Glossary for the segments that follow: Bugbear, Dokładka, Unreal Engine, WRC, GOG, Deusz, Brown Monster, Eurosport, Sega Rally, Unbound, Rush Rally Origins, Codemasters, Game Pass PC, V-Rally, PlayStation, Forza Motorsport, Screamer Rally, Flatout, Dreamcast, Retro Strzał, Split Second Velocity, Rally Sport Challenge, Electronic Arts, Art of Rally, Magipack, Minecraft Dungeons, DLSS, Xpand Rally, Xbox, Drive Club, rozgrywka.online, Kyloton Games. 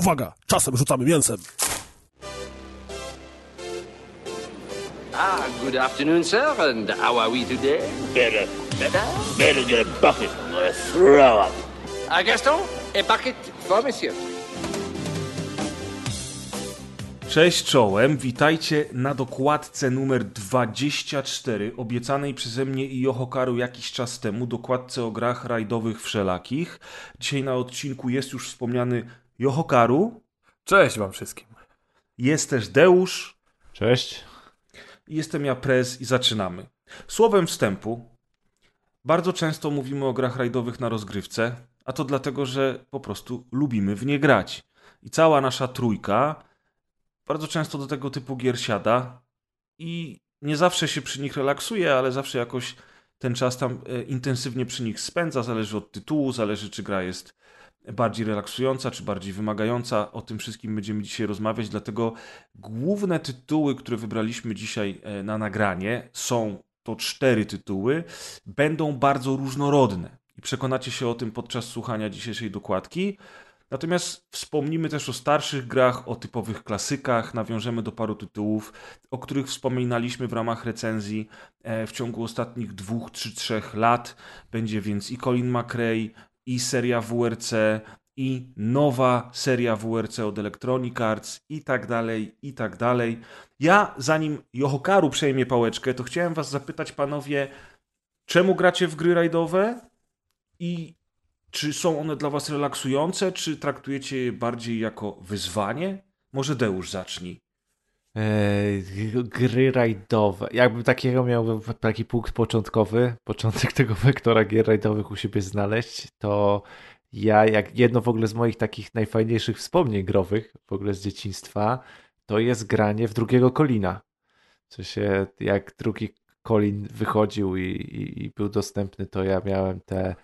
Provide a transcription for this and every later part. Uwaga, czasem rzucamy mięsem. Ah, good afternoon, sir, and how are we today? Better. Better? Better get a bucket. I'm gonna throw up. Ah, Gaston, a bucket for monsieur. Cześć czołem, witajcie na dokładce numer 24, obiecanej przeze mnie i Yohokaru jakiś czas temu, dokładce o grach rajdowych wszelakich. Dzisiaj na odcinku jest już wspomniany Yohokaru. Cześć wam wszystkim. Jest też Deusz. Cześć. Jestem ja, Prez, i zaczynamy. Słowem wstępu, bardzo często mówimy o grach rajdowych na rozgrywce, a to dlatego, że po prostu lubimy w nie grać. I cała nasza trójka bardzo często do tego typu gier siada i nie zawsze się przy nich relaksuje, ale zawsze jakoś ten czas tam intensywnie przy nich spędza. Zależy od tytułu, zależy czy gra jest bardziej relaksująca, czy bardziej wymagająca. O tym wszystkim będziemy dzisiaj rozmawiać, dlatego główne tytuły, które wybraliśmy dzisiaj na nagranie, są to 4 tytuły, będą bardzo różnorodne i przekonacie się o tym podczas słuchania dzisiejszej dokładki. Natomiast wspomnimy też o starszych grach, o typowych klasykach, nawiążemy do paru tytułów, o których wspominaliśmy w ramach recenzji w ciągu ostatnich 2-3 lat. Będzie więc i Colin McRae, i seria WRC, i nowa seria WRC od Electronic Arts, i tak dalej, i tak dalej. Ja, zanim Yohokaru przejmie pałeczkę, to chciałem was zapytać, panowie, czemu gracie w gry rajdowe i czy są one dla was relaksujące, czy traktujecie je bardziej jako wyzwanie? Może Deusz zacznij. Gry rajdowe. Jakbym takiego miał taki punkt początkowy, początek tego wektora gier rajdowych u siebie znaleźć, to ja, jak jedno w ogóle z moich takich najfajniejszych wspomnień growych, w ogóle z dzieciństwa, to jest granie w drugiego Colina. Co się, jak drugi Colin wychodził i był dostępny, to ja miałem te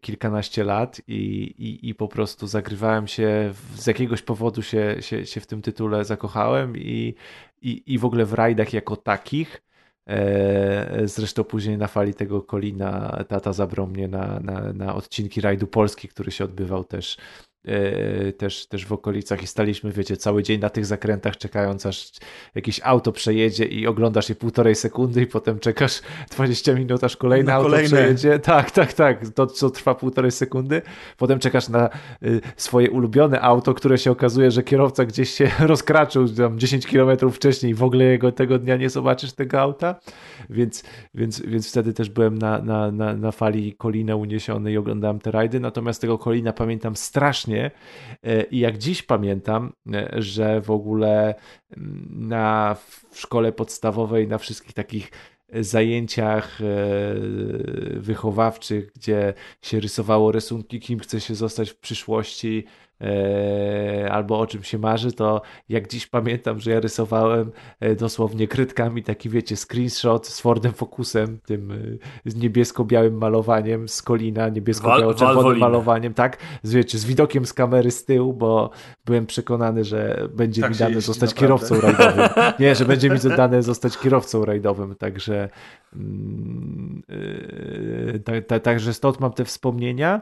kilkanaście lat i po prostu zagrywałem się, z jakiegoś powodu się w tym tytule zakochałem i w ogóle w rajdach jako takich. Zresztą później na fali tego Colina tata zabrał mnie na odcinki rajdu Polski, który się odbywał też w okolicach i staliśmy, wiecie, cały dzień na tych zakrętach, czekając aż jakieś auto przejedzie i oglądasz je 1,5 sekundy i potem czekasz 20 minut, aż kolejne auto przejedzie. Tak. To co trwa 1,5 sekundy. Potem czekasz na swoje ulubione auto, które się okazuje, że kierowca gdzieś się rozkraczył tam 10 km wcześniej i w ogóle jego tego dnia nie zobaczysz tego auta. Więc wtedy też byłem na fali Colina uniesiony i oglądałem te rajdy. Natomiast tego Colina pamiętam strasznie i jak dziś pamiętam, że w ogóle w szkole podstawowej na wszystkich takich zajęciach wychowawczych, gdzie się rysowało rysunki, kim chce się zostać w przyszłości albo o czym się marzy, to jak dziś pamiętam, że ja rysowałem dosłownie krytkami taki, wiecie, screenshot z Fordem Focusem, tym z niebiesko-białym malowaniem z Colina, niebiesko-biało-czerwonym malowaniem, tak, wiecie, z widokiem z kamery z tyłu, bo byłem przekonany, że będzie tak mi dane zostać kierowcą rajdowym. Nie, że będzie mi dane zostać kierowcą rajdowym, także także stąd mam te wspomnienia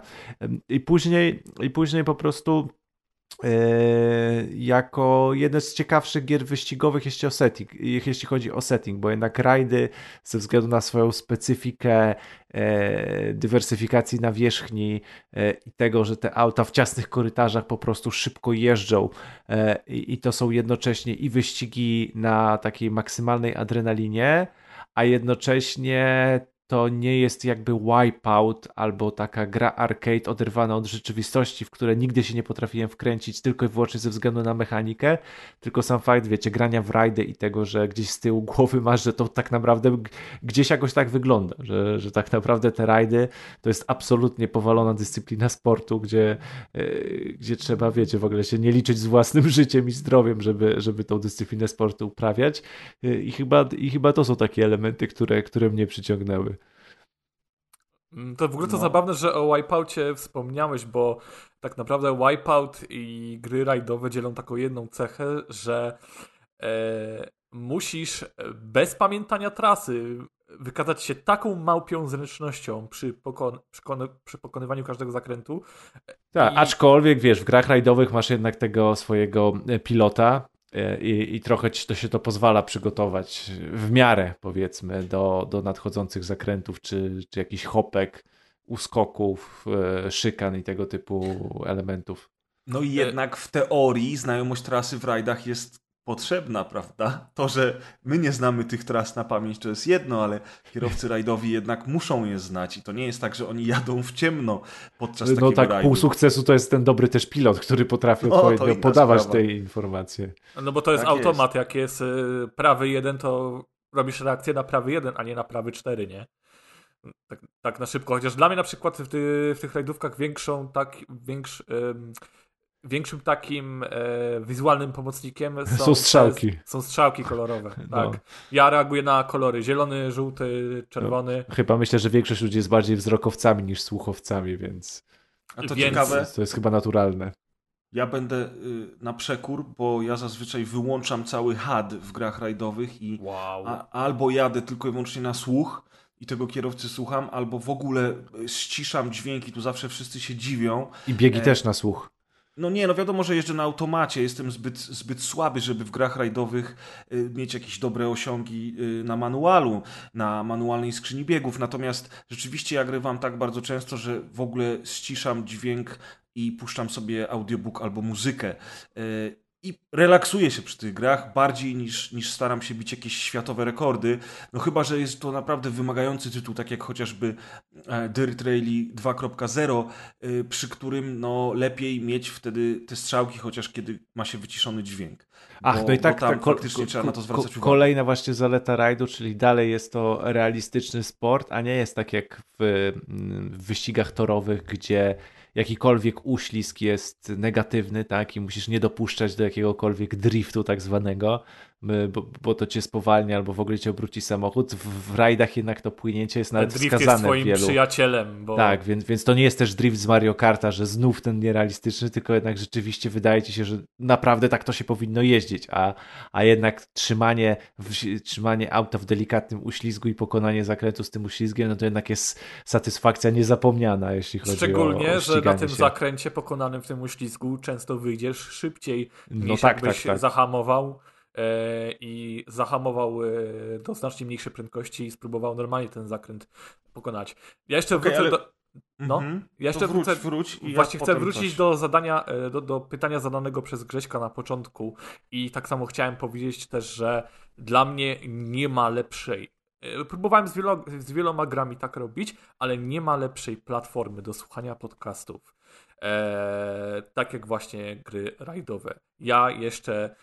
i później po prostu jako jeden z ciekawszych gier wyścigowych, jeśli chodzi o setting, bo jednak rajdy ze względu na swoją specyfikę dywersyfikacji nawierzchni i tego, że te auta w ciasnych korytarzach po prostu szybko jeżdżą i to są jednocześnie i wyścigi na takiej maksymalnej adrenalinie, a jednocześnie to nie jest jakby wipeout albo taka gra arcade oderwana od rzeczywistości, w której nigdy się nie potrafiłem wkręcić tylko i wyłącznie ze względu na mechanikę, tylko sam fakt, wiecie, grania w rajdy i tego, że gdzieś z tyłu głowy masz, że to tak naprawdę gdzieś jakoś tak wygląda, że tak naprawdę te rajdy to jest absolutnie powalona dyscyplina sportu, gdzie trzeba, wiecie, w ogóle się nie liczyć z własnym życiem i zdrowiem, żeby tą dyscyplinę sportu uprawiać i chyba to są takie elementy, które mnie przyciągnęły. To w ogóle to zabawne, że o Wipeoutie wspomniałeś, bo tak naprawdę Wipeout i gry rajdowe dzielą taką jedną cechę, że musisz bez pamiętania trasy wykazać się taką małpią zręcznością przy pokonywaniu każdego zakrętu. Tak, aczkolwiek wiesz, w grach rajdowych masz jednak tego swojego pilota i trochę to się to pozwala przygotować w miarę, powiedzmy, do nadchodzących zakrętów, czy jakichś hopek, uskoków, szykan i tego typu elementów. No i jednak w teorii znajomość trasy w rajdach jest potrzebna, prawda? To, że my nie znamy tych tras na pamięć, to jest jedno, ale kierowcy rajdowi jednak muszą je znać i to nie jest tak, że oni jadą w ciemno podczas takiego rajdu. No tak, pół sukcesu to jest ten dobry też pilot, który potrafi odpowiednio podawać te informacje. No bo to jest tak automat, jest. Jak jest prawy 1, to robisz reakcję na prawy 1, a nie na prawy 4, nie? Tak na szybko, chociaż dla mnie na przykład w tych rajdówkach większym takim wizualnym pomocnikiem są strzałki. Są strzałki kolorowe. Tak. No. Ja reaguję na kolory. Zielony, żółty, czerwony. No, chyba myślę, że większość ludzi jest bardziej wzrokowcami niż słuchowcami, więc... A to ciekawe. To jest chyba naturalne. Ja będę na przekór, bo ja zazwyczaj wyłączam cały HUD w grach rajdowych i albo jadę tylko i wyłącznie na słuch i tego kierowcy słucham, albo w ogóle ściszam dźwięki. Tu zawsze wszyscy się dziwią. I biegi też na słuch. No nie, no wiadomo, że jeżdżę na automacie, jestem zbyt słaby, żeby w grach rajdowych mieć jakieś dobre osiągi na manualu, na manualnej skrzyni biegów, natomiast rzeczywiście ja grywam tak bardzo często, że w ogóle ściszam dźwięk i puszczam sobie audiobook albo muzykę i relaksuję się przy tych grach bardziej niż staram się bić jakieś światowe rekordy, no chyba, że jest to naprawdę wymagający tytuł, tak jak chociażby Dirt Rally 2.0, przy którym no lepiej mieć wtedy te strzałki, chociaż kiedy ma się wyciszony dźwięk. Ach, no i tak faktycznie trzeba na to zwracać uwagę. Kolejna właśnie zaleta rajdu, czyli dalej jest to realistyczny sport, a nie jest tak jak w wyścigach torowych, gdzie jakikolwiek uślizg jest negatywny, tak, i musisz nie dopuszczać do jakiegokolwiek driftu tak zwanego, bo to cię spowalnia albo w ogóle cię obróci samochód. W rajdach jednak to płynięcie jest nawet wskazane. Drift jest twoim przyjacielem. Bo... Tak, więc to nie jest też drift z Mario Karta, że znów ten nierealistyczny, tylko jednak rzeczywiście wydaje ci się, że naprawdę tak to się powinno jeździć, a jednak trzymanie auta w delikatnym uślizgu i pokonanie zakrętu z tym uślizgiem, no to jednak jest satysfakcja niezapomniana, jeśli chodzi o że na tym zakręcie pokonanym w tym uślizgu często wyjdziesz szybciej, niż jakbyś zahamował. I zahamował do znacznie mniejszej prędkości i spróbował normalnie ten zakręt pokonać. Ja jeszcze wrócę do... No, ja jeszcze wrócę. Właśnie chcę wrócić do zadania, do pytania zadanego przez Grześka na początku i tak samo chciałem powiedzieć też, że dla mnie nie ma lepszej. Próbowałem z wieloma grami tak robić, ale nie ma lepszej platformy do słuchania podcastów. Tak jak właśnie gry rajdowe. Ja jeszcze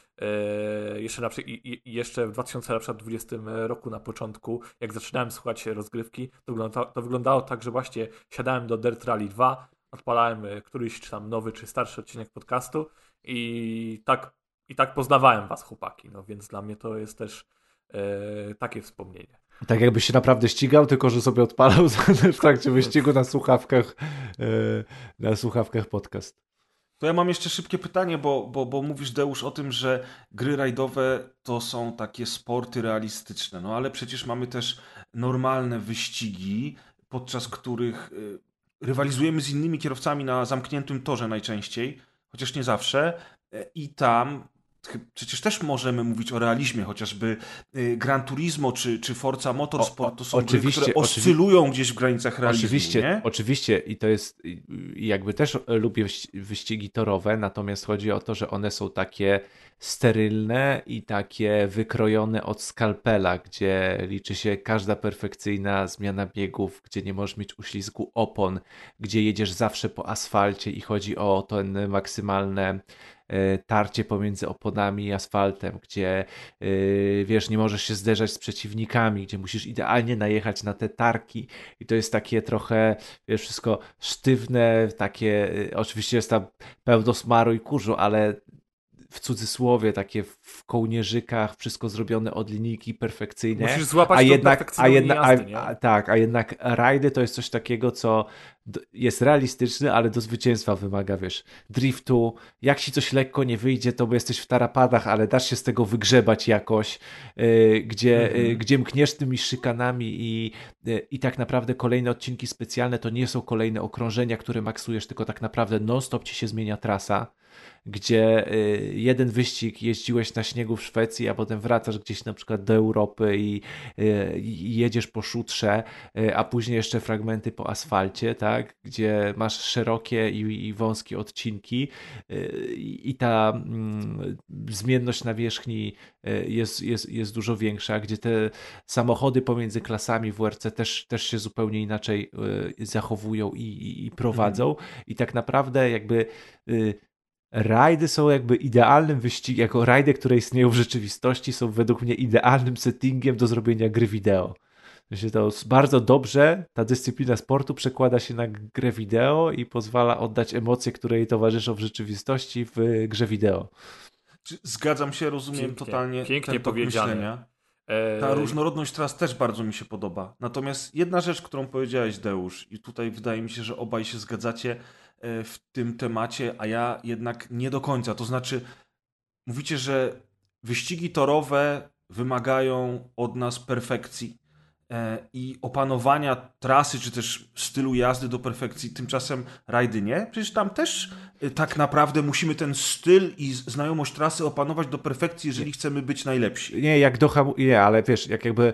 w 2020 roku na początku, jak zaczynałem słuchać rozgrywki, to wyglądało tak, że właśnie siadałem do Dirt Rally 2, odpalałem któryś czy tam nowy czy starszy odcinek podcastu i tak poznawałem was, chłopaki, no więc dla mnie to jest też takie wspomnienie. Tak jakbyś się naprawdę ścigał, tylko że sobie odpalał w trakcie wyścigu na słuchawkach podcast. To ja mam jeszcze szybkie pytanie, bo mówisz, Deusz, o tym, że gry rajdowe to są takie sporty realistyczne, no ale przecież mamy też normalne wyścigi, podczas których rywalizujemy z innymi kierowcami na zamkniętym torze najczęściej, chociaż nie zawsze, i tam przecież też możemy mówić o realizmie, chociażby Gran Turismo czy Forza Motorsport to są gry, które oscylują gdzieś w granicach realizmu. Oczywiście i to jest, jakby też lubię wyścigi torowe, natomiast chodzi o to, że one są takie sterylne i takie wykrojone od skalpela, gdzie liczy się każda perfekcyjna zmiana biegów, gdzie nie możesz mieć uślizgu opon, gdzie jedziesz zawsze po asfalcie i chodzi o ten maksymalne tarcie pomiędzy oponami i asfaltem, gdzie wiesz, nie możesz się zderzać z przeciwnikami, gdzie musisz idealnie najechać na te tarki i to jest takie trochę, wiesz, wszystko sztywne, takie, oczywiście jest tam pełno smaru i kurzu, ale w cudzysłowie, takie w kołnierzykach, wszystko zrobione od linijki perfekcyjnie. Musisz złapać to perfekcyjną jazdę, nie? Tak, a jednak rajdy to jest coś takiego, co jest realistyczny, ale do zwycięstwa wymaga, wiesz, driftu. Jak ci coś lekko nie wyjdzie, to bo jesteś w tarapadach, ale dasz się z tego wygrzebać jakoś, gdzie mkniesz tymi szykanami i tak naprawdę kolejne odcinki specjalne to nie są kolejne okrążenia, które maksujesz, tylko tak naprawdę non-stop ci się zmienia trasa, gdzie jeden wyścig jeździłeś na śniegu w Szwecji, a potem wracasz gdzieś na przykład do Europy i jedziesz po szutrze, a później jeszcze fragmenty po asfalcie, tak? Gdzie masz szerokie i wąskie odcinki i ta zmienność nawierzchni jest dużo większa, gdzie te samochody pomiędzy klasami w WRC też się zupełnie inaczej zachowują i prowadzą i tak naprawdę jakby rajdy są jakby idealnym wyścigiem, jako rajdy, które istnieją w rzeczywistości, są według mnie idealnym settingiem do zrobienia gry wideo. Myślę, to bardzo dobrze ta dyscyplina sportu przekłada się na grę wideo i pozwala oddać emocje, które jej towarzyszą w rzeczywistości w grze wideo. Zgadzam się, rozumiem totalnie. Pięknie powiedziane. Ta różnorodność tras też bardzo mi się podoba. Natomiast jedna rzecz, którą powiedziałeś, Deusz, i tutaj wydaje mi się, że obaj się zgadzacie w tym temacie, a ja jednak nie do końca. To znaczy, mówicie, że wyścigi torowe wymagają od nas perfekcji i opanowania trasy, czy też stylu jazdy do perfekcji, tymczasem rajdy nie. Przecież tam też tak naprawdę musimy ten styl i znajomość trasy opanować do perfekcji, jeżeli chcemy być najlepsi. Nie, jak ale wiesz, jak jakby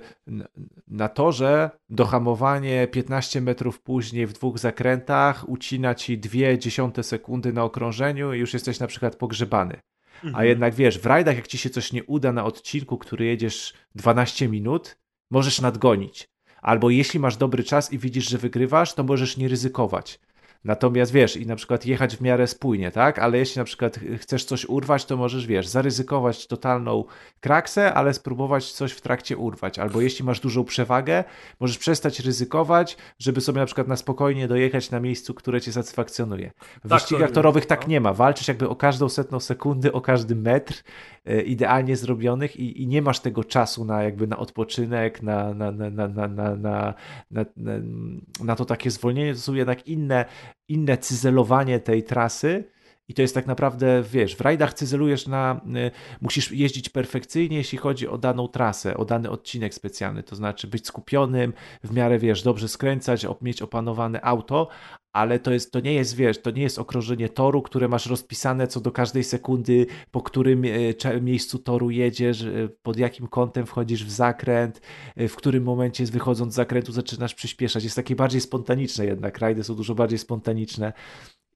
na torze dohamowanie 15 metrów później w dwóch zakrętach ucina ci 0,2 sekundy na okrążeniu i już jesteś na przykład pogrzebany. A jednak wiesz, w rajdach jak ci się coś nie uda na odcinku, który jedziesz 12 minut, możesz nadgonić. Albo jeśli masz dobry czas i widzisz, że wygrywasz, to możesz nie ryzykować. Natomiast wiesz, i na przykład jechać w miarę spójnie, tak? Ale jeśli na przykład chcesz coś urwać, to możesz, wiesz, zaryzykować totalną kraksę, ale spróbować coś w trakcie urwać. Albo jeśli masz dużą przewagę, możesz przestać ryzykować, żeby sobie na przykład na spokojnie dojechać na miejscu, które cię satysfakcjonuje. W wyścigach torowych tak nie ma. Walczysz jakby o każdą setną sekundy, o każdy metr idealnie zrobionych i nie masz tego czasu na jakby na odpoczynek, na to takie zwolnienie. To są jednak inne cyzelowanie tej trasy i to jest tak naprawdę, wiesz, w rajdach cyzelujesz musisz jeździć perfekcyjnie, jeśli chodzi o daną trasę, o dany odcinek specjalny, to znaczy być skupionym, w miarę, wiesz, dobrze skręcać, mieć opanowane auto, ale to nie jest, wiesz, to nie jest okrążenie toru, które masz rozpisane co do każdej sekundy, po którym miejscu toru jedziesz, pod jakim kątem wchodzisz w zakręt, w którym momencie wychodząc z zakrętu zaczynasz przyspieszać. Jest takie bardziej spontaniczne jednak, rajdy są dużo bardziej spontaniczne.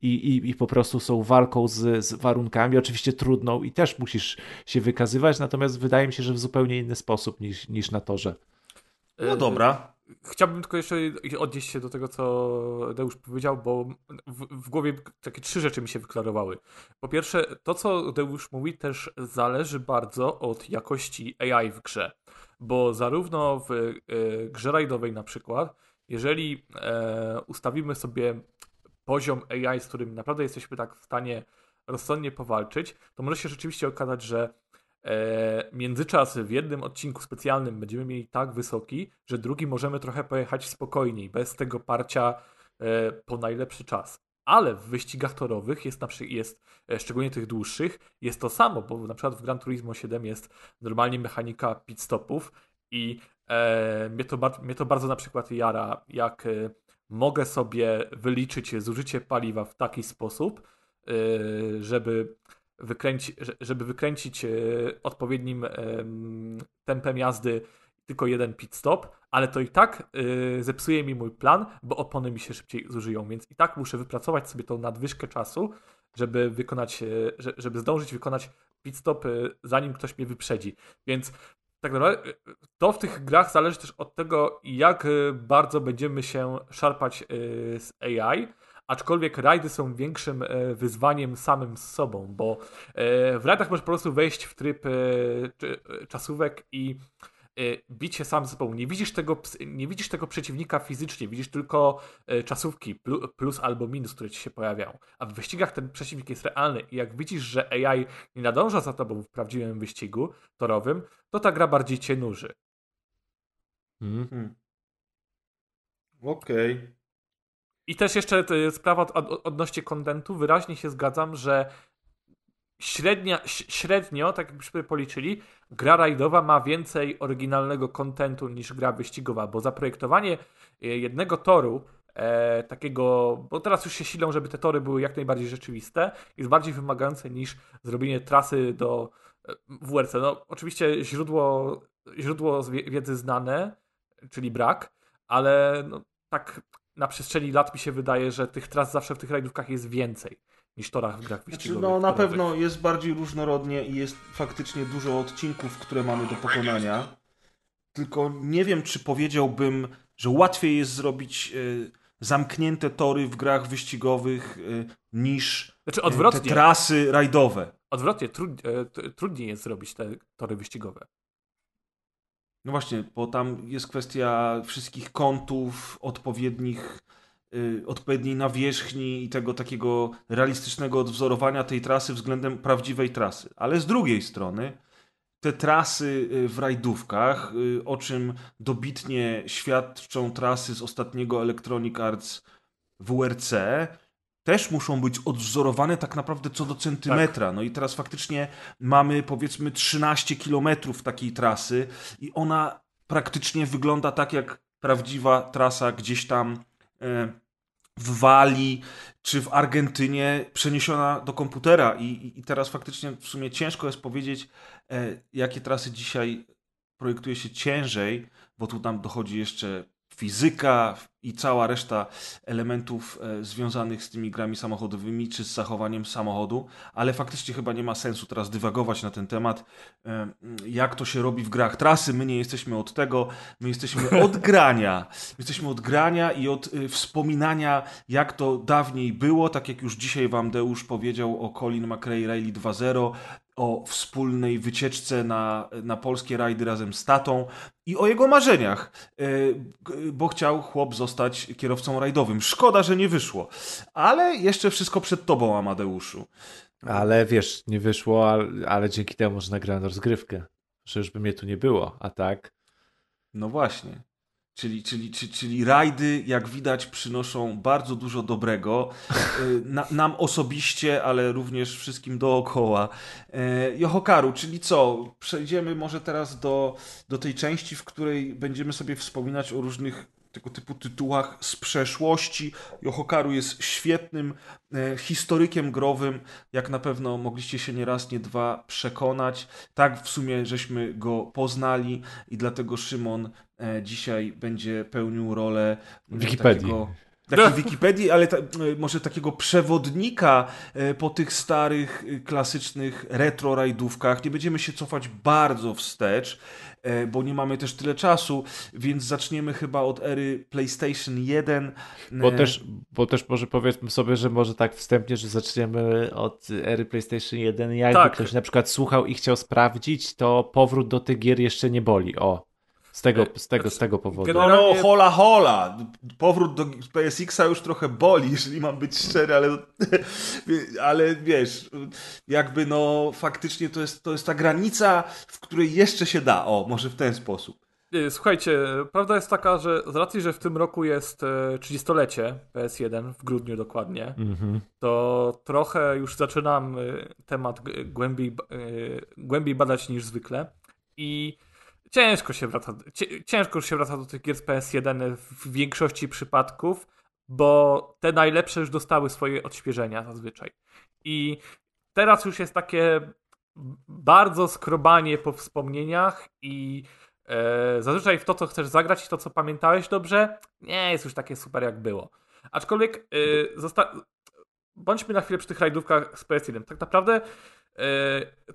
I po prostu są walką z warunkami, oczywiście trudną i też musisz się wykazywać, natomiast wydaje mi się, że w zupełnie inny sposób niż na torze. No dobra. Chciałbym tylko jeszcze odnieść się do tego, co Deusz powiedział, bo w głowie takie trzy rzeczy mi się wyklarowały. Po pierwsze, to co Deusz mówi też zależy bardzo od jakości AI w grze, bo zarówno w grze rajdowej na przykład, jeżeli ustawimy sobie poziom AI, z którym naprawdę jesteśmy tak w stanie rozsądnie powalczyć, to może się rzeczywiście okazać, że międzyczas w jednym odcinku specjalnym będziemy mieli tak wysoki, że drugi możemy trochę pojechać spokojniej, bez tego parcia po najlepszy czas. Ale w wyścigach torowych jest szczególnie tych dłuższych, jest to samo, bo na przykład w Gran Turismo 7 jest normalnie mechanika pit stopów i mnie to bardzo na przykład jara, jak mogę sobie wyliczyć zużycie paliwa w taki sposób, żeby wykręcić odpowiednim tempem jazdy tylko jeden pit stop, ale to i tak zepsuje mi mój plan, bo opony mi się szybciej zużyją, więc i tak muszę wypracować sobie tą nadwyżkę czasu, żeby zdążyć wykonać pit stop, zanim ktoś mnie wyprzedzi. Więc tak naprawdę to w tych grach zależy też od tego, jak bardzo będziemy się szarpać z AI, aczkolwiek rajdy są większym wyzwaniem samym z sobą, bo w rajdach możesz po prostu wejść w tryb czasówek i bić się sam z sobą. Nie widzisz tego przeciwnika fizycznie, widzisz tylko czasówki plus albo minus, które ci się pojawiają. A w wyścigach ten przeciwnik jest realny i jak widzisz, że AI nie nadąża za tobą w prawdziwym wyścigu torowym, to ta gra bardziej cię nuży. Okej. I też jeszcze sprawa odnośnie kontentu. Wyraźnie się zgadzam, że średnio, tak jakbyśmy policzyli, gra rajdowa ma więcej oryginalnego kontentu niż gra wyścigowa, bo zaprojektowanie jednego toru takiego, bo teraz już się silą, żeby te tory były jak najbardziej rzeczywiste, jest bardziej wymagające niż zrobienie trasy do WRC. No oczywiście źródło wiedzy znane, czyli brak, ale no, tak na przestrzeni lat mi się wydaje, że tych tras zawsze w tych rajdówkach jest więcej niż torach w grach wyścigowych. Znaczy, no na pewno jest bardziej różnorodnie i jest faktycznie dużo odcinków, które mamy do pokonania. Tylko nie wiem, czy powiedziałbym, że łatwiej jest zrobić zamknięte tory w grach wyścigowych niż te trasy rajdowe. Odwrotnie, trudniej jest zrobić te tory wyścigowe. No właśnie, bo tam jest kwestia wszystkich kątów, odpowiedniej nawierzchni i tego takiego realistycznego odwzorowania tej trasy względem prawdziwej trasy. Ale z drugiej strony te trasy w rajdówkach, o czym dobitnie świadczą trasy z ostatniego Electronic Arts WRC, też muszą być odwzorowane tak naprawdę co do centymetra. Tak. No i teraz faktycznie mamy powiedzmy 13 kilometrów takiej trasy i ona praktycznie wygląda tak jak prawdziwa trasa gdzieś tam w Walii czy w Argentynie przeniesiona do komputera. I teraz faktycznie w sumie ciężko jest powiedzieć, jakie trasy dzisiaj projektuje się ciężej, bo tu tam dochodzi jeszcze fizyka i cała reszta elementów związanych z tymi grami samochodowymi czy z zachowaniem samochodu, ale faktycznie chyba nie ma sensu teraz dywagować na ten temat, jak to się robi w grach trasy. My nie jesteśmy od tego, my jesteśmy od grania. Jesteśmy od grania i od wspominania, jak to dawniej było, tak jak już dzisiaj wam Deusz powiedział o Colin McRae Rally 2.0, o wspólnej wycieczce na polskie rajdy razem z tatą i o jego marzeniach, bo chciał chłop zostać kierowcą rajdowym. Szkoda, że nie wyszło. Ale jeszcze wszystko przed tobą, Amadeuszu. Ale wiesz, nie wyszło, ale dzięki temu, że nagrałem rozgrywkę. Że już by mnie tu nie było, a tak? No właśnie. Czyli rajdy, jak widać, przynoszą bardzo dużo dobrego. Nam osobiście, ale również wszystkim dookoła. Yohokaru, czyli co? Przejdziemy może teraz do tej części, w której będziemy sobie wspominać o różnych tego typu tytułach z przeszłości. Yohokaru jest świetnym historykiem growym, jak na pewno mogliście się nie raz, nie dwa przekonać. Tak w sumie żeśmy go poznali i dlatego Szymon dzisiaj będzie pełnił rolę Wikipedii, ale może takiego przewodnika po tych starych, klasycznych retro rajdówkach. Nie będziemy się cofać bardzo wstecz, bo nie mamy też tyle czasu, więc zaczniemy chyba od ery PlayStation 1. Bo też może powiedzmy sobie, że może tak wstępnie, że zaczniemy od ery PlayStation 1. Jakby ktoś na przykład słuchał i chciał sprawdzić, to powrót do tych gier jeszcze nie boli. O. Z tego powodu. Generalnie... No, hola! Powrót do PSX-a już trochę boli, jeżeli mam być szczery, ale wiesz, jakby no faktycznie to jest ta granica, w której jeszcze się da. O, może w ten sposób. Słuchajcie, prawda jest taka, że z racji, że w tym roku jest 30-lecie PS1, w grudniu dokładnie, to trochę już zaczynam temat głębiej badać niż zwykle i ciężko już się wraca do tych gier z PS1 w większości przypadków, bo te najlepsze już dostały swoje odświeżenia zazwyczaj. I teraz już jest takie bardzo skrobanie po wspomnieniach i zazwyczaj w to, co chcesz zagrać i to, co pamiętałeś dobrze, nie jest już takie super, jak było. Aczkolwiek bądźmy na chwilę przy tych rajdówkach z PS1. Tak naprawdę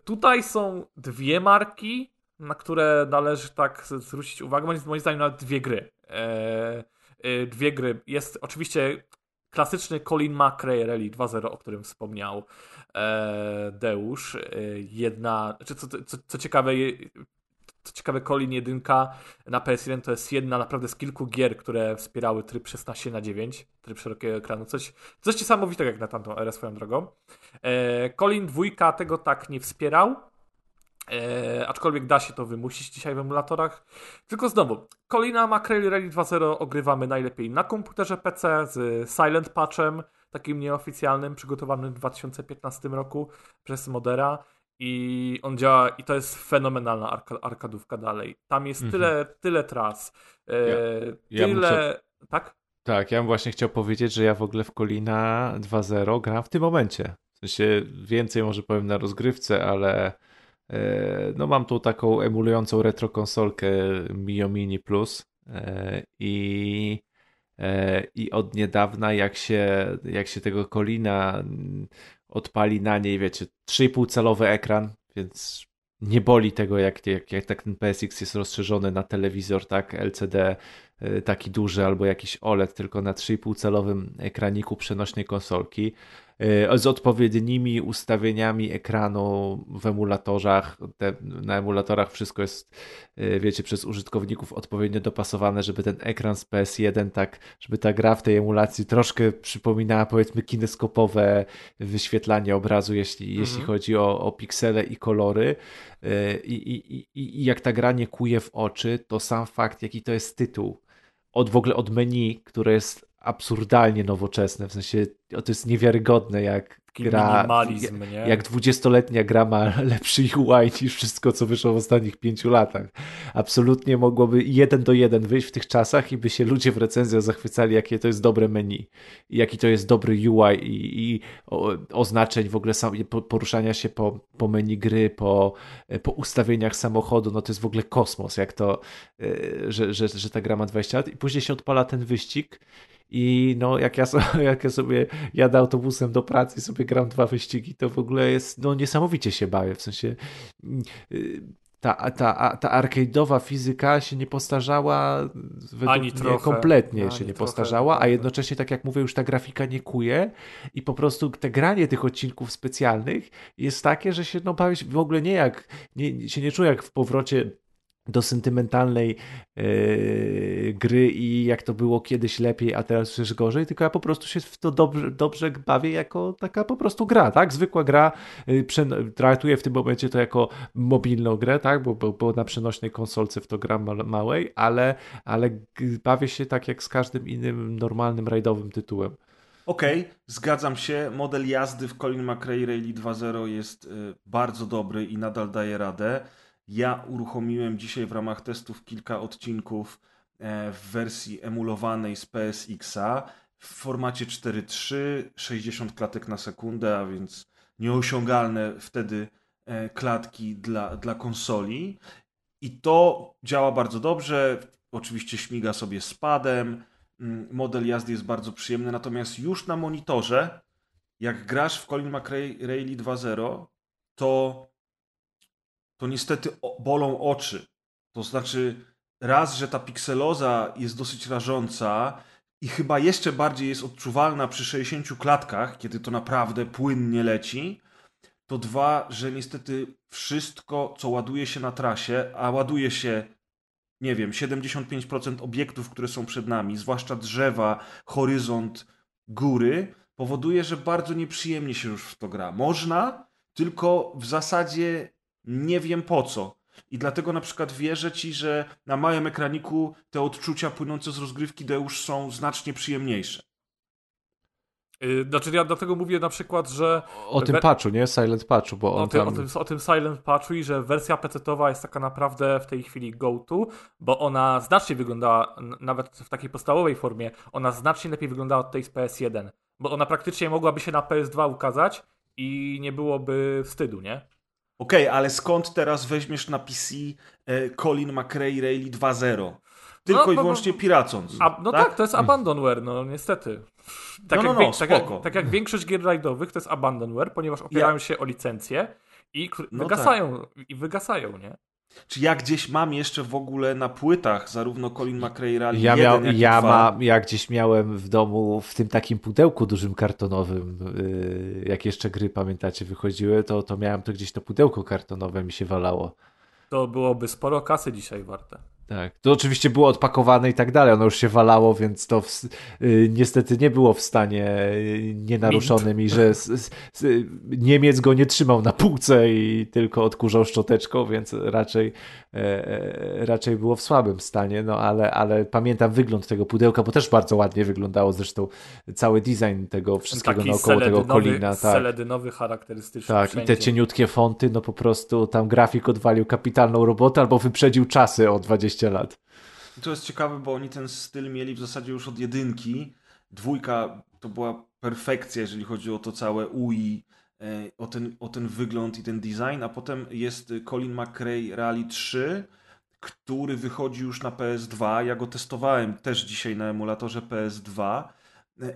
tutaj są dwie marki, na które należy tak zwrócić uwagę. Moim zdaniem nawet dwie gry. Dwie gry. Jest oczywiście klasyczny Colin McRae Rally 2.0, o którym wspomniał Deusz. Co ciekawe, Colin 1 na PS1 to jest jedna naprawdę z kilku gier, które wspierały tryb 16:9, tryb szerokiego ekranu. Coś niesamowitego jak na tamtą erę swoją drogą. Colin 2 tego tak nie wspierał. Aczkolwiek da się to wymusić dzisiaj w emulatorach. Tylko znowu, Colina McRae Rally 2.0 ogrywamy najlepiej na komputerze PC z Silent Patchem, takim nieoficjalnym, przygotowanym w 2015 roku przez modera. I on działa, i to jest fenomenalna arkadówka dalej. Tam jest tyle tras, muszę... Tak? Tak, ja bym właśnie chciał powiedzieć, że ja w ogóle w Colina 2.0 gram w tym momencie. W sensie więcej może powiem na rozgrywce, ale no mam tu taką emulującą retro konsolkę Mio Mini Plus i od niedawna jak się tego Colina odpali na niej, wiecie, 3,5 calowy ekran, więc nie boli tego, jak tak ten PSX jest rozszerzony na telewizor, tak, LCD taki duży albo jakiś OLED, tylko na 3,5 calowym ekraniku przenośnej konsolki z odpowiednimi ustawieniami ekranu w emulatorach. Na emulatorach wszystko jest, wiecie, przez użytkowników odpowiednio dopasowane, żeby ten ekran z PS1, tak, żeby ta gra w tej emulacji troszkę przypominała, powiedzmy, kineskopowe wyświetlanie obrazu, jeśli chodzi o piksele i kolory. I jak ta gra nie kuje w oczy, to sam fakt, jaki to jest tytuł, w ogóle od menu, które jest absurdalnie nowoczesne, w sensie to jest niewiarygodne, jak gra, nie? Jak 20-letnia gra ma lepszy UI niż wszystko, co wyszło w ostatnich 5 latach. Absolutnie mogłoby 1:1 wyjść w tych czasach i by się ludzie w recenzjach zachwycali, jakie to jest dobre menu, jaki to jest dobry UI i oznaczeń, w ogóle poruszania się po menu gry, po ustawieniach samochodu. No to jest w ogóle kosmos, jak to, że ta gra ma 20 lat i później się odpala ten wyścig. I no, jak ja sobie jadę autobusem do pracy i sobie gram 2 wyścigi, to w ogóle jest, no, niesamowicie się bawię, w sensie ta arcade'owa fizyka się nie postarzała według ani mnie trochę, kompletnie ani się nie postarzała, a jednocześnie, tak jak mówię, już ta grafika nie kuje i po prostu te granie tych odcinków specjalnych jest takie, że się, no, bawię w ogóle się nie czuję jak w powrocie do sentymentalnej gry i jak to było kiedyś lepiej, a teraz już gorzej, tylko ja po prostu się w to dobrze bawię jako taka po prostu gra, tak? Zwykła gra, traktuję w tym momencie to jako mobilną grę, tak? Bo na przenośnej konsolce w to gram małej, ale bawię się tak jak z każdym innym normalnym rajdowym tytułem. Okej, zgadzam się, model jazdy w Colin McRae Rally 2.0 jest bardzo dobry i nadal daje radę. Ja uruchomiłem dzisiaj w ramach testów kilka odcinków w wersji emulowanej z PSX-a w formacie 4:3, 60 klatek na sekundę, a więc nieosiągalne wtedy klatki dla konsoli. I to działa bardzo dobrze, oczywiście śmiga sobie spadem, model jazdy jest bardzo przyjemny, natomiast już na monitorze, jak grasz w Colin McRae Rally 2.0, to niestety bolą oczy. To znaczy raz, że ta pikseloza jest dosyć rażąca i chyba jeszcze bardziej jest odczuwalna przy 60 klatkach, kiedy to naprawdę płynnie leci, to 2, że niestety wszystko, co ładuje się na trasie, a ładuje się, nie wiem, 75% obiektów, które są przed nami, zwłaszcza drzewa, horyzont, góry, powoduje, że bardzo nieprzyjemnie się już w to gra. Można, tylko w zasadzie nie wiem po co. I dlatego na przykład wierzę Ci, że na małym ekraniku te odczucia płynące z rozgrywki Deusz są znacznie przyjemniejsze. Znaczy ja dlatego mówię na przykład, że... O tym patchu, nie? Silent Patchu, bo on tam... O tym Silent Patchu i że wersja PC-towa jest taka naprawdę w tej chwili go-to, bo ona znacznie wyglądała, nawet w takiej podstawowej formie, ona znacznie lepiej wyglądała od tej z PS1, bo ona praktycznie mogłaby się na PS2 ukazać i nie byłoby wstydu, nie? Okej, ale skąd teraz weźmiesz na PC Colin McRae Rally 2.0? Tylko i wyłącznie piracąc. No tak, to jest abandonware, no niestety. Tak jak większość gier rajdowych, to jest abandonware, ponieważ opierają się o licencje i wygasają, nie? Czy ja gdzieś mam jeszcze w ogóle na płytach zarówno Colin McRae Rally 1, jak i 2? Ja gdzieś miałem w domu w tym takim pudełku dużym kartonowym, jak jeszcze gry, pamiętacie, wychodziły, to miałem to gdzieś, to pudełko kartonowe mi się walało. To byłoby sporo kasy dzisiaj warte. Tak, to oczywiście było odpakowane i tak dalej, ono już się walało, więc to niestety nie było w stanie nienaruszonym i że Niemiec go nie trzymał na półce i tylko odkurzał szczoteczką, więc raczej było w słabym stanie, no ale pamiętam wygląd tego pudełka, bo też bardzo ładnie wyglądało zresztą cały design tego wszystkiego taki naokoło tego Colina. Tak, seledynowy, charakterystyczny. Tak, wszędzie. I te cieniutkie fonty, no po prostu tam grafik odwalił kapitalną robotę albo wyprzedził czasy o 20 lat. I to jest ciekawe, bo oni ten styl mieli w zasadzie już od jedynki. Dwójka to była perfekcja, jeżeli chodzi o to całe UI, o ten wygląd i ten design, a potem jest Colin McRae Rally 3, który wychodzi już na PS2. Ja go testowałem też dzisiaj na emulatorze PS2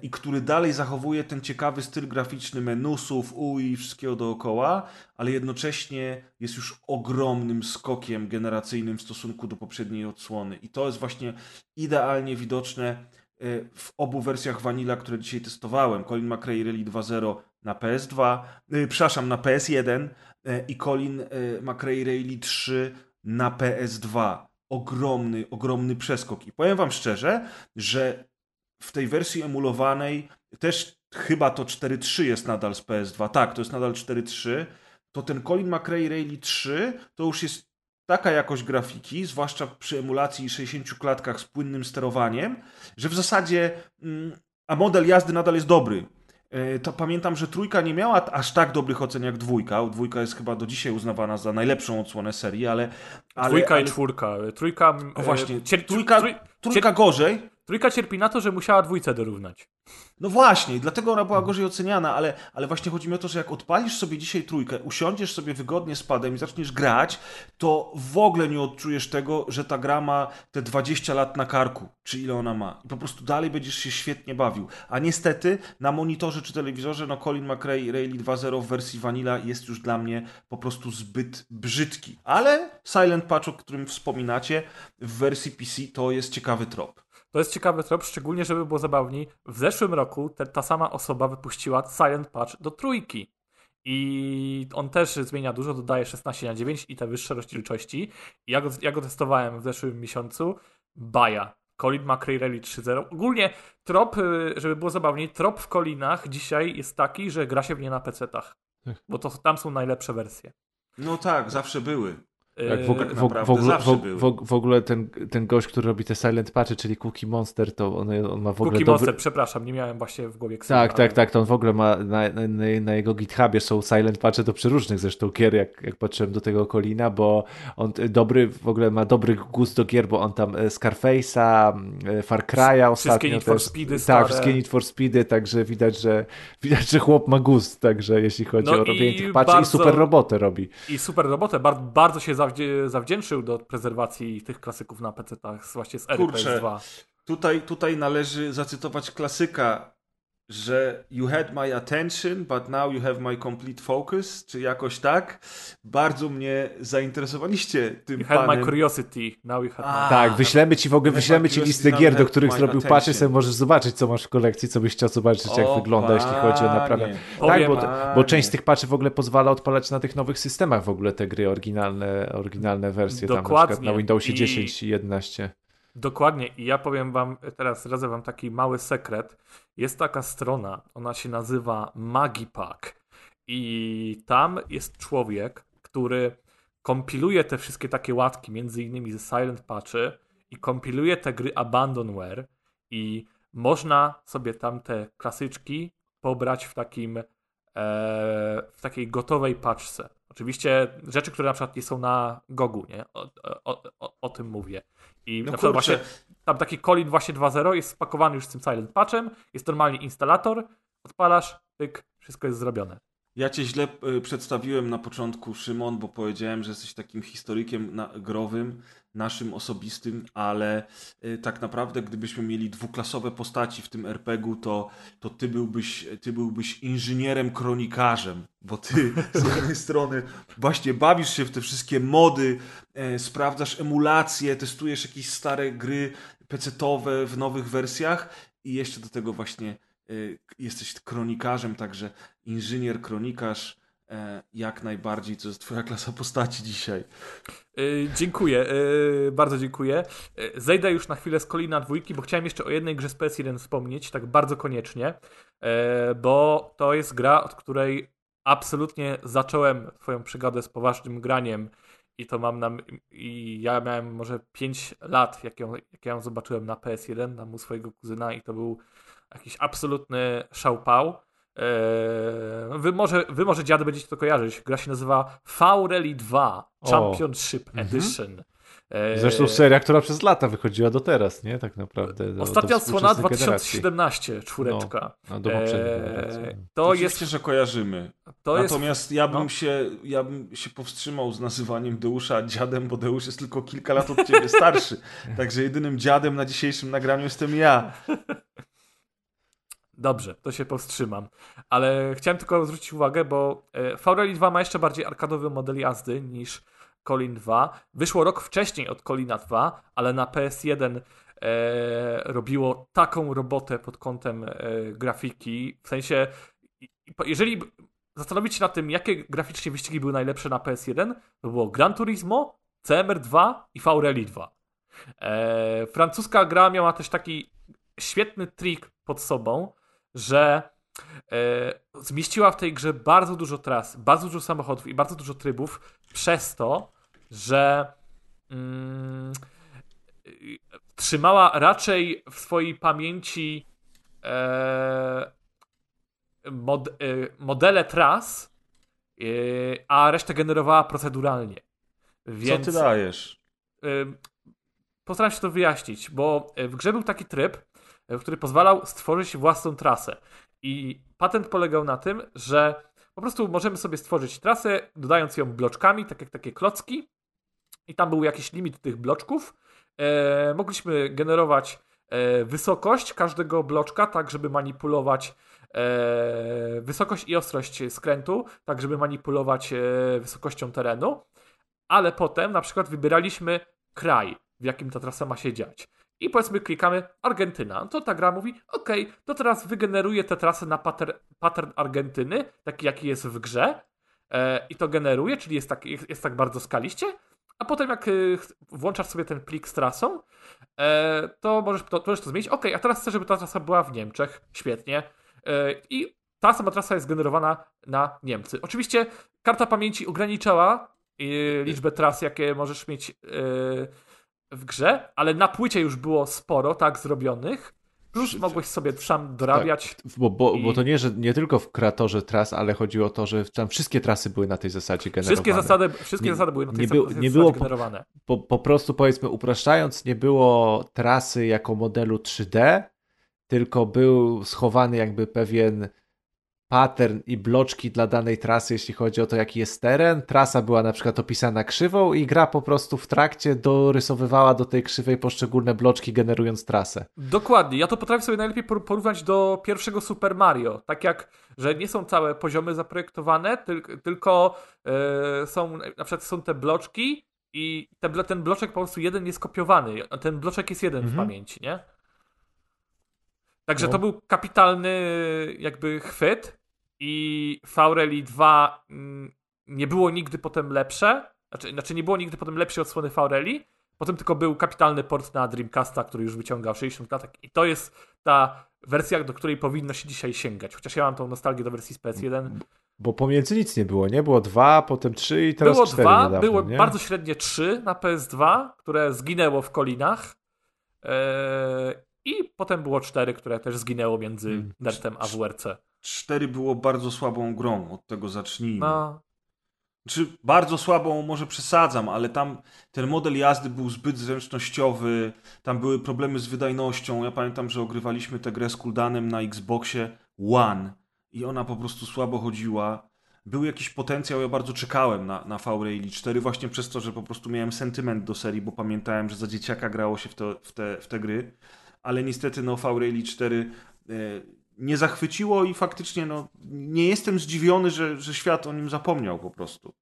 i który dalej zachowuje ten ciekawy styl graficzny menusów, UI, wszystkiego dookoła, ale jednocześnie jest już ogromnym skokiem generacyjnym w stosunku do poprzedniej odsłony. I to jest właśnie idealnie widoczne w obu wersjach Vanilla, które dzisiaj testowałem. Colin McRae Rally 2.0 na PS2, przepraszam, na PS1 i Colin McRae Rally 3 na PS2. Ogromny, ogromny przeskok. I powiem wam szczerze, że w tej wersji emulowanej też chyba to 4.3 jest nadal z PS2. Tak, to jest nadal 4.3. To ten Colin McRae Rally 3 to już jest taka jakość grafiki, zwłaszcza przy emulacji 60 klatkach z płynnym sterowaniem, że w zasadzie a model jazdy nadal jest dobry. To pamiętam, że trójka nie miała aż tak dobrych ocen jak dwójka. Dwójka jest chyba do dzisiaj uznawana za najlepszą odsłonę serii, ale dwójka i czwórka. Trójka... O właśnie, trójka gorzej. Trójka cierpi na to, że musiała dwójce dorównać. No właśnie, dlatego ona była gorzej oceniana, ale właśnie chodzi mi o to, że jak odpalisz sobie dzisiaj trójkę, usiądziesz sobie wygodnie z padem i zaczniesz grać, to w ogóle nie odczujesz tego, że ta gra ma te 20 lat na karku, czy ile ona ma. I po prostu dalej będziesz się świetnie bawił. A niestety na monitorze czy telewizorze, no Colin McRae Rally 2.0 w wersji Vanilla jest już dla mnie po prostu zbyt brzydki. Ale Silent Patch, o którym wspominacie, w wersji PC to jest ciekawy trop. To jest ciekawy trop, szczególnie żeby było zabawniej. W zeszłym roku ta sama osoba wypuściła Silent Patch do trójki. I on też zmienia dużo, dodaje 16:9 i te wyższe rozdzielczości. Ja go testowałem w zeszłym miesiącu. Baja. Colin McRae Rally 3.0. Ogólnie trop, żeby było zabawniej, trop w Colinach dzisiaj jest taki, że gra się w nie na PC-tach. Bo to tam są najlepsze wersje. No tak, zawsze były. Tak, w ogóle ten gość, który robi te Silent Patchy, czyli Cookie Monster, to on ma w ogóle... Cookie Monster, przepraszam, nie miałem właśnie w głowie ksera. Tak, to on w ogóle ma, na jego GitHubie są Silent Patche do przeróżnych zresztą gier, jak patrzyłem do tego Colina, bo on ma dobry gust do gier, bo on tam Scarface'a, Far Cry'a ostatnio Need for Speedy, tak, wszystkie Need for Speedy, także widać, że chłop ma gust, także jeśli chodzi o robienie tych patchy i super robotę robi. I super robotę, bardzo się zawdzięczył do prezerwacji tych klasyków na PC-tach, właśnie z ery PS2. Tutaj należy zacytować klasyka, że you had my attention, but now you have my complete focus, czy jakoś tak. Bardzo mnie zainteresowaliście tym you panem. You had my curiosity, now you had my... Tak, wyślemy ci listę gier, do których zrobił patchy, sobie możesz zobaczyć, co masz w kolekcji, co byś chciał zobaczyć, jak wygląda, jeśli chodzi o naprawę. Tak, bo część z tych patchy w ogóle pozwala odpalać na tych nowych systemach w ogóle te gry, oryginalne wersje. Dokładnie. Tam na przykład na Windowsie 10 i 11. Dokładnie. I ja powiem wam, teraz zdradzę wam taki mały sekret. Jest taka strona, ona się nazywa Magipack i tam jest człowiek, który kompiluje te wszystkie takie łatki, między innymi ze Silent Patchy i kompiluje te gry Abandonware i można sobie tam te klasyczki pobrać w takiej gotowej paczce. Oczywiście rzeczy, które na przykład nie są na GOG-u, nie? O tym mówię. I no na przykład właśnie tam taki Colin właśnie 2.0 jest spakowany już z tym Silent Patchem, jest normalnie instalator, odpalasz, pyk, wszystko jest zrobione. Ja cię źle przedstawiłem na początku, Szymon, bo powiedziałem, że jesteś takim historykiem growym, naszym osobistym, ale tak naprawdę gdybyśmy mieli dwuklasowe postaci w tym RPG-u, to ty byłbyś inżynierem, kronikarzem, bo ty z jednej strony właśnie bawisz się w te wszystkie mody, sprawdzasz emulacje, testujesz jakieś stare gry pecetowe w nowych wersjach i jeszcze do tego właśnie jesteś kronikarzem, także inżynier, kronikarz, jak najbardziej, co jest twoja klasa postaci dzisiaj. Dziękuję, bardzo dziękuję. Zejdę już na chwilę z Colina dwójki, bo chciałem jeszcze o jednej grze z PS1 wspomnieć, tak bardzo koniecznie, bo to jest gra, od której absolutnie zacząłem twoją przygodę z poważnym graniem i to mam na... I ja miałem może 5 lat, jak ją zobaczyłem na PS1, tam u swojego kuzyna i to był jakiś absolutny szałpał. Wy może dziady będziecie to kojarzyć. Gra się nazywa V-Rally 2 Championship Edition. Zresztą seria, która przez lata wychodziła do teraz, nie? Tak naprawdę. Ostatnia odsłona 2017, czwóreczka. No, do to jest... Oczywiście, że kojarzymy. To natomiast jest... ja bym się powstrzymał z nazywaniem Deusza dziadem, bo Deusz jest tylko kilka lat od ciebie starszy. Także jedynym dziadem na dzisiejszym nagraniu jestem ja. Dobrze, to się powstrzymam. Ale chciałem tylko zwrócić uwagę, bo V-Rally 2 ma jeszcze bardziej arkadowy model jazdy niż Colin 2. Wyszło rok wcześniej od Colina 2, ale na PS1 robiło taką robotę pod kątem grafiki. W sensie, jeżeli zastanowić się nad tym, jakie graficznie wyścigi były najlepsze na PS1, to było Gran Turismo, CMR 2 i V-Rally 2. Francuska gra miała też taki świetny trik pod sobą, że zmieściła w tej grze bardzo dużo tras, bardzo dużo samochodów i bardzo dużo trybów przez to, że trzymała raczej w swojej pamięci modele tras, a resztę generowała proceduralnie. Więc, co ty dajesz? Postaram się to wyjaśnić, bo w grze był taki tryb, który pozwalał stworzyć własną trasę. I patent polegał na tym, że po prostu możemy sobie stworzyć trasę, dodając ją bloczkami, tak jak takie klocki. I tam był jakiś limit tych bloczków. Mogliśmy generować wysokość każdego bloczka, tak żeby manipulować wysokość i ostrość skrętu, tak żeby manipulować wysokością terenu. Ale potem na przykład wybieraliśmy kraj, w jakim ta trasa ma się dziać. I powiedzmy klikamy Argentyna. To ta gra mówi, okej, to teraz wygeneruje tę trasę na pattern Argentyny, taki jaki jest w grze i to generuje, czyli jest tak bardzo skaliście, a potem jak włączasz sobie ten plik z trasą, to możesz to zmienić. Okej, a teraz chcę, żeby ta trasa była w Niemczech. Świetnie. I ta sama trasa jest generowana na Niemcy. Oczywiście karta pamięci ograniczała liczbę tras, jakie możesz mieć w grze, ale na płycie już było sporo tak zrobionych, plus mogłeś sobie sam dorabiać. Tak, bo to nie, że nie tylko w kreatorze tras, ale chodziło o to, że tam wszystkie trasy były na tej zasadzie generowane. Wszystkie zasady były na tej zasadzie generowane. Po prostu powiedzmy upraszczając, nie było trasy jako modelu 3D, tylko był schowany jakby pewien pattern i bloczki dla danej trasy, jeśli chodzi o to, jaki jest teren. Trasa była na przykład opisana krzywą i gra po prostu w trakcie dorysowywała do tej krzywej poszczególne bloczki, generując trasę. Dokładnie. Ja to potrafię sobie najlepiej porównać do pierwszego Super Mario. Tak jak, że nie są całe poziomy zaprojektowane, tylko są, na przykład są te bloczki i ten bloczek po prostu jeden jest kopiowany. Ten bloczek jest jeden w pamięci, nie? Także to był kapitalny jakby chwyt i V-Rally 2 nie było nigdy potem lepsze, znaczy nie było nigdy potem lepszej odsłony V-Rally, potem tylko był kapitalny port na Dreamcasta, który już wyciągał 60 klatek i to jest ta wersja, do której powinno się dzisiaj sięgać, chociaż ja mam tą nostalgię do wersji z PS1. Bo pomiędzy nic nie było, nie? Było 2, potem 3 i teraz 4 niedawno. Było 2, było bardzo średnie 3 na PS2, które zginęło w Kolinach. I potem było 4, które też zginęło między Dirtem a WRC. 4 było bardzo słabą grą, od tego zacznijmy. No. Czy bardzo słabą, może przesadzam, ale tam ten model jazdy był zbyt zręcznościowy, tam były problemy z wydajnością. Ja pamiętam, że ogrywaliśmy tę grę z cooldown na Xboxie One i ona po prostu słabo chodziła. Był jakiś potencjał, ja bardzo czekałem na V-Rally 4 właśnie przez to, że po prostu miałem sentyment do serii, bo pamiętałem, że za dzieciaka grało się w te gry. Ale niestety V-Rally 4 nie zachwyciło i faktycznie nie jestem zdziwiony, że świat o nim zapomniał po prostu.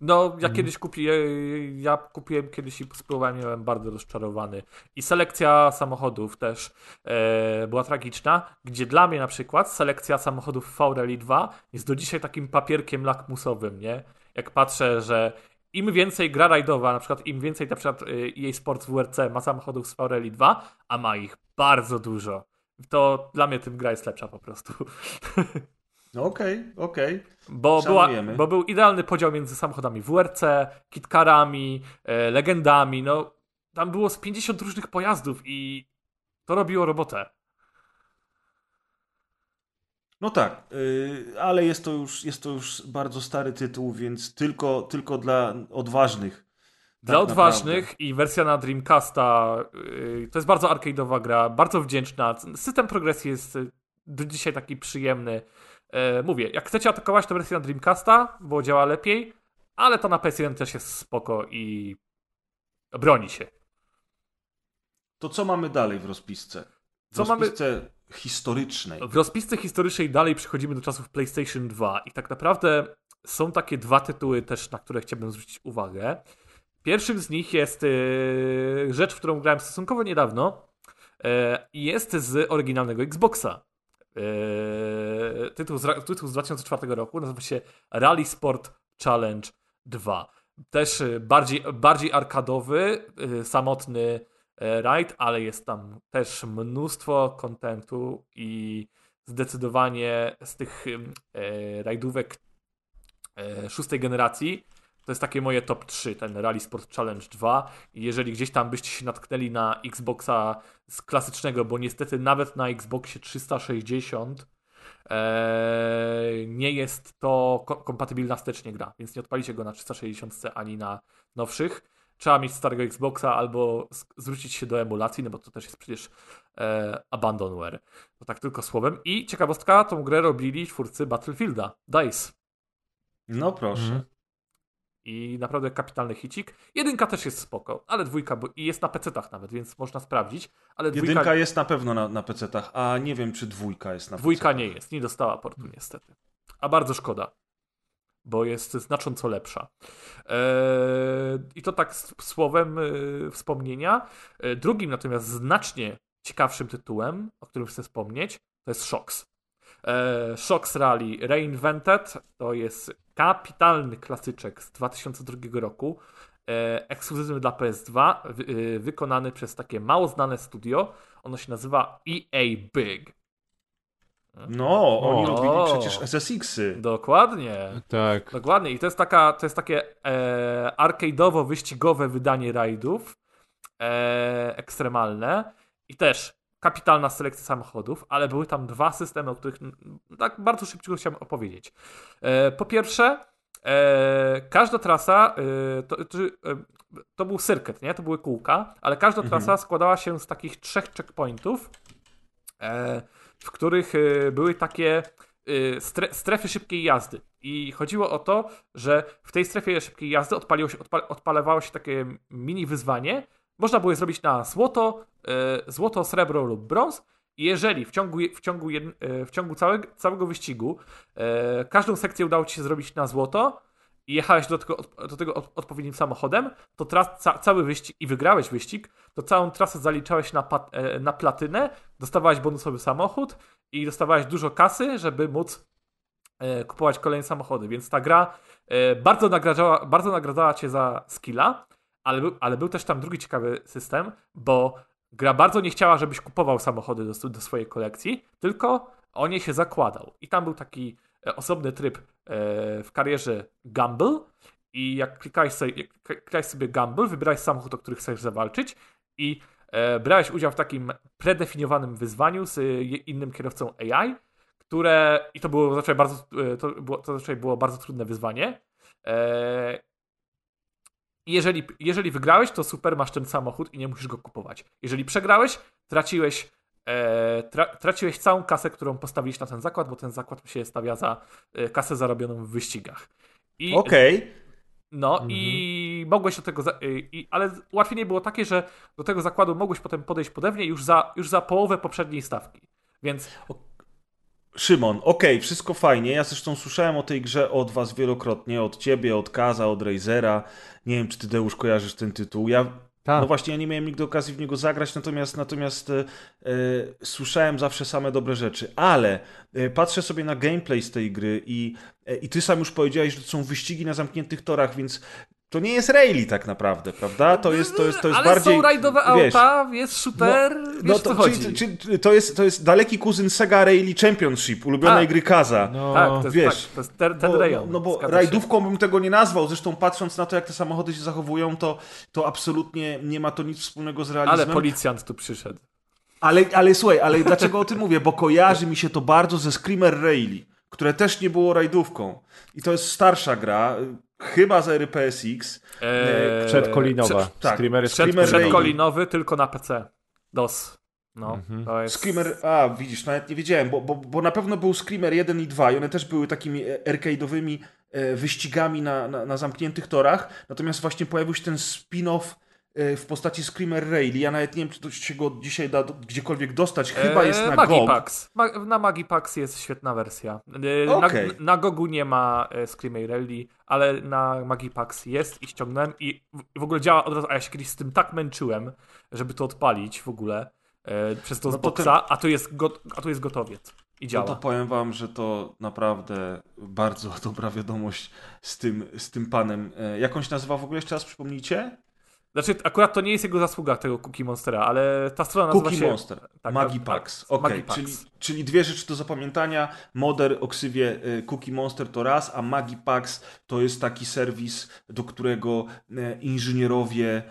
No, ja kiedyś kupiłem kiedyś i spróbowałem, byłem bardzo rozczarowany. I selekcja samochodów też była tragiczna, gdzie dla mnie na przykład selekcja samochodów V-Rally 2 jest do dzisiaj takim papierkiem lakmusowym, nie? Jak patrzę, że im więcej gra rajdowa, na przykład im więcej na przykład EA Sports WRC ma samochodów z V-Rally 2, a ma ich bardzo dużo, to dla mnie tym gra jest lepsza po prostu. No okej. Bo był idealny podział między samochodami WRC, kitkarami, legendami. No, tam było z 50 różnych pojazdów i to robiło robotę. No tak, ale jest to już bardzo stary tytuł, więc tylko dla odważnych. Dla tak odważnych naprawdę. I wersja na Dreamcasta. To jest bardzo arcade'owa gra, bardzo wdzięczna. System progresji jest do dzisiaj taki przyjemny. Mówię, jak chcecie atakować, to wersja na Dreamcasta, bo działa lepiej, ale to na PS1 też jest spoko i broni się. To co mamy dalej w rozpisce? Historycznej. W rozpisce historycznej dalej przechodzimy do czasów PlayStation 2 i tak naprawdę są takie dwa tytuły też, na które chciałbym zwrócić uwagę. Pierwszym z nich jest rzecz, w którą grałem stosunkowo niedawno i jest z oryginalnego Xboxa. Tytuł z 2004 roku nazywa się Rally Sport Challenge 2. Też bardziej arkadowy, samotny rajd, ale jest tam też mnóstwo kontentu i zdecydowanie z tych rajdówek szóstej generacji to jest takie moje top 3, ten Rally Sport Challenge 2. I jeżeli gdzieś tam byście się natknęli na Xboxa z klasycznego, bo niestety nawet na Xboxie 360 nie jest to kompatybilna wstecznie gra, więc nie odpalicie go na 360 ani na nowszych. Trzeba mieć starego Xboxa albo zwrócić się do emulacji, no bo to też jest przecież abandonware. To tak tylko słowem. I ciekawostka, tą grę robili twórcy Battlefielda, DICE. No proszę. I naprawdę kapitalny hicik. Jedynka też jest spoko, ale dwójka, bo i jest na PC-tach nawet, więc można sprawdzić. Ale dwójka... Jedynka jest na pewno na PC-tach, a nie wiem, czy dwójka jest na PC-tach. Dwójka nie jest, nie dostała portu niestety. A bardzo szkoda, bo jest znacząco lepsza. I to tak słowem wspomnienia. Drugim natomiast znacznie ciekawszym tytułem, o którym chcę wspomnieć, to jest Shox. Shox Rally Reinvented to jest kapitalny klasyczek z 2002 roku, ekskluzywny dla PS2, wykonany przez takie mało znane studio. Ono się nazywa EA Big. No, oni robili przecież SSX-y. Dokładnie. Tak. Dokładnie. I to jest takie arcade'owo-wyścigowe wydanie rajdów, ekstremalne i też kapitalna selekcja samochodów, ale były tam dwa systemy, o których tak bardzo szybciutko chciałem opowiedzieć. Po pierwsze, każda trasa, to był cyrkiet, nie? To były kółka, ale każda trasa składała się z takich 3 checkpointów, w których były takie strefy szybkiej jazdy. I chodziło o to, że w tej strefie szybkiej jazdy odpalało się takie mini wyzwanie. Można było je zrobić na złoto, srebro lub brąz. Jeżeli w ciągu całego wyścigu każdą sekcję udało ci się zrobić na złoto i jechałeś do tego odpowiednim samochodem, to cały wyścig i wygrałeś wyścig, to całą trasę zaliczałeś na platynę, dostawałeś bonusowy samochód i dostawałeś dużo kasy, żeby móc kupować kolejne samochody. Więc ta gra bardzo nagradzała cię za skilla. Ale był też tam drugi ciekawy system, bo gra bardzo nie chciała, żebyś kupował samochody do swojej kolekcji, tylko o nie się zakładał. I tam był taki osobny tryb w karierze Gamble i jak klikałeś sobie Gamble, wybierałeś samochód, o który chcesz zawalczyć i brałeś udział w takim predefiniowanym wyzwaniu z innym kierowcą AI, to było bardzo trudne wyzwanie. Jeżeli wygrałeś, to super, masz ten samochód i nie musisz go kupować. Jeżeli przegrałeś, traciłeś całą kasę, którą postawiłeś na ten zakład, bo ten zakład się stawia za kasę zarobioną w wyścigach. Okej. No i mogłeś do tego... ale ułatwienie było takie, że do tego zakładu mogłeś potem podejść podobnie już za połowę poprzedniej stawki. Więc Szymon, okej, wszystko fajnie. Ja zresztą słyszałem o tej grze od was wielokrotnie, od ciebie, od Kaza, od Razera. Nie wiem, czy ty, Deusz, kojarzysz ten tytuł. No właśnie, ja nie miałem nigdy okazji w niego zagrać, natomiast słyszałem zawsze same dobre rzeczy, ale patrzę sobie na gameplay z tej gry i ty sam już powiedziałeś, że to są wyścigi na zamkniętych torach, więc to nie jest rally tak naprawdę, prawda? To jest ale bardziej... Ale są rajdowe auta, jest shooter, co chodzi. To jest daleki kuzyn Sega Rally Championship, ulubionej gry Kaza. No. Tak, to jest ten rejon. No bo rajdówką bym tego nie nazwał, zresztą patrząc na to, jak te samochody się zachowują, to absolutnie nie ma to nic wspólnego z realizmem. Ale policjant tu przyszedł. Ale słuchaj, dlaczego o tym mówię? Bo kojarzy mi się to bardzo ze Screamer Rally, które też nie było rajdówką. I to jest starsza gra, chyba z ery PSX. Przedkolinowa. Tak. Przedkolinowy, tylko na PC. DOS. No, to jest... Screamer, widzisz, nawet nie wiedziałem, bo na pewno był Screamer 1 i 2 i one też były takimi arcade'owymi wyścigami na zamkniętych torach. Natomiast właśnie pojawił się ten spin-off w postaci Screamer Rally. Ja nawet nie wiem, czy to się go dzisiaj da gdziekolwiek dostać. Chyba jest na GOG. Na Magipacks jest świetna wersja. Okay. Na GOGu nie ma Screamer Rally, ale na Magipacks jest i ściągnąłem i w ogóle działa od razu, a ja się kiedyś z tym tak męczyłem, żeby to odpalić w ogóle przez to Xboxa, a tu jest gotowiec. No to powiem wam, że to naprawdę bardzo dobra wiadomość z tym panem. Jak on się nazywa w ogóle? Jeszcze raz przypomnijcie? Znaczy, akurat to nie jest jego zasługa, tego Cookie Monstera, ale ta strona nazywa się... Cookie Monster, tak, Magipacks. Magipacks. Czyli dwie rzeczy do zapamiętania. Modder o ksywie Cookie Monster to raz, a Magipacks to jest taki serwis, do którego inżynierowie,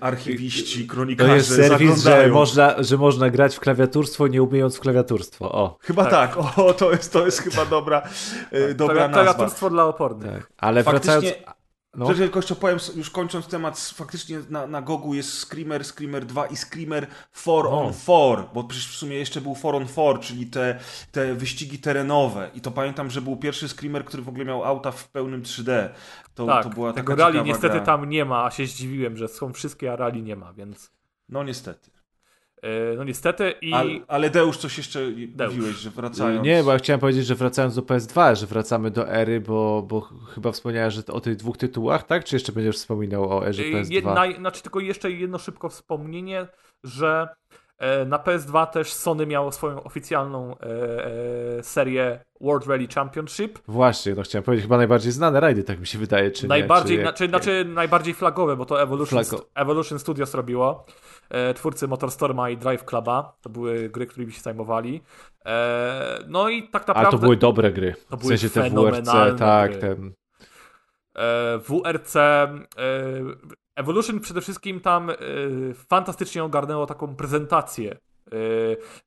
archiwiści, kronikarze to jest serwis, że można grać w klawiaturstwo, nie umiejąc w klawiaturstwo. O. Chyba tak. O, to jest chyba dobra nazwa. Klawiaturstwo dla opornych. Tak. Ale faktycznie... wracając... No. Rzecz tylko jeszcze powiem, już kończąc temat, faktycznie na GOG-u jest Screamer, Screamer 2 i Screamer 4-on-4, bo przecież w sumie jeszcze był 4-on-4, czyli te wyścigi terenowe. I to pamiętam, że był pierwszy Screamer, który w ogóle miał auta w pełnym 3D. To była taka ciekawa rally niestety gra. Tam nie ma, a się zdziwiłem, że są wszystkie, a rally nie ma, więc... No niestety. I... Ale Deusz, coś jeszcze mówiłeś, że wracając... Nie, bo ja chciałem powiedzieć, że wracając do PS2, że wracamy do ery, bo chyba wspomniałeś o tych dwóch tytułach, tak? Czy jeszcze będziesz wspominał o erze PS2? Znaczy tylko jeszcze jedno szybko wspomnienie, że na PS2 też Sony miało swoją oficjalną serię World Rally Championship. Właśnie, chciałem powiedzieć, chyba najbardziej znane rajdy, tak mi się wydaje, czy najbardziej, nie? Znaczy najbardziej flagowe, bo to Evolution Studios robiło. Twórcy Motorstorma i Drive Cluba. To były gry, którymi się zajmowali. No i tak naprawdę... A to były dobre gry. To były fenomenalne gry. WRC... Evolution przede wszystkim tam fantastycznie ogarnęło taką prezentację.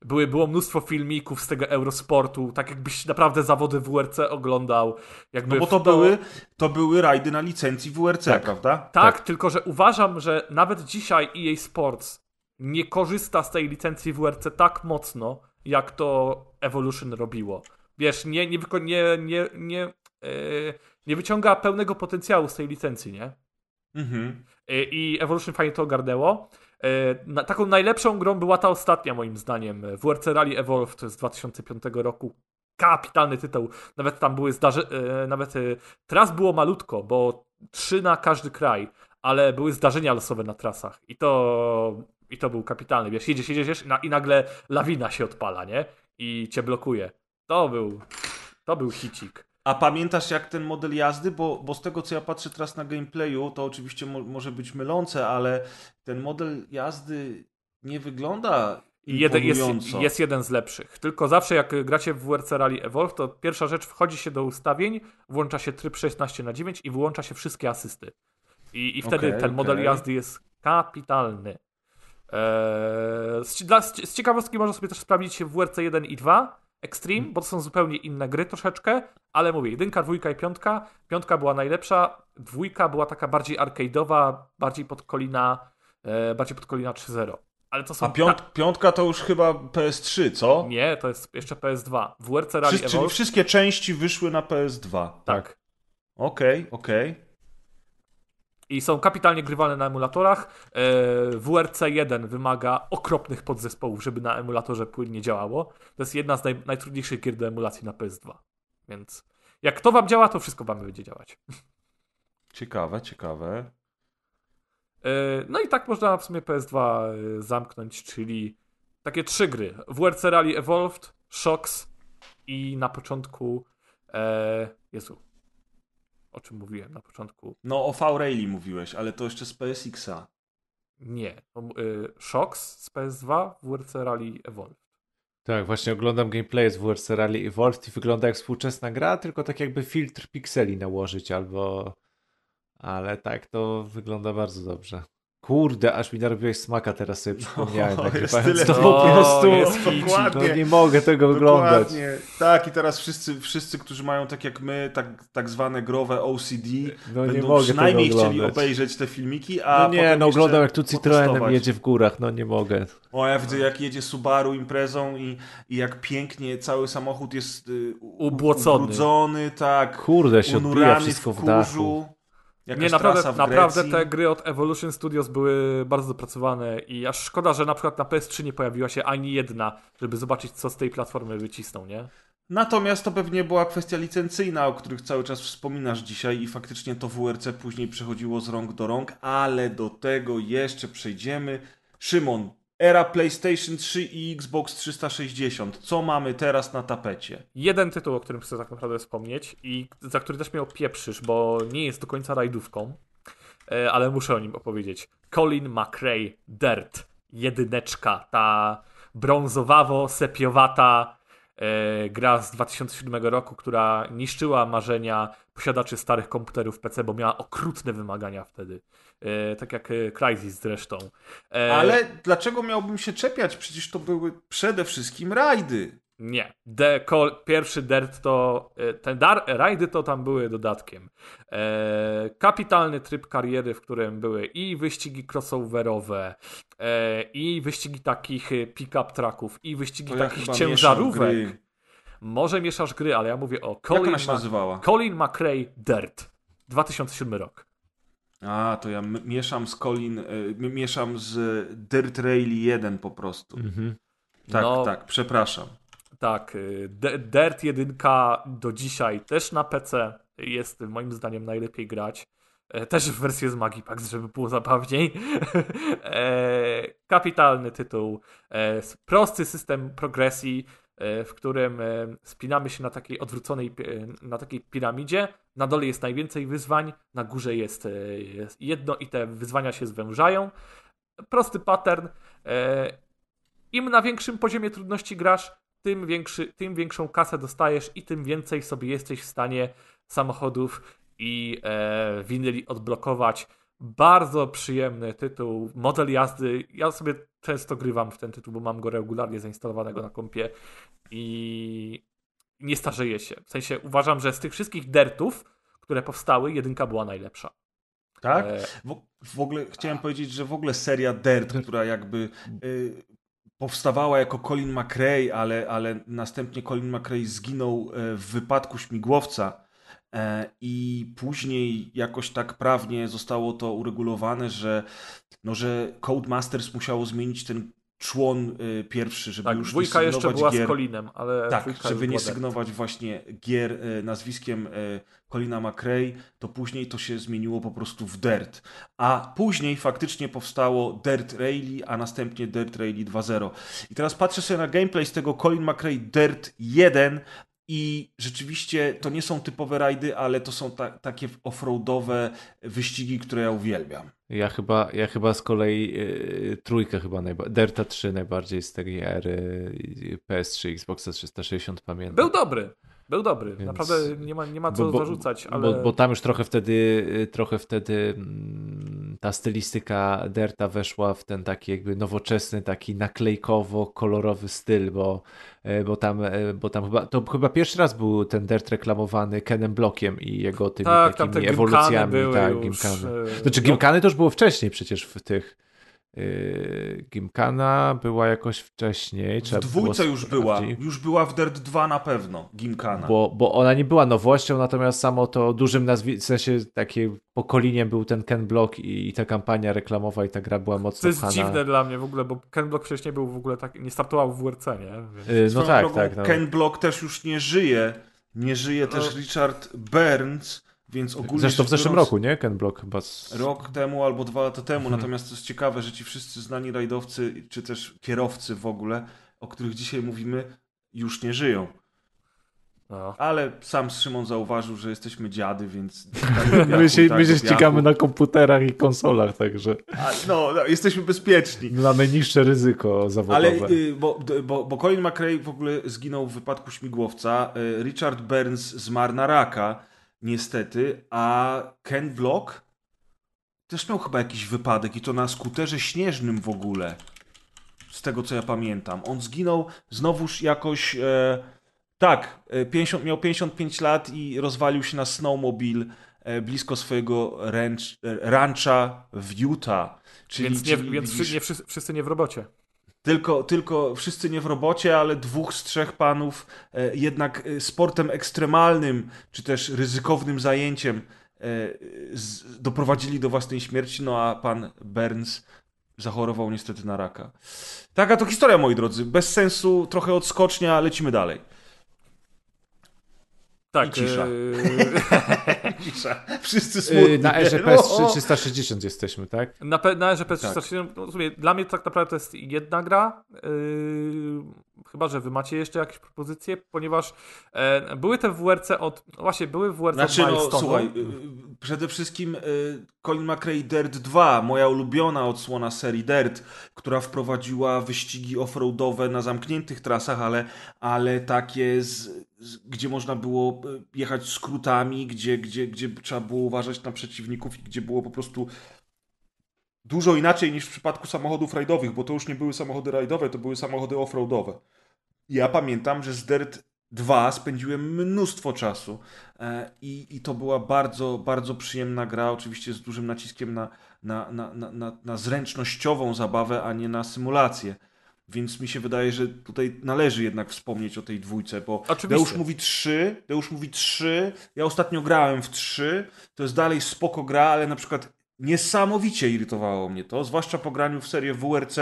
Było mnóstwo filmików z tego Eurosportu, tak jakbyś naprawdę zawody WRC oglądał. Były rajdy na licencji WRC, tak, prawda? Tak, tylko że uważam, że nawet dzisiaj EA Sports nie korzysta z tej licencji WRC tak mocno, jak to Evolution robiło. Wiesz, nie wyciąga pełnego potencjału z tej licencji, nie? Mhm. I Evolution fajnie to ogarnęło. Taką najlepszą grą była ta ostatnia, moim zdaniem, WRC Rally Evolved, to jest z 2005 roku. Kapitalny tytuł. Nawet tam były tras było malutko, bo 3 na każdy kraj, ale były zdarzenia losowe na trasach. I to był kapitalny. Wiesz, jedziesz i nagle lawina się odpala, nie? I cię blokuje. To był hicik. A pamiętasz, jak ten model jazdy, bo z tego, co ja patrzę teraz na gameplayu, to oczywiście może być mylące, ale ten model jazdy nie wygląda imponująco. Jest jeden z lepszych. Tylko zawsze, jak gracie w WRC Rally Evolve, to pierwsza rzecz, wchodzi się do ustawień, włącza się tryb 16:9 i wyłącza się wszystkie asysty. I wtedy ten model jazdy jest kapitalny. Z ciekawostki można sobie też sprawdzić w WRC 1 i 2. Extreme, bo to są zupełnie inne gry troszeczkę, ale mówię, 1, 2 i 5. 5 była najlepsza, 2 była taka bardziej arcade'owa, bardziej pod kolina 3.0. Ale to są... A 5 to już chyba PS3, co? Nie, to jest jeszcze PS2. WRC Rally Evolved. Czyli wszystkie części wyszły na PS2. Tak. Okej. I są kapitalnie grywalne na emulatorach. WRC1 wymaga okropnych podzespołów, żeby na emulatorze płynnie działało. To jest jedna z najtrudniejszych gier do emulacji na PS2. Więc jak to wam działa, to wszystko wam będzie działać. Ciekawe, ciekawe. No i tak można w sumie PS2 zamknąć, czyli takie trzy gry. WRC Rally Evolved, Shox i na początku... O czym mówiłem na początku? No o V-Rally mówiłeś, ale to jeszcze z PSX-a. Nie. Shox z PS2, WRC Rally Evolved. Tak, właśnie oglądam gameplay z WRC Rally Evolved i wygląda jak współczesna gra, tylko tak jakby filtr pikseli nałożyć albo... Ale tak, to wygląda bardzo dobrze. Kurde, aż mi narobiłeś smaka, teraz sobie przypomniałem. To po prostu nie mogę tego oglądać. Tak, i teraz wszyscy, którzy mają tak jak my, tak zwane growe OCD, będą przynajmniej chcieli obejrzeć te filmiki, a no nie, no oglądam jak tu Citroenem jedzie w górach, no nie mogę. O, ja widzę jak jedzie Subaru imprezą i jak pięknie cały samochód jest ubrudzony, tak. Kurde, się odbija wszystko w dachu. Nie, naprawdę te gry od Evolution Studios były bardzo dopracowane i aż szkoda, że na przykład na PS3 nie pojawiła się ani jedna, żeby zobaczyć, co z tej platformy wycisną, nie? Natomiast to pewnie była kwestia licencyjna, o których cały czas wspominasz dzisiaj i faktycznie to WRC później przechodziło z rąk do rąk, ale do tego jeszcze przejdziemy. Szymon, era PlayStation 3 i Xbox 360. Co mamy teraz na tapecie? Jeden tytuł, o którym chcę tak naprawdę wspomnieć i za który też mnie opieprzysz, bo nie jest do końca rajdówką, ale muszę o nim opowiedzieć. Colin McRae, Dirt. Jedyneczka. Ta brązowawo-sepiowata gra z 2007 roku, która niszczyła marzenia posiadaczy starych komputerów PC, bo miała okrutne wymagania wtedy. Tak jak Crysis zresztą. Ale dlaczego miałbym się czepiać? Przecież to były przede wszystkim rajdy. Nie. Pierwszy Dirt to... rajdy to tam były dodatkiem. Kapitalny tryb kariery, w którym były i wyścigi crossoverowe, i wyścigi takich pick-up trucków, i wyścigi takich ciężarówek. Może mieszasz gry, ale ja mówię o Colin McRae Dirt. 2007 rok. A, to ja mieszam z mieszam z Dirt Rally 1 po prostu. Mhm. Tak, no, tak, przepraszam. Tak, Dirt 1 do dzisiaj też na PC jest moim zdaniem najlepiej grać. Też w wersję z Magipack, żeby było zabawniej. Kapitalny tytuł. Prosty system progresji, w którym spinamy się na takiej odwróconej, na takiej piramidzie. Na dole jest najwięcej wyzwań, na górze jest jedno i te wyzwania się zwężają. Prosty pattern. Im na większym poziomie trudności grasz, tym większą kasę dostajesz i tym więcej sobie jesteś w stanie samochodów i winyli odblokować. Bardzo przyjemny tytuł, model jazdy. Ja sobie często grywam w ten tytuł, bo mam go regularnie zainstalowanego na kompie i nie starzeję się. W sensie uważam, że z tych wszystkich dirtów, które powstały, jedynka była najlepsza. Tak? W ogóle chciałem powiedzieć, że w ogóle seria Dirt, która jakby... powstawała jako Colin McRae, ale następnie Colin McRae zginął w wypadku śmigłowca i później jakoś tak prawnie zostało to uregulowane, że Codemasters musiało zmienić ten człon pierwszy, żeby tak, już nie sygnować jeszcze była gier. Z Colinem, ale tak, żeby nie sygnować właśnie gier nazwiskiem Colina McRae, to później to się zmieniło po prostu w Dirt. A później faktycznie powstało Dirt Rally, a następnie Dirt Rally 2.0. I teraz patrzę sobie na gameplay z tego Colin McRae Dirt 1 i rzeczywiście to nie są typowe rajdy, ale to są takie offroadowe wyścigi, które ja uwielbiam. Ja chyba z kolei trójkę chyba najbardziej, Dirta 3 najbardziej z tej ery PS3, Xboxa 360 pamiętam. Był dobry, więc naprawdę nie ma co zarzucać. Ale... Bo tam już trochę wtedy ta stylistyka Dirta weszła w ten taki jakby nowoczesny, taki naklejkowo-kolorowy styl, bo tam chyba pierwszy raz był ten Dirt reklamowany Kenem Blockiem i jego tymi takimi ewolucjami. Gimkany były już. Znaczy gimkany to już było wcześniej przecież w tych... Gymkhana była jakoś wcześniej. W dwójce było... już była w Dirt 2 na pewno, Gymkhana. Bo ona nie była nowością, natomiast samo to dużym nazwiskiem, w sensie takie pokoliniem był ten Ken Block i ta kampania reklamowa i ta gra była mocno To jest pchana. Dziwne dla mnie w ogóle, bo Ken Block przecież nie był w ogóle tak, nie startował w WRC, nie? Więc... No tak, tak. No. Ken Block też już nie żyje, też Richard Burns, więc ogólnie... Zresztą w zeszłym roku, nie? Ken Block chyba... Rok temu albo 2 lata temu, natomiast to jest ciekawe, że ci wszyscy znani rajdowcy, czy też kierowcy w ogóle, o których dzisiaj mówimy, już nie żyją. No. Ale sam Szymon zauważył, że jesteśmy dziady, więc... My się ścigamy na komputerach i konsolach, także... jesteśmy bezpieczni. Mamy niższe ryzyko zawodowe. Ale bo Colin McRae w ogóle zginął w wypadku śmigłowca, Richard Burns zmarł na raka, niestety, a Ken Block też miał chyba jakiś wypadek i to na skuterze śnieżnym w ogóle, z tego co ja pamiętam. On zginął znowuż jakoś... miał 55 lat i rozwalił się na snowmobil blisko swojego rancha w Utah. Wszyscy nie w robocie. Tylko wszyscy nie w robocie, ale 2 z 3 panów jednak sportem ekstremalnym, czy też ryzykownym zajęciem doprowadzili do własnej śmierci, no a pan Burns zachorował niestety na raka. Taka to historia, moi drodzy. Bez sensu, trochę odskocznia, lecimy dalej. Tak, i cisza. Cisza. Wszyscy smutni. Na erze PS360 jesteśmy, tak? Na erze PS360. Tak. No, dla mnie tak naprawdę to jest jedna gra. Chyba że wy macie jeszcze jakieś propozycje, ponieważ były te WRC od... Właśnie, były WRC od Milestone'u. Słuchaj, przede wszystkim Colin McRae Dirt 2, moja ulubiona odsłona serii Dirt, która wprowadziła wyścigi offroadowe na zamkniętych trasach, ale takie gdzie można było jechać skrótami, gdzie trzeba było uważać na przeciwników i gdzie było po prostu dużo inaczej niż w przypadku samochodów rajdowych, bo to już nie były samochody rajdowe, to były samochody offroadowe. Ja pamiętam, że z Dirt 2 spędziłem mnóstwo czasu i to była bardzo, bardzo przyjemna gra, oczywiście z dużym naciskiem na zręcznościową zabawę, a nie na symulację. Więc mi się wydaje, że tutaj należy jednak wspomnieć o tej dwójce, bo Deusz mówi 3, ja ostatnio grałem w 3, to jest dalej spoko gra, ale na przykład niesamowicie irytowało mnie to, zwłaszcza po graniu w serię WRC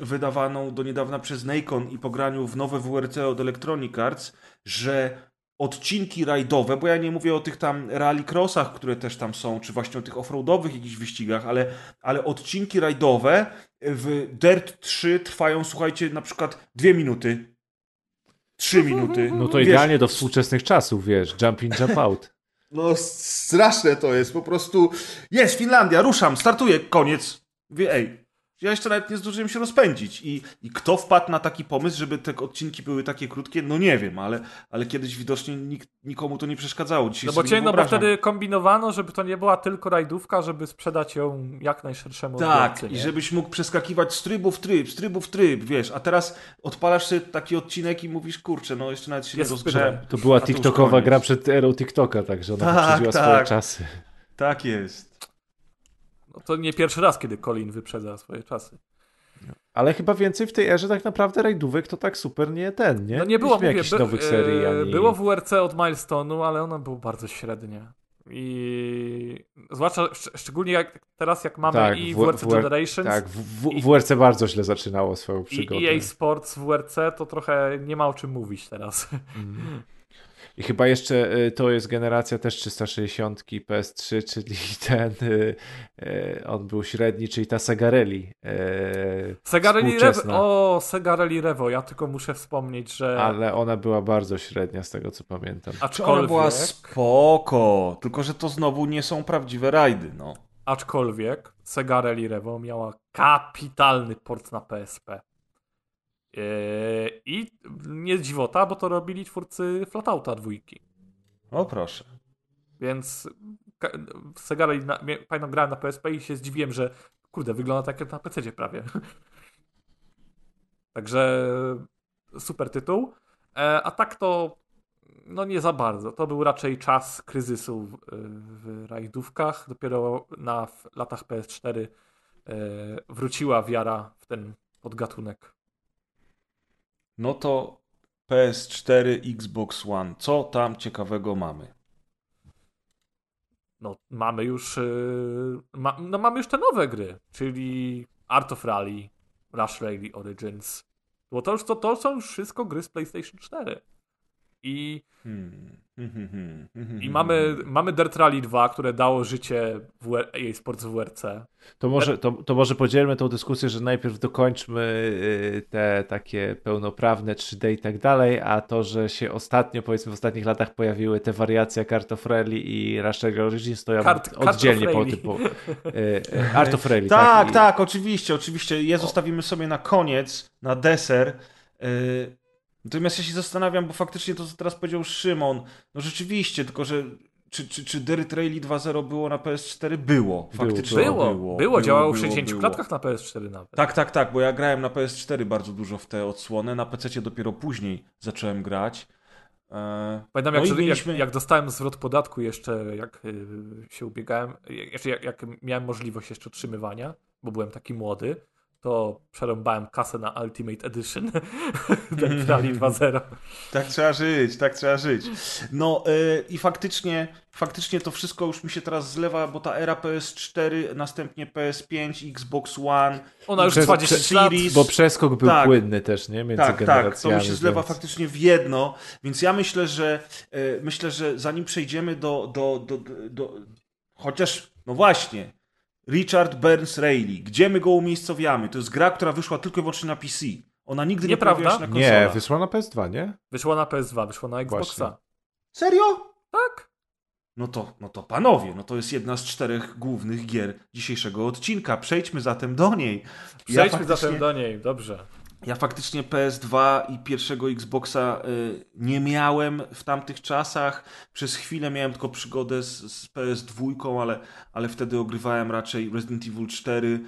wydawaną do niedawna przez Nikon i po graniu w nowe WRC od Electronic Arts, że odcinki rajdowe, bo ja nie mówię o tych tam rallycrossach, które też tam są, czy właśnie o tych offroadowych jakichś wyścigach, ale odcinki rajdowe w Dirt 3 trwają, słuchajcie, na przykład 2 minuty, 3 minuty. No to idealnie do współczesnych czasów, wiesz, jump in, jump out. No straszne to jest, po prostu jest Finlandia, ruszam, startuję, koniec. Mówię, ja jeszcze nawet nie zdążyłem się rozpędzić. I kto wpadł na taki pomysł, żeby te odcinki były takie krótkie? No nie wiem, ale kiedyś widocznie nikomu to nie przeszkadzało. Dzisiaj bo wtedy kombinowano, żeby to nie była tylko rajdówka, żeby sprzedać ją jak najszerszemu odbiorcy. Tak, i żebyś mógł przeskakiwać z trybu w tryb, wiesz. A teraz odpalasz sobie taki odcinek i mówisz, kurczę, no jeszcze nawet się nie rozgrzałem. To była TikTokowa gra przed erą TikToka, także ona wyprzedziła swoje czasy. Tak jest. To nie pierwszy raz, kiedy Colin wyprzedza swoje czasy. Ale chyba więcej w tej erze tak naprawdę rajdówek to tak super nie? No nie było, nowych serii. Było WRC od Milestone'u, ale ono było bardzo średnie. I zwłaszcza szczególnie teraz jak mamy WRC Generations. Tak, WRC bardzo źle zaczynało swoją przygodę. I EA Sports WRC to trochę nie ma o czym mówić teraz. Mm. I chyba jeszcze to jest generacja też 360 PS3, czyli ten on był średni, czyli ta Sega Rally. Sega Rally Revo, ja tylko muszę wspomnieć, że... Ale ona była bardzo średnia z tego, co pamiętam. Aczkolwiek... Ona była spoko, tylko że to znowu nie są prawdziwe rajdy, no. Aczkolwiek Sega Rally Revo miała kapitalny port na PSP. I nie dziwota, bo to robili twórcy Flatouta 2. O proszę. Więc Sega Rally, pamiętam, grałem na PSP i się zdziwiłem, że kurde, wygląda tak jak na PC prawie. Także super tytuł. A tak to no nie za bardzo. To był raczej czas kryzysu w rajdówkach. Dopiero na latach PS4 wróciła wiara w ten podgatunek. No to PS4, Xbox One. Co tam ciekawego mamy? No mamy już mamy już te nowe gry, czyli Art of Rally, Rush Rally Origins. Bo to są już wszystko gry z PlayStation 4. I mamy Dirt Rally 2, które dało życie EA Sports WRC. To może podzielmy tą dyskusję, że najpierw dokończmy te takie pełnoprawne 3D i tak dalej, a to, że się ostatnio, powiedzmy w ostatnich latach pojawiły te wariacje Art of Rally i Rush Rally Origins, to ja oddzielnie po tym. Art of Rally. Tak, oczywiście. Je zostawimy sobie na koniec, na deser. Natomiast ja się zastanawiam, bo faktycznie to, co teraz powiedział Szymon, no rzeczywiście, tylko że czy Dirt Rally 2.0 było na PS4? Było. Faktycznie było. Działało w 60 klatkach na PS4 nawet. Tak, bo ja grałem na PS4 bardzo dużo w te odsłony, na PC dopiero później zacząłem grać. Pamiętam, jak dostałem zwrot podatku jeszcze, jak się ubiegałem, jeszcze jak miałem możliwość jeszcze otrzymywania, bo byłem taki młody, to przerąbałem kasę na Ultimate Edition Dirt Rally 2.0. Tak trzeba żyć. No i faktycznie to wszystko już mi się teraz zlewa, bo ta era PS4, następnie PS5, Xbox One. Ona już trwa 10 lat. Bo przeskok był płynny też, nie? Między generacjami. Tak, to mi się zlewa faktycznie w jedno, więc ja myślę, że zanim przejdziemy do chociaż, no właśnie, Richard Burns Rally. Gdzie my go umiejscowiamy? To jest gra, która wyszła tylko i wyłącznie na PC. Ona nigdy nie pojawiła się na konsolach. Nie, wyszła na PS2, nie? Wyszła na PS2, wyszła na Xboxa. Właśnie. Serio? Tak. No to panowie, no to jest jedna z 4 głównych gier dzisiejszego odcinka. Przejdźmy zatem do niej. Dobrze. Ja faktycznie PS2 i pierwszego Xboxa nie miałem w tamtych czasach. Przez chwilę miałem tylko przygodę z PS2, ale wtedy ogrywałem raczej Resident Evil 4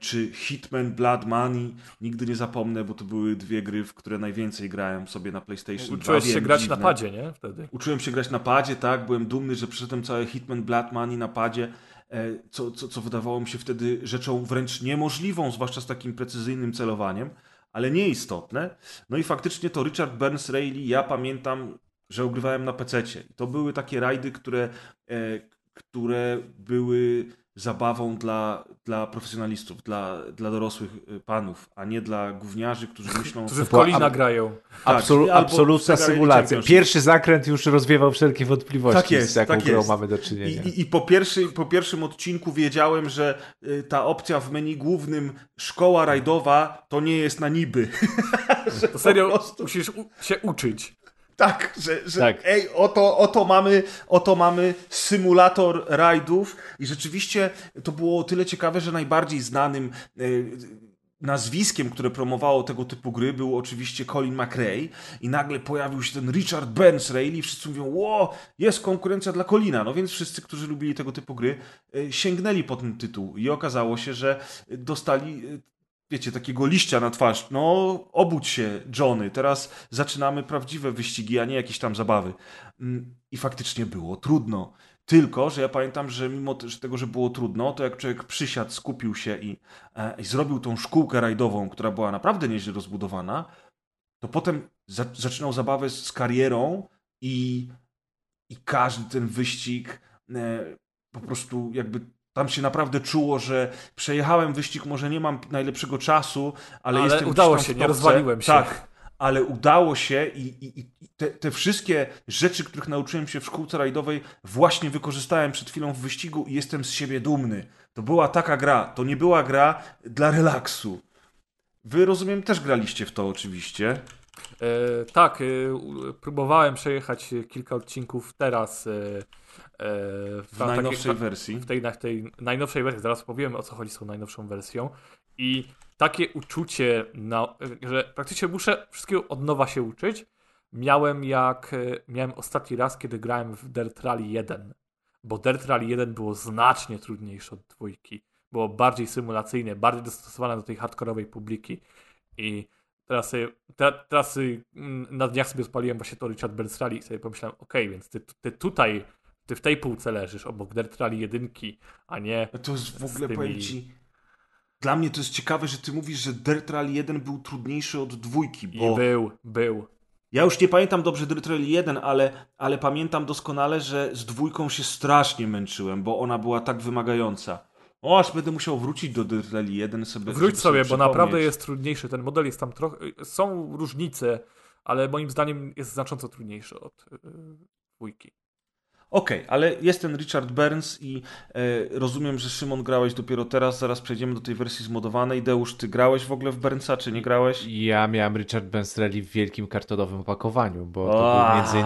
czy Hitman Blood Money. Nigdy nie zapomnę, bo to były 2 gry, w które najwięcej grałem sobie na PlayStation 2. Uczyłeś się grać na padzie, nie? Wtedy. Uczyłem się grać na padzie, tak. Byłem dumny, że przeszedłem całe Hitman Blood Money na padzie. Co wydawało mi się wtedy rzeczą wręcz niemożliwą, zwłaszcza z takim precyzyjnym celowaniem. Ale nieistotne. No i faktycznie to Richard Burns Rally, ja pamiętam, że ogrywałem na pececie. To były takie rajdy, które były zabawą dla profesjonalistów, dla dorosłych panów, a nie dla gówniarzy, którzy myślą... Którzy w kolina grają. Absolutna symulacja. Pierwszy zakręt już rozwiewał wszelkie wątpliwości, z jaką grą mamy do czynienia. I po pierwszym odcinku wiedziałem, że ta opcja w menu głównym szkoła rajdowa to nie jest na niby. To serio musisz się uczyć. Tak, że ej, oto mamy symulator rajdów i rzeczywiście to było o tyle ciekawe, że najbardziej znanym nazwiskiem, które promowało tego typu gry, był oczywiście Colin McRae i nagle pojawił się ten Richard Burns Rally i wszyscy mówią, jest konkurencja dla Colina, no więc wszyscy, którzy lubili tego typu gry, sięgnęli po ten tytuł i okazało się, że dostali... Wiecie, takiego liścia na twarz. No, obudź się, Johnny. Teraz zaczynamy prawdziwe wyścigi, a nie jakieś tam zabawy. I faktycznie było trudno. Tylko, że ja pamiętam, że mimo tego, że było trudno, to jak człowiek przysiadł, skupił się i zrobił tą szkółkę rajdową, która była naprawdę nieźle rozbudowana, to potem zaczynał zabawę z karierą i każdy ten wyścig po prostu jakby... Tam się naprawdę czuło, że przejechałem wyścig, może nie mam najlepszego czasu, ale jestem udało się, nie rozwaliłem się. Tak, ale udało się i te wszystkie rzeczy, których nauczyłem się w szkółce rajdowej, właśnie wykorzystałem przed chwilą w wyścigu i jestem z siebie dumny. To była taka gra, to nie była gra dla relaksu. Wy, rozumiem, też graliście w to oczywiście. Tak, próbowałem przejechać kilka odcinków teraz w najnowszej wersji. W tej najnowszej wersji, zaraz powiem, o co chodzi z tą najnowszą wersją. I takie uczucie, że praktycznie muszę wszystkiego od nowa się uczyć, miałem ostatni raz, kiedy grałem w Dirt Rally 1, bo Dirt Rally 1 było znacznie trudniejsze od 2. Było bardziej symulacyjne, bardziej dostosowane do tej hardkorowej publiki i teraz na dniach sobie spaliłem właśnie to Richard Burns Rally i sobie pomyślałem, więc ty w tej półce leżysz obok Dirt Rally 1, a nie... To jest w ogóle, powiem ci, Dla mnie to jest ciekawe, że ty mówisz, że Dirt Rally 1 był trudniejszy od dwójki, bo... I był. Ja już nie pamiętam dobrze Dirt Rally 1, ale pamiętam doskonale, że z dwójką się strasznie męczyłem, bo ona była tak wymagająca. O, aż będę musiał wrócić do Dirt Rally 1 sobie. Wróć sobie, bo naprawdę jest trudniejszy. Ten model jest tam trochę... Są różnice, ale moim zdaniem jest znacząco trudniejszy od dwójki. Okej, ale jest ten Richard Burns i rozumiem, że Szymon grałeś dopiero teraz, zaraz przejdziemy do tej wersji zmodowanej. Deusz, ty grałeś w ogóle w Burnsa, czy nie grałeś? Ja miałem Richard Burns Rally w wielkim kartonowym opakowaniu, bo to był między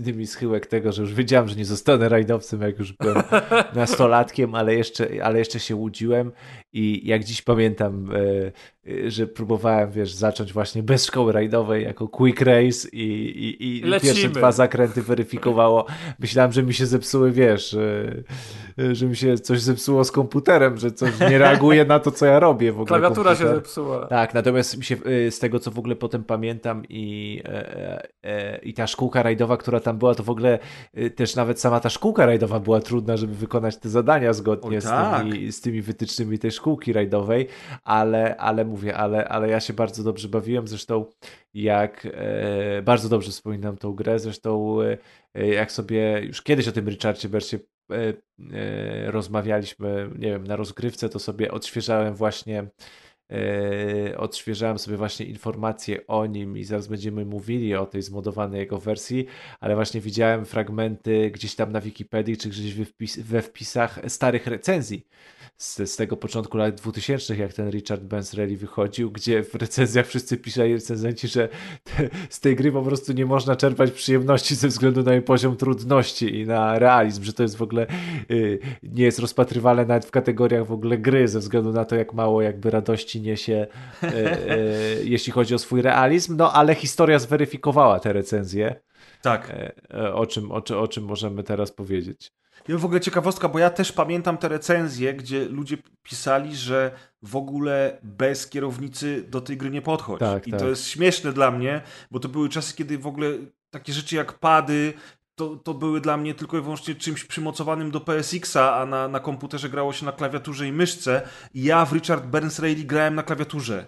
innymi schyłek tego, że już wiedziałem, że nie zostanę rajdowcem, jak już byłem nastolatkiem, ale jeszcze się łudziłem i jak dziś pamiętam, że próbowałem, zacząć właśnie bez szkoły rajdowej jako quick race i pierwsze dwa zakręty weryfikowało. Myślałem, że mi się zepsuły, że mi się coś zepsuło z komputerem, że coś nie reaguje na to, co ja robię. W ogóle klawiatura komputer się zepsuła. Tak, natomiast mi się, z tego, co w ogóle potem pamiętam i ta szkółka rajdowa, która tam była, to w ogóle też nawet sama ta szkółka rajdowa była trudna, żeby wykonać te zadania zgodnie z tymi wytycznymi tej szkółki rajdowej, ale ja się bardzo dobrze bawiłem, zresztą bardzo dobrze wspominam tą grę, zresztą jak sobie już kiedyś o tym Richardzie Bursie rozmawialiśmy, nie wiem, na rozgrywce, to sobie odświeżałem sobie właśnie informacje o nim i zaraz będziemy mówili o tej zmodowanej jego wersji, ale właśnie widziałem fragmenty gdzieś tam na Wikipedii czy gdzieś we wpisach starych recenzji z tego początku lat 2000, jak ten Richard Burns Rally wychodził, gdzie w recenzjach wszyscy pisali recenzenci, że z tej gry po prostu nie można czerpać przyjemności ze względu na jej poziom trudności i na realizm, że to jest w ogóle nie jest rozpatrywane nawet w kategoriach w ogóle gry ze względu na to, jak mało jakby radości niesie jeśli chodzi o swój realizm, no ale historia zweryfikowała te recenzje. Tak. O czym możemy teraz powiedzieć. W ogóle ciekawostka, bo ja też pamiętam te recenzje, gdzie ludzie pisali, że w ogóle bez kierownicy do tej gry nie podchodź. Tak. To jest śmieszne dla mnie, bo to były czasy, kiedy w ogóle takie rzeczy jak pady to były dla mnie tylko i wyłącznie czymś przymocowanym do PSX-a, a na komputerze grało się na klawiaturze i myszce. I ja w Richard Burns Rally grałem na klawiaturze.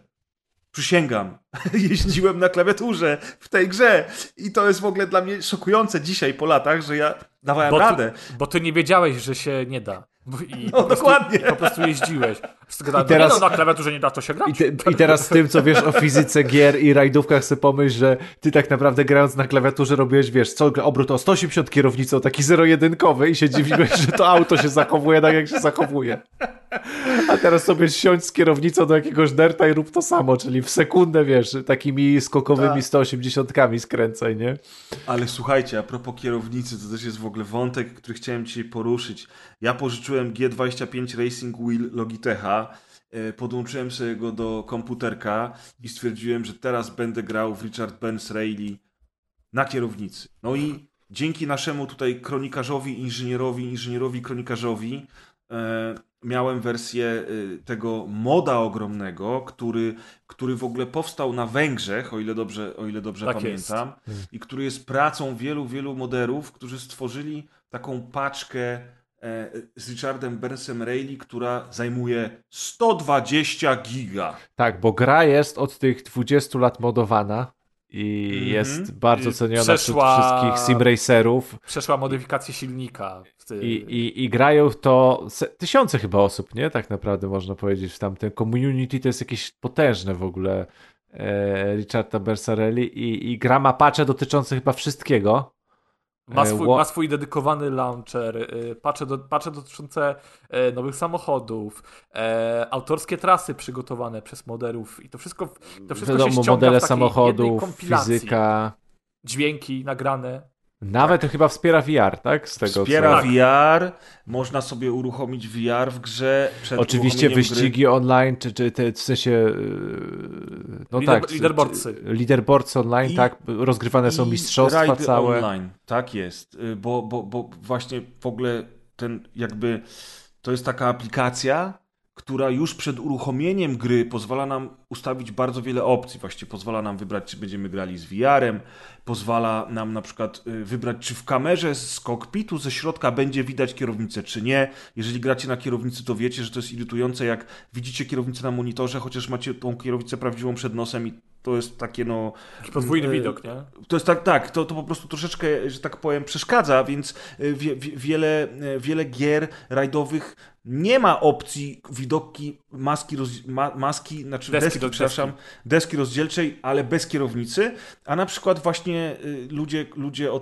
Przysięgam, jeździłem na klawiaturze w tej grze i to jest w ogóle dla mnie szokujące dzisiaj po latach, że ja dawałem radę. Bo ty nie wiedziałeś, że się nie da. Dokładnie. Po prostu jeździłeś. Teraz, na klawiaturze nie da, to się grać. I teraz z tym, co wiesz o fizyce gier i rajdówkach, sobie pomyśl, że ty tak naprawdę grając na klawiaturze robiłeś, obrót o 180 kierownicą, taki zero-jedynkowy i się dziwiłeś, że to auto się zachowuje tak, jak się zachowuje. A teraz sobie siądź z kierownicą do jakiegoś derta i rób to samo, czyli w sekundę, takimi skokowymi 180-kami skręcaj, nie? Ale słuchajcie, a propos kierownicy, to też jest w ogóle wątek, który chciałem dzisiaj poruszyć. Ja pożyczyłem G25 Racing Wheel Logitecha, podłączyłem sobie go do komputerka i stwierdziłem, że teraz będę grał w Richard Burns Rally na kierownicy. No i dzięki naszemu tutaj kronikarzowi, inżynierowi, kronikarzowi miałem wersję tego moda ogromnego, który w ogóle powstał na Węgrzech, o ile dobrze tak pamiętam, i który jest pracą wielu, wielu moderów, którzy stworzyli taką paczkę z Richardem Burnsem Rally, która zajmuje 120 giga. Tak, bo gra jest od tych 20 lat modowana i jest bardzo ceniona wśród wszystkich simracerów. Przeszła modyfikację silnika. I grają to tysiące chyba osób, nie? Tak naprawdę można powiedzieć w tamtym. Community to jest jakieś potężne w ogóle Richarda Bursa Rally i gra ma patche dotyczące chyba wszystkiego. Ma swój dedykowany launcher, patche dotyczące nowych samochodów, autorskie trasy przygotowane przez moderów i to wszystko wiadomo, się ściąga modele w takiej samochodów, kompilacji, fizyka, dźwięki nagrane. Nawet to chyba wspiera VR, tak? Wspiera VR, można sobie uruchomić VR w grze. Oczywiście wyścigi gry online, czy w sensie liderboardsy online, tak? Rozgrywane są mistrzostwa całe. Online. Tak jest, bo właśnie w ogóle to jest taka aplikacja, która już przed uruchomieniem gry pozwala nam ustawić bardzo wiele opcji. Właściwie pozwala nam wybrać, czy będziemy grali z VR-em, pozwala nam na przykład wybrać, czy w kamerze z kokpitu, ze środka będzie widać kierownicę, czy nie. Jeżeli gracie na kierownicy, to wiecie, że to jest irytujące, jak widzicie kierownicę na monitorze, chociaż macie tą kierownicę prawdziwą przed nosem i to jest takie no... Podwójny widok, nie? To jest tak, to po prostu troszeczkę, że tak powiem, przeszkadza, więc wiele gier rajdowych nie ma opcji widoki deski rozdzielczej, ale bez kierownicy, a na przykład właśnie ludzie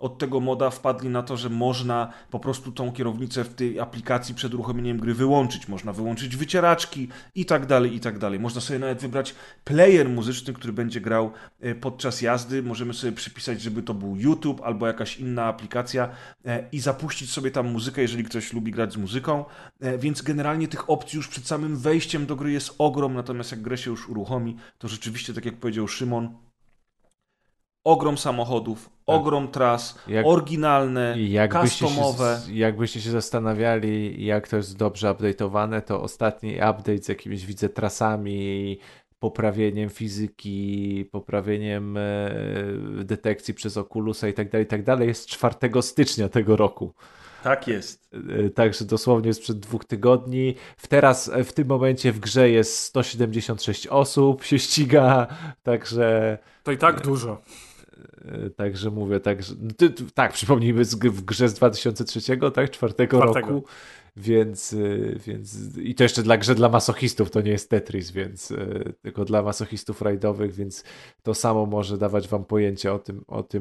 od tego moda wpadli na to, że można po prostu tą kierownicę w tej aplikacji przed uruchomieniem gry wyłączyć, można wyłączyć wycieraczki i tak dalej. Można sobie nawet wybrać player muzyczny, który będzie grał podczas jazdy, możemy sobie przypisać, żeby to był YouTube albo jakaś inna aplikacja i zapuścić sobie tam muzykę, jeżeli ktoś lubi grać z muzyką. Więc generalnie tych opcji już przed samym wejściem do gry jest ogrom, natomiast jak grę się już uruchomi, to rzeczywiście, tak jak powiedział Szymon, ogrom samochodów, ogrom tras, oryginalne, customowe. Jakbyście się zastanawiali, jak to jest dobrze update'owane, to ostatni update z jakimiś, widzę, trasami, poprawieniem fizyki, poprawieniem detekcji przez Oculusa i tak dalej, jest 4 stycznia tego roku. Tak jest. Także dosłownie jest sprzed 2 tygodni. W tym momencie w grze jest 176 osób, się ściga, także... To i tak dużo. Także mówię, tak, przypomnijmy, w grze z 2003, tak, 4 roku, więc i to jeszcze dla masochistów, to nie jest Tetris, więc tylko dla masochistów rajdowych, więc to samo może dawać wam pojęcie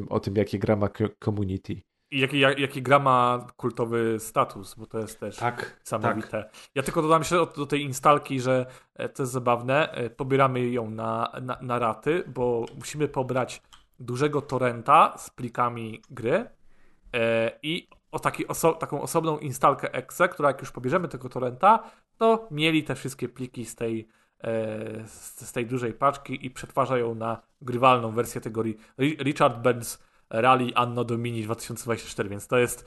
o tym jakie gra ma community. I jaki gra ma kultowy status, bo to jest też niesamowite. Tak. Ja tylko dodam się do tej instalki, że to jest zabawne, pobieramy ją na raty, bo musimy pobrać dużego torrenta z plikami gry i taką osobną instalkę exe, która jak już pobierzemy tego torrenta, to mieli te wszystkie pliki z tej dużej paczki i przetwarza ją na grywalną wersję kategorii Richard Burns Rally Anno Domini 2024, więc to jest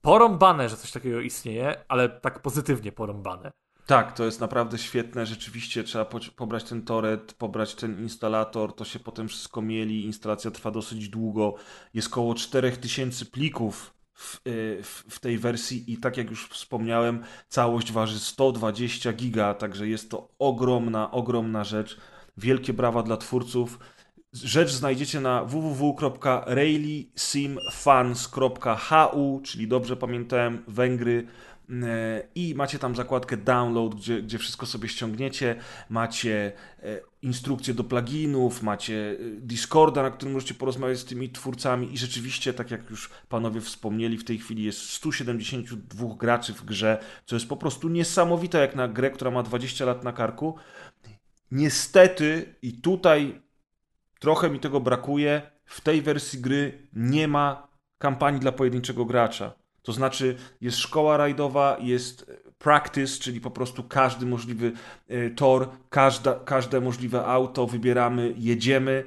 porąbane, że coś takiego istnieje, ale tak pozytywnie porąbane. Tak, to jest naprawdę świetne, rzeczywiście trzeba pobrać ten torrent, pobrać ten instalator, to się potem wszystko mieli, instalacja trwa dosyć długo, jest koło 4000 plików w tej wersji i tak jak już wspomniałem, całość waży 120 giga, także jest to ogromna rzecz, wielkie brawa dla twórców. Rzecz znajdziecie na www.rallysimfans.hu, czyli dobrze pamiętałem, Węgry, i macie tam zakładkę download, gdzie wszystko sobie ściągniecie, macie instrukcje do pluginów, macie Discorda, na którym możecie porozmawiać z tymi twórcami i rzeczywiście, tak jak już panowie wspomnieli, w tej chwili jest 172 graczy w grze, co jest po prostu niesamowite jak na grę, która ma 20 lat na karku. Niestety i tutaj trochę mi tego brakuje. W tej wersji gry nie ma kampanii dla pojedynczego gracza. To znaczy jest szkoła rajdowa, jest practice, czyli po prostu każdy możliwy tor, każde możliwe auto wybieramy, jedziemy,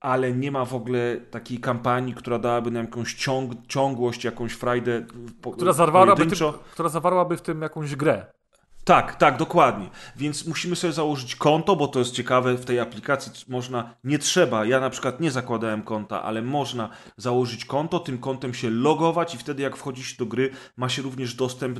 ale nie ma w ogóle takiej kampanii, która dałaby nam jakąś ciągłość, jakąś frajdę która zawarłaby w tym jakąś grę. Tak, dokładnie. Więc musimy sobie założyć konto, bo to jest ciekawe, w tej aplikacji można, nie trzeba, ja na przykład nie zakładałem konta, ale można założyć konto, tym kontem się logować i wtedy jak wchodzi się do gry, ma się również dostęp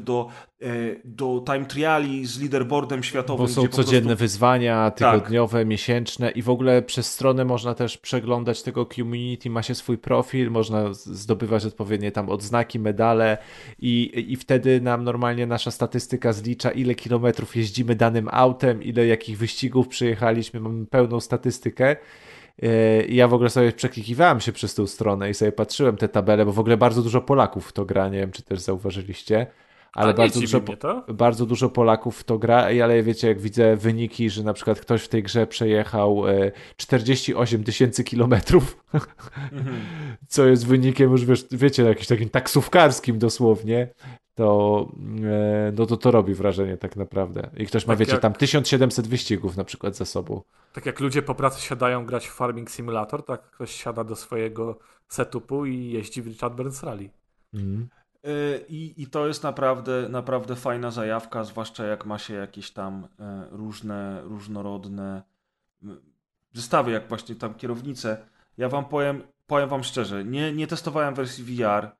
do time triali z leaderboardem światowym. Bo są codzienne wyzwania, tygodniowe, miesięczne i w ogóle przez stronę można też przeglądać tego community, ma się swój profil, można zdobywać odpowiednie tam odznaki, medale i wtedy nam normalnie nasza statystyka zlicza, ile kilometrów jeździmy danym autem, ile jakich wyścigów przyjechaliśmy, mamy pełną statystykę. Ja w ogóle sobie przeklikiwałem się przez tą stronę i sobie patrzyłem te tabele, bo w ogóle bardzo dużo Polaków w to gra, nie wiem, czy też zauważyliście, ale bardzo dużo Polaków w to gra, ale wiecie, jak widzę wyniki, że na przykład ktoś w tej grze przejechał 48 000 kilometrów, co jest wynikiem już, wiecie, jakimś takim taksówkarskim dosłownie, to no to robi wrażenie tak naprawdę. I ktoś ma, tak wiecie, jak tam 1700 wyścigów na przykład za sobą. Tak jak ludzie po pracy siadają grać w Farming Simulator, tak ktoś siada do swojego setupu i jeździ w Richard Burns Rally. I to jest naprawdę, naprawdę fajna zajawka, zwłaszcza jak ma się jakieś tam różne, różnorodne zestawy, jak właśnie tam kierownice. Ja wam powiem wam szczerze, nie testowałem wersji VR.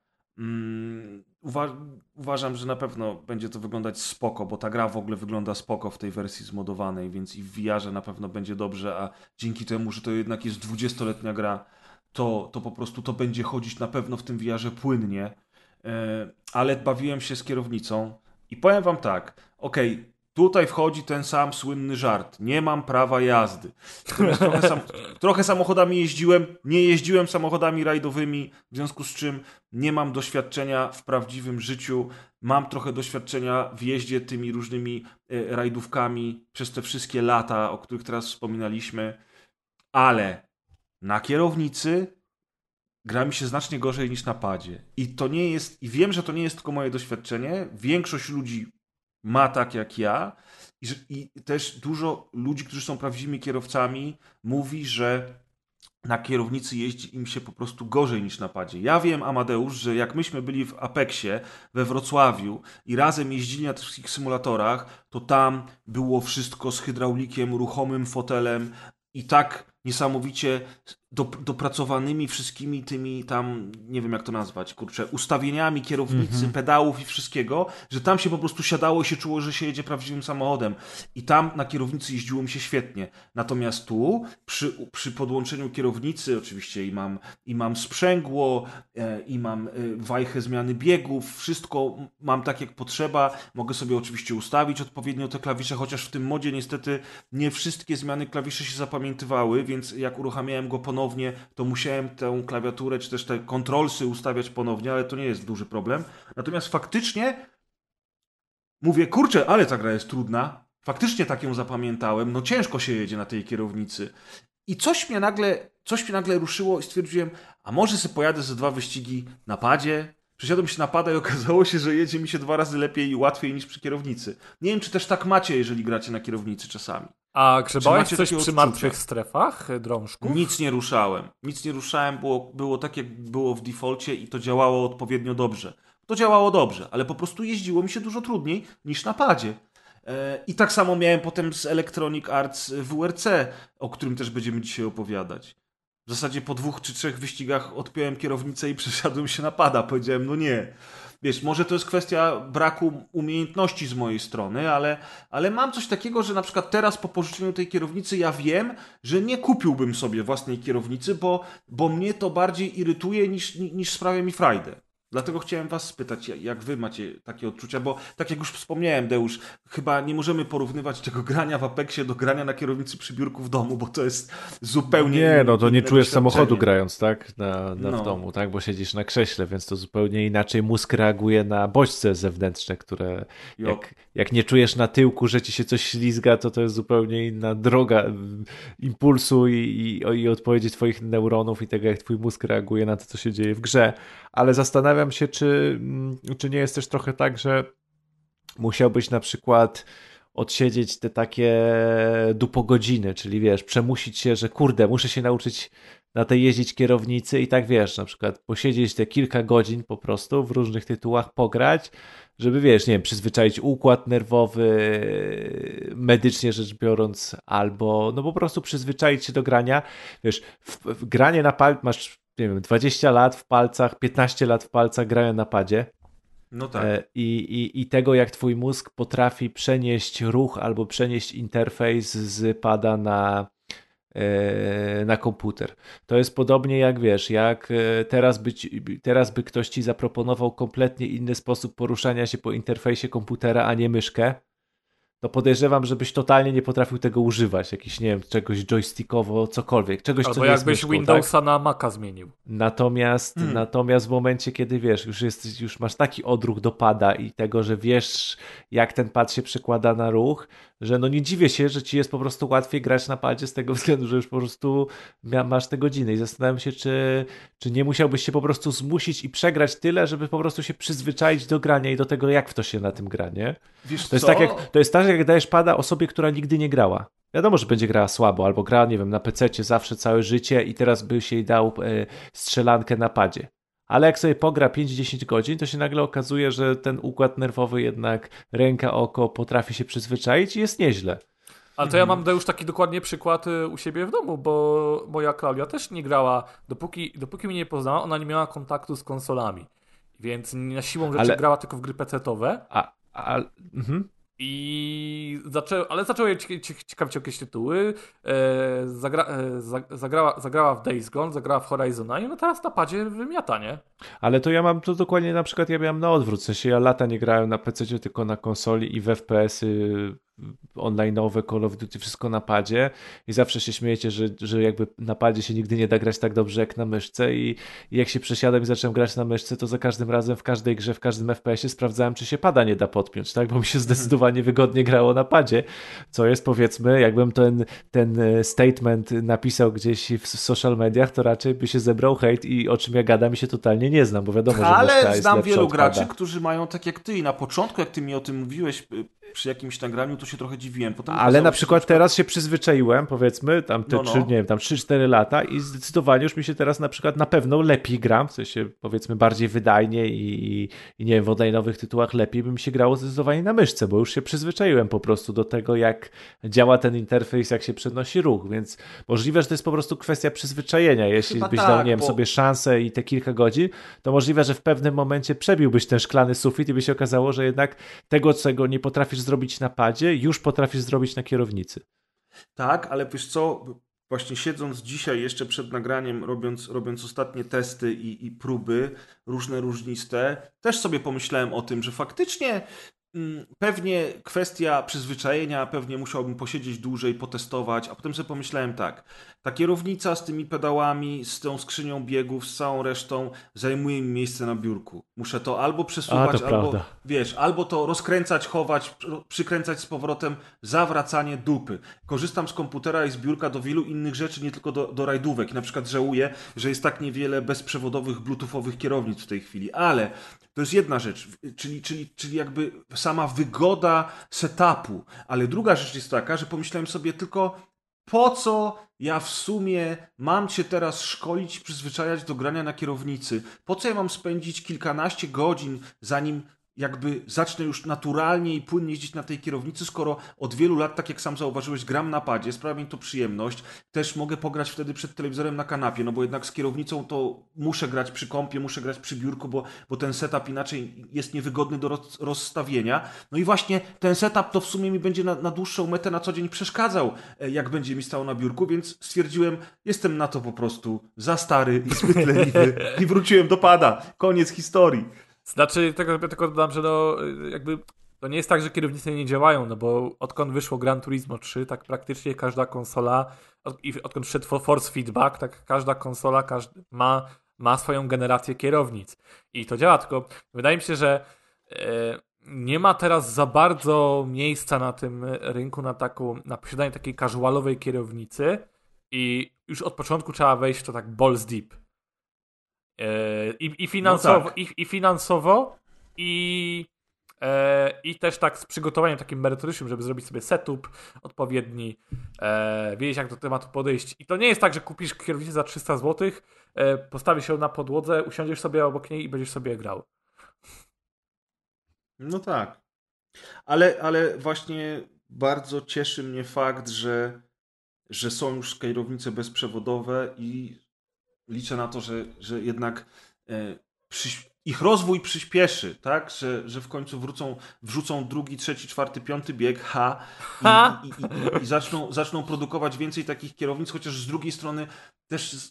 Uważam, że na pewno będzie to wyglądać spoko, bo ta gra w ogóle wygląda spoko w tej wersji zmodowanej, więc i w VR-ze na pewno będzie dobrze, a dzięki temu, że to jednak jest 20-letnia gra, to po prostu to będzie chodzić na pewno w tym VR-ze płynnie, ale bawiłem się z kierownicą i powiem wam tak, okej, tutaj wchodzi ten sam słynny żart, nie mam prawa jazdy. Trochę samochodami jeździłem, nie jeździłem samochodami rajdowymi, w związku z czym nie mam doświadczenia w prawdziwym życiu, mam trochę doświadczenia w jeździe tymi różnymi rajdówkami przez te wszystkie lata, o których teraz wspominaliśmy, ale na kierownicy gra mi się znacznie gorzej niż na padzie. I wiem, że to nie jest tylko moje doświadczenie, większość ludzi ma tak jak ja i też dużo ludzi, którzy są prawdziwymi kierowcami, mówi, że na kierownicy jeździ im się po prostu gorzej niż na padzie. Ja wiem, Amadeusz, że jak myśmy byli w Apexie we Wrocławiu i razem jeździli na tych wszystkich symulatorach, to tam było wszystko z hydraulikiem, ruchomym fotelem i tak niesamowicie dopracowanymi wszystkimi tymi tam, nie wiem jak to nazwać, ustawieniami kierownicy, pedałów i wszystkiego, że tam się po prostu siadało i się czuło, że się jedzie prawdziwym samochodem. I tam na kierownicy jeździło mi się świetnie. Natomiast tu, przy podłączeniu kierownicy, oczywiście i mam sprzęgło, i mam wajchę zmiany biegów, wszystko mam tak jak potrzeba, mogę sobie oczywiście ustawić odpowiednio te klawisze, chociaż w tym modzie niestety nie wszystkie zmiany klawiszy się zapamiętywały, więc jak uruchamiałem go ponownie, to musiałem tę klawiaturę czy też te kontrolsy ustawiać ponownie, ale to nie jest duży problem. Natomiast faktycznie mówię, kurczę, ale ta gra jest trudna. Faktycznie tak ją zapamiętałem. No ciężko się jedzie na tej kierownicy. I coś mnie nagle ruszyło i stwierdziłem, a może sobie pojadę ze 2 wyścigi na padzie. Przesiadłem się na pada i okazało się, że jedzie mi się 2 razy lepiej i łatwiej niż przy kierownicy. Nie wiem, czy też tak macie, jeżeli gracie na kierownicy czasami. A grzebałeś coś przy martwych strefach drążków? Nic nie ruszałem, było tak jak było w defaulcie i to działało odpowiednio dobrze. To działało dobrze, ale po prostu jeździło mi się dużo trudniej niż na padzie. I tak samo miałem potem z Electronic Arts WRC, o którym też będziemy dzisiaj opowiadać. W zasadzie po 2 czy 3 wyścigach odpiąłem kierownicę i przesiadłem się na pada. Powiedziałem, no nie. Wiesz, może to jest kwestia braku umiejętności z mojej strony, ale mam coś takiego, że na przykład teraz po pożyczeniu tej kierownicy ja wiem, że nie kupiłbym sobie własnej kierownicy, bo mnie to bardziej irytuje niż sprawia mi frajdę. Dlatego chciałem was spytać, jak wy macie takie odczucia, bo tak jak już wspomniałem, Deusz, chyba nie możemy porównywać tego grania w Apexie do grania na kierownicy przy biurku w domu, bo to jest zupełnie inne. Nie, no to nie czujesz samochodu grając, tak? W domu, tak? Bo siedzisz na krześle, więc to zupełnie inaczej mózg reaguje na bodźce zewnętrzne, które jak nie czujesz na tyłku, że ci się coś ślizga, to jest zupełnie inna droga impulsu i odpowiedzi twoich neuronów i tego, jak twój mózg reaguje na to, co się dzieje w grze. Ale zastanawiam się, czy nie jest też trochę tak, że musiałbyś na przykład odsiedzieć te takie dupogodziny, czyli wiesz, przemusić się, że kurde, muszę się nauczyć na tej jeździć kierownicy i tak wiesz, na przykład posiedzieć te kilka godzin po prostu w różnych tytułach, pograć, żeby wiesz, nie wiem, przyzwyczaić układ nerwowy, medycznie rzecz biorąc, albo no po prostu przyzwyczaić się do grania. Wiesz, w granie na pal masz, nie wiem, 20 lat w palcach, 15 lat w palcach grają na padzie. No tak. I tego, jak twój mózg potrafi przenieść ruch albo przenieść interfejs z pada na komputer. To jest podobnie jak wiesz, jak teraz by ktoś ci zaproponował kompletnie inny sposób poruszania się po interfejsie komputera, a nie myszkę, to podejrzewam, żebyś totalnie nie potrafił tego używać. Jakiś, nie wiem, czegoś joystickowo, cokolwiek. Czegoś, albo co nie jest myszką, Windowsa, tak? Na Maca zmienił. Natomiast w momencie, kiedy wiesz, już masz taki odruch do pada i tego, że wiesz, jak ten pad się przekłada na ruch, że no nie dziwię się, że ci jest po prostu łatwiej grać na padzie z tego względu, że już po prostu masz te godziny. I zastanawiam się, czy nie musiałbyś się po prostu zmusić i przegrać tyle, żeby po prostu się przyzwyczaić do grania i do tego, jak w to się na tym gra, nie? Wiesz, to jest tak, jak dajesz pada osobie, która nigdy nie grała. Wiadomo, że będzie grała słabo, albo gra, nie wiem, na PC-cie zawsze całe życie i teraz by się jej dał strzelankę na padzie. Ale jak sobie pogra 5-10 godzin, to się nagle okazuje, że ten układ nerwowy jednak, ręka, oko potrafi się przyzwyczaić i jest nieźle. Ale to ja mam już taki dokładnie przykład u siebie w domu, bo moja Klaudia też nie grała, dopóki mnie nie poznała, ona nie miała kontaktu z konsolami. Więc na siłą rzeczy grała tylko w gry pecetowe. I zaczęła jej ciekawić jakieś tytuły. Zagrała w Days Gone, zagrała w Horizona i no teraz na padzie wymiata, nie? Ale to ja mam to dokładnie, na przykład ja miałem na odwrót. W sensie ja lata nie grałem na PC, tylko na konsoli i w FPS-y online'owe, Call of Duty, wszystko na padzie i zawsze się śmiejecie, że jakby na padzie się nigdy nie da grać tak dobrze jak na myszce i jak się przesiadam i zacząłem grać na myszce, to za każdym razem w każdej grze, w każdym FPS-ie sprawdzałem, czy się pada nie da podpiąć, tak? Bo mi się zdecydowanie wygodnie grało na padzie, co jest, powiedzmy, jakbym ten statement napisał gdzieś w social mediach, to raczej by się zebrał hejt i o czym ja gadam i się totalnie nie znam, bo wiadomo, że myszka jest lepsza. Ale znam wielu graczy, którzy mają tak jak ty i na początku, jak ty mi o tym mówiłeś, przy jakimś nagraniu to się trochę dziwiłem. Ale na przykład teraz się przyzwyczaiłem, powiedzmy, tam te 3-4 lata i zdecydowanie już mi się teraz na przykład na pewno lepiej gram, w sensie powiedzmy bardziej wydajnie i nie wiem, w online'owych tytułach lepiej by mi się grało zdecydowanie na myszce, bo już się przyzwyczaiłem po prostu do tego, jak działa ten interfejs, jak się przenosi ruch, więc możliwe, że to jest po prostu kwestia przyzwyczajenia. Jeśli byś dał, nie wiem, sobie szansę i te kilka godzin, to możliwe, że w pewnym momencie przebiłbyś ten szklany sufit i by się okazało, że jednak tego, czego nie potrafisz zrobić na padzie, już potrafisz zrobić na kierownicy. Tak, ale wiesz co, właśnie siedząc dzisiaj jeszcze przed nagraniem, robiąc ostatnie testy i próby, różne różniste, też sobie pomyślałem o tym, że faktycznie pewnie kwestia przyzwyczajenia, pewnie musiałbym posiedzieć dłużej, potestować, a potem sobie pomyślałem tak, ta kierownica z tymi pedałami, z tą skrzynią biegów, z całą resztą zajmuje mi miejsce na biurku. Muszę to albo przesuwać, albo to rozkręcać, chować, przykręcać z powrotem, zawracanie dupy. Korzystam z komputera i z biurka do wielu innych rzeczy, nie tylko do rajdówek. Na przykład żałuję, że jest tak niewiele bezprzewodowych, bluetoothowych kierownic w tej chwili, ale to jest jedna rzecz, czyli jakby sama wygoda setupu, ale druga rzecz jest taka, że pomyślałem sobie tylko, po co ja w sumie mam cię teraz szkolić, przyzwyczajać do grania na kierownicy? Po co ja mam spędzić kilkanaście godzin, zanim jakby zacznę już naturalnie i płynnie jeździć na tej kierownicy, skoro od wielu lat, tak jak sam zauważyłeś, gram na padzie, sprawia mi to przyjemność, też mogę pograć wtedy przed telewizorem na kanapie, no bo jednak z kierownicą to muszę grać przy kompie, muszę grać przy biurku, bo ten setup inaczej jest niewygodny do rozstawienia. No i właśnie ten setup to w sumie mi będzie na dłuższą metę na co dzień przeszkadzał, jak będzie mi stało na biurku, więc stwierdziłem, jestem na to po prostu za stary i zbyt leniwy i wróciłem do pada. Koniec historii. Znaczy, tylko dodam, że no, jakby to nie jest tak, że kierownice nie działają, no bo odkąd wyszło Gran Turismo 3, tak praktycznie każda konsola, i odkąd wszedł Force Feedback, tak każda konsola ma swoją generację kierownic. I to działa, tylko wydaje mi się, że nie ma teraz za bardzo miejsca na tym rynku na posiadanie takiej casualowej kierownicy i już od początku trzeba wejść w to tak balls deep. I finansowo, i też tak z przygotowaniem takim merytorycznym, żeby zrobić sobie setup odpowiedni, wiedzieć jak do tematu podejść. I to nie jest tak, że kupisz kierownicę za 300 zł, postawisz ją na podłodze, usiądziesz sobie obok niej i będziesz sobie grał. No tak. Ale właśnie bardzo cieszy mnie fakt, że są już kierownice bezprzewodowe i liczę na to, że jednak ich rozwój przyspieszy, tak? Że w końcu wrzucą 2., 3., 4., 5. bieg i zaczną produkować więcej takich kierownic, chociaż z drugiej strony też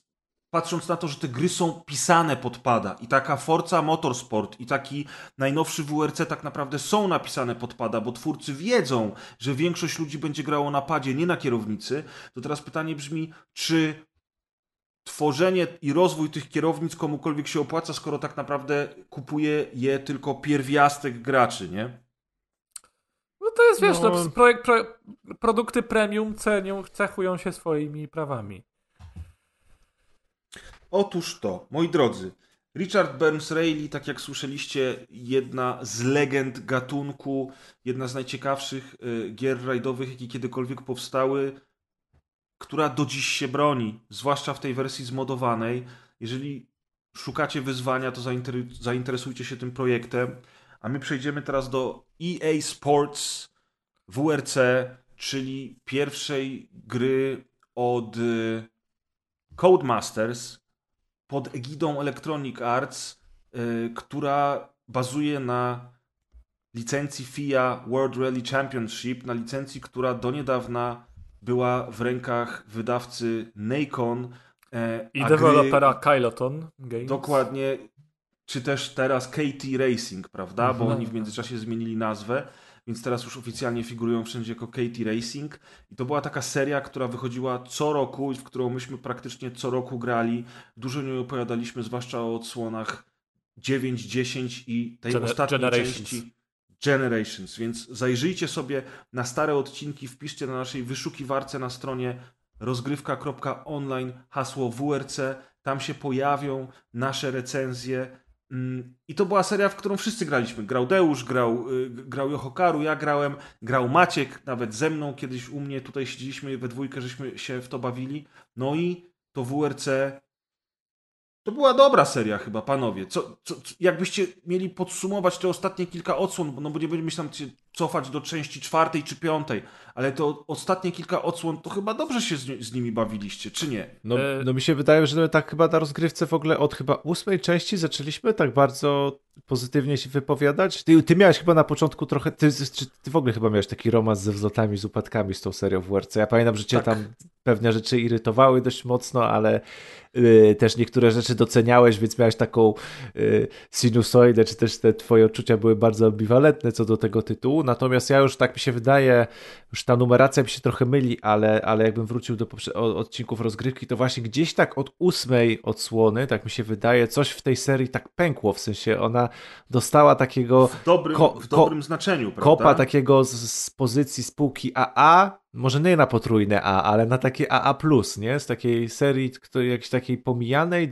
patrząc na to, że te gry są pisane pod pada i taka Forza Motorsport i taki najnowszy WRC tak naprawdę są napisane pod pada, bo twórcy wiedzą, że większość ludzi będzie grało na padzie, nie na kierownicy, to teraz pytanie brzmi, czy tworzenie i rozwój tych kierownic komukolwiek się opłaca, skoro tak naprawdę kupuje je tylko pierwiastek graczy, nie? No to jest, wiesz, produkty premium cechują się swoimi prawami. Otóż to, moi drodzy, Richard Burns Rally, tak jak słyszeliście, jedna z legend gatunku, jedna z najciekawszych gier rajdowych, jakie kiedykolwiek powstały, która do dziś się broni, zwłaszcza w tej wersji zmodowanej. Jeżeli szukacie wyzwania, to zainteresujcie się tym projektem. A my przejdziemy teraz do EA Sports WRC, czyli pierwszej gry od Codemasters pod egidą Electronic Arts, która bazuje na licencji FIA World Rally Championship, na licencji, która do niedawna była w rękach wydawcy Nacon. I dewelopera Kyloton Games. Dokładnie, czy też teraz KT Racing, prawda? Bo oni w międzyczasie zmienili nazwę, więc teraz już oficjalnie figurują wszędzie jako KT Racing. I to była taka seria, która wychodziła co roku, w którą myśmy praktycznie co roku grali. Dużo o niej opowiadaliśmy, zwłaszcza o odsłonach 9, 10 i tej ostatniej części Generations, więc zajrzyjcie sobie na stare odcinki, wpiszcie na naszej wyszukiwarce na stronie rozgrywka.online hasło WRC, tam się pojawią nasze recenzje. I to była seria, w którą wszyscy graliśmy. Grał Deusz, grał Yohokaru, ja grałem, grał Maciek, nawet ze mną kiedyś u mnie, tutaj siedzieliśmy we dwójkę, żeśmy się w to bawili. No i to WRC to była dobra seria chyba, panowie. Jakbyście mieli podsumować te ostatnie kilka odsłon, no bo nie będziemy się tam cofać do części 4. czy 5, ale to ostatnie kilka odsłon, to chyba dobrze się z nimi bawiliście, czy nie? No mi się wydaje, że tak chyba na rozgrywce w ogóle od chyba 8 części zaczęliśmy tak bardzo pozytywnie się wypowiadać. Ty miałeś chyba na początku trochę, ty w ogóle chyba miałeś taki romans ze wzlotami, z upadkami z tą serią WRC. Ja pamiętam, że cię tak tam pewne rzeczy irytowały dość mocno, ale też niektóre rzeczy doceniałeś, więc miałeś taką sinusoidę, czy też te twoje odczucia były bardzo ambiwalentne co do tego tytułu. Natomiast ja już, tak mi się wydaje, już ta numeracja mi się trochę myli, ale jakbym wrócił do odcinków rozgrywki, to właśnie gdzieś tak od 8 odsłony, tak mi się wydaje, coś w tej serii tak pękło, w sensie ona dostała takiego w dobrym znaczeniu, prawda? Kopa takiego z pozycji spółki AA, może nie na potrójne A, ale na takie AA+, nie? Z takiej serii jakiejś takiej pomijanej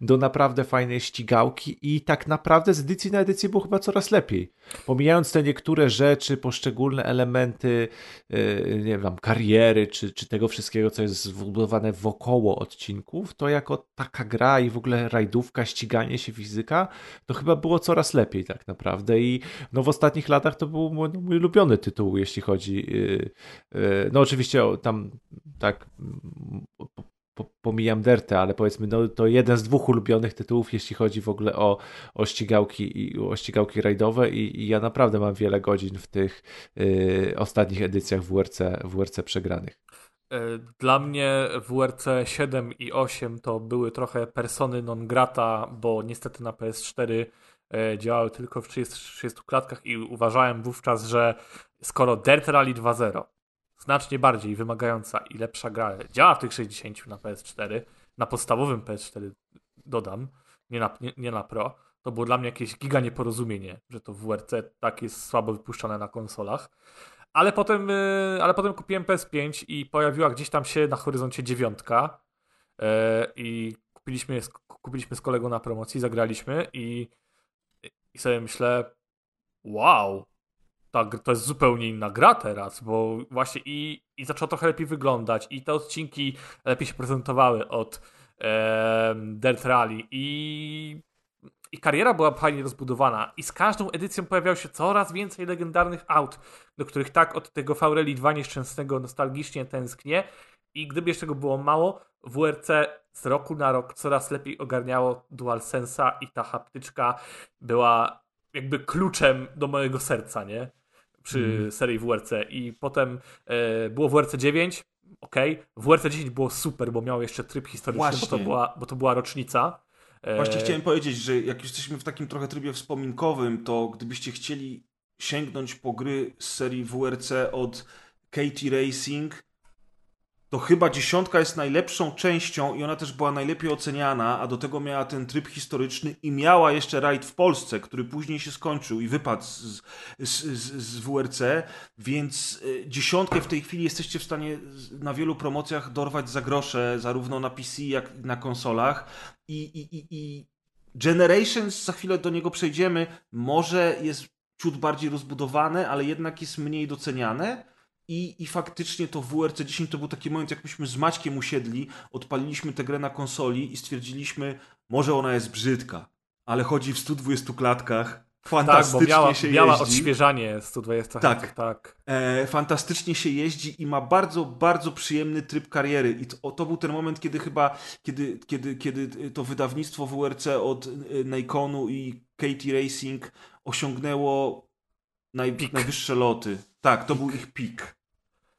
do naprawdę fajnej ścigałki i tak naprawdę z edycji na edycję było chyba coraz lepiej. Pomijając te niektóre rzeczy, poszczególne elementy nie wiem, kariery czy tego wszystkiego, co jest zbudowane wokoło odcinków, to jako taka gra i w ogóle rajdówka, ściganie się, fizyka, to chyba było coraz lepiej tak naprawdę i no w ostatnich latach to był mój ulubiony tytuł, jeśli chodzi no oczywiście tam tak pomijam Dirtę, ale powiedzmy no to jeden z dwóch ulubionych tytułów, jeśli chodzi w ogóle o ścigałki rajdowe i ja naprawdę mam wiele godzin w tych ostatnich edycjach WRC przegranych. Dla mnie WRC 7 i 8 to były trochę persony non grata, bo niestety na PS4 działały tylko w 30 klatkach i uważałem wówczas, że skoro Dirt Rally 2.0 znacznie bardziej wymagająca i lepsza gra działa w tych 60 na PS4, na podstawowym PS4 dodam, nie na Pro, to było dla mnie jakieś giga nieporozumienie, że to WRC tak jest słabo wypuszczane na konsolach, ale potem kupiłem PS5 i pojawiła gdzieś tam się na horyzoncie 9 i kupiliśmy z kolegą na promocji, zagraliśmy i sobie myślę, wow, to jest zupełnie inna gra teraz, bo właśnie i zaczęło trochę lepiej wyglądać i te odcinki lepiej się prezentowały od Dirt Rally i kariera była fajnie rozbudowana i z każdą edycją pojawiało się coraz więcej legendarnych aut, do których tak od tego V-Rally 2 nieszczęsnego nostalgicznie tęsknię i gdyby jeszcze tego było mało, WRC z roku na rok coraz lepiej ogarniało DualSense'a i ta haptyczka była jakby kluczem do mojego serca, nie? Przy serii WRC. I potem było WRC 9, okej. WRC 10 było super, bo miało jeszcze tryb historyczny, bo to była rocznica. Właśnie chciałem powiedzieć, że jak jesteśmy w takim trochę trybie wspominkowym, to gdybyście chcieli sięgnąć po gry z serii WRC od KT Racing, to chyba 10 jest najlepszą częścią i ona też była najlepiej oceniana, a do tego miała ten tryb historyczny i miała jeszcze rajd w Polsce, który później się skończył i wypadł z WRC, więc 10 w tej chwili jesteście w stanie na wielu promocjach dorwać za grosze, zarówno na PC, jak i na konsolach i Generations, za chwilę do niego przejdziemy, może jest ciut bardziej rozbudowane, ale jednak jest mniej doceniane. I faktycznie to WRC 10 to był taki moment, jak myśmy z Maćkiem usiedli, odpaliliśmy tę grę na konsoli i stwierdziliśmy, może ona jest brzydka, ale chodzi w 120 klatkach, fantastycznie tak, bo miała odświeżanie 120 klatkach. Tak. Fantastycznie się jeździ i ma bardzo, bardzo przyjemny tryb kariery. I to był ten moment, kiedy chyba, kiedy to wydawnictwo WRC od Nikonu i KT Racing osiągnęło najwyższe loty. Tak, to był ich pik.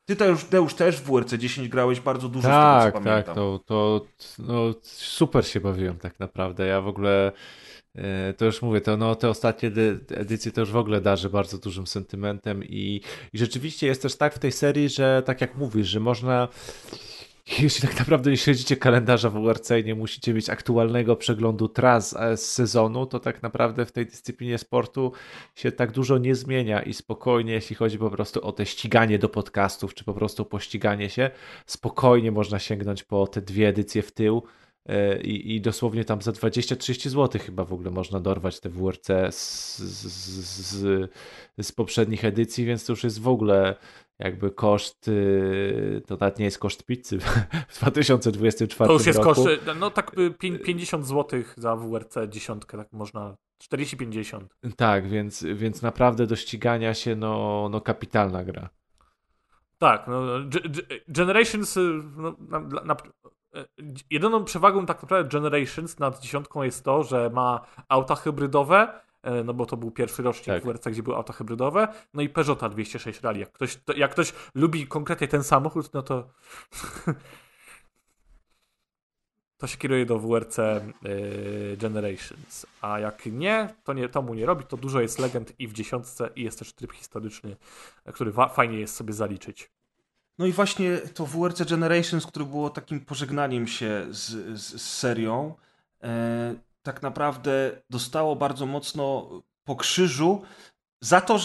Ty Deusz, też w WRC 10 grałeś bardzo dużo, tak, z tego co pamiętam. Tak, to super się bawiłem tak naprawdę. Ja w ogóle, to już mówię, te ostatnie edycje to już w ogóle darzę bardzo dużym sentymentem i rzeczywiście jest też tak w tej serii, że tak jak mówisz, że można... Jeśli tak naprawdę nie śledzicie kalendarza WRC i nie musicie mieć aktualnego przeglądu tras z sezonu, to tak naprawdę w tej dyscyplinie sportu się tak dużo nie zmienia i spokojnie, jeśli chodzi po prostu o te ściganie do podcastów, czy po prostu pościganie się, spokojnie można sięgnąć po te dwie edycje w tył i dosłownie tam za 20-30 zł chyba w ogóle można dorwać te WRC z poprzednich edycji, więc to już jest w ogóle... Jakby koszt, to nawet nie jest koszt pizzy w 2024 roku. To już jest koszt, no tak 50 zł za WRC 10, tak można, 40-50. Tak, więc naprawdę do ścigania się, no kapitalna gra. Tak, no Generations, no, jedyną przewagą tak naprawdę Generations nad 10 jest to, że ma auta hybrydowe, no bo to był pierwszy rocznik tak. WRC, gdzie były auta hybrydowe, no i Peugeota 206 Rally. Jak ktoś lubi konkretnie ten samochód, no to to się kieruje do WRC Generations. A jak nie, to mu nie robi, to dużo jest legend i w 10 i jest też tryb historyczny, który fajnie jest sobie zaliczyć. No i właśnie to WRC Generations, które było takim pożegnaniem się z serią, tak naprawdę dostało bardzo mocno po krzyżu za to,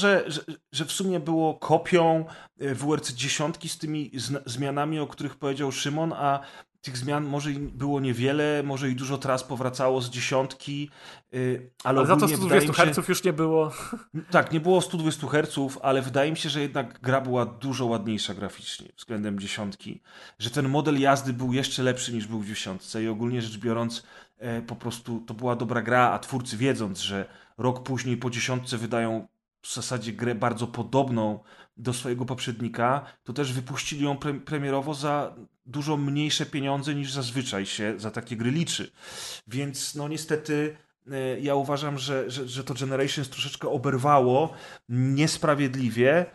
że w sumie było kopią WRC 10 z tymi zmianami, o których powiedział Szymon, a tych zmian może i było niewiele, może i dużo tras powracało z 10, ale za to 120 Hz już nie było. Tak, nie było 120 Hz, ale wydaje mi się, że jednak gra była dużo ładniejsza graficznie względem 10, że ten model jazdy był jeszcze lepszy niż był w 10 i ogólnie rzecz biorąc po prostu to była dobra gra, a twórcy wiedząc, że rok później po 10 wydają w zasadzie grę bardzo podobną do swojego poprzednika, to też wypuścili ją premierowo za dużo mniejsze pieniądze niż zazwyczaj się za takie gry liczy. Więc no niestety ja uważam, że to Generations troszeczkę oberwało niesprawiedliwie,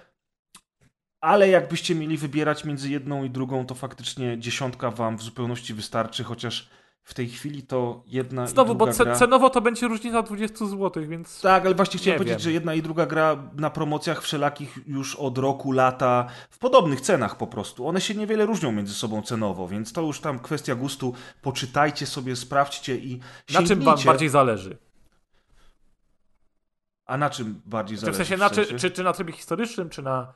ale jakbyście mieli wybierać między jedną i drugą, to faktycznie 10 wam w zupełności wystarczy, chociaż w tej chwili to jedna i druga gra... Cenowo to będzie różnica 20 zł, więc... Tak, ale właśnie chciałem powiedzieć, że jedna i druga gra na promocjach wszelakich już od roku, lata, w podobnych cenach po prostu. One się niewiele różnią między sobą cenowo, więc to już tam kwestia gustu. Poczytajcie sobie, sprawdźcie i sięgnijcie. Na czym wam bardziej zależy? A na czym bardziej zależy? W sensie, czy na trybie historycznym, czy na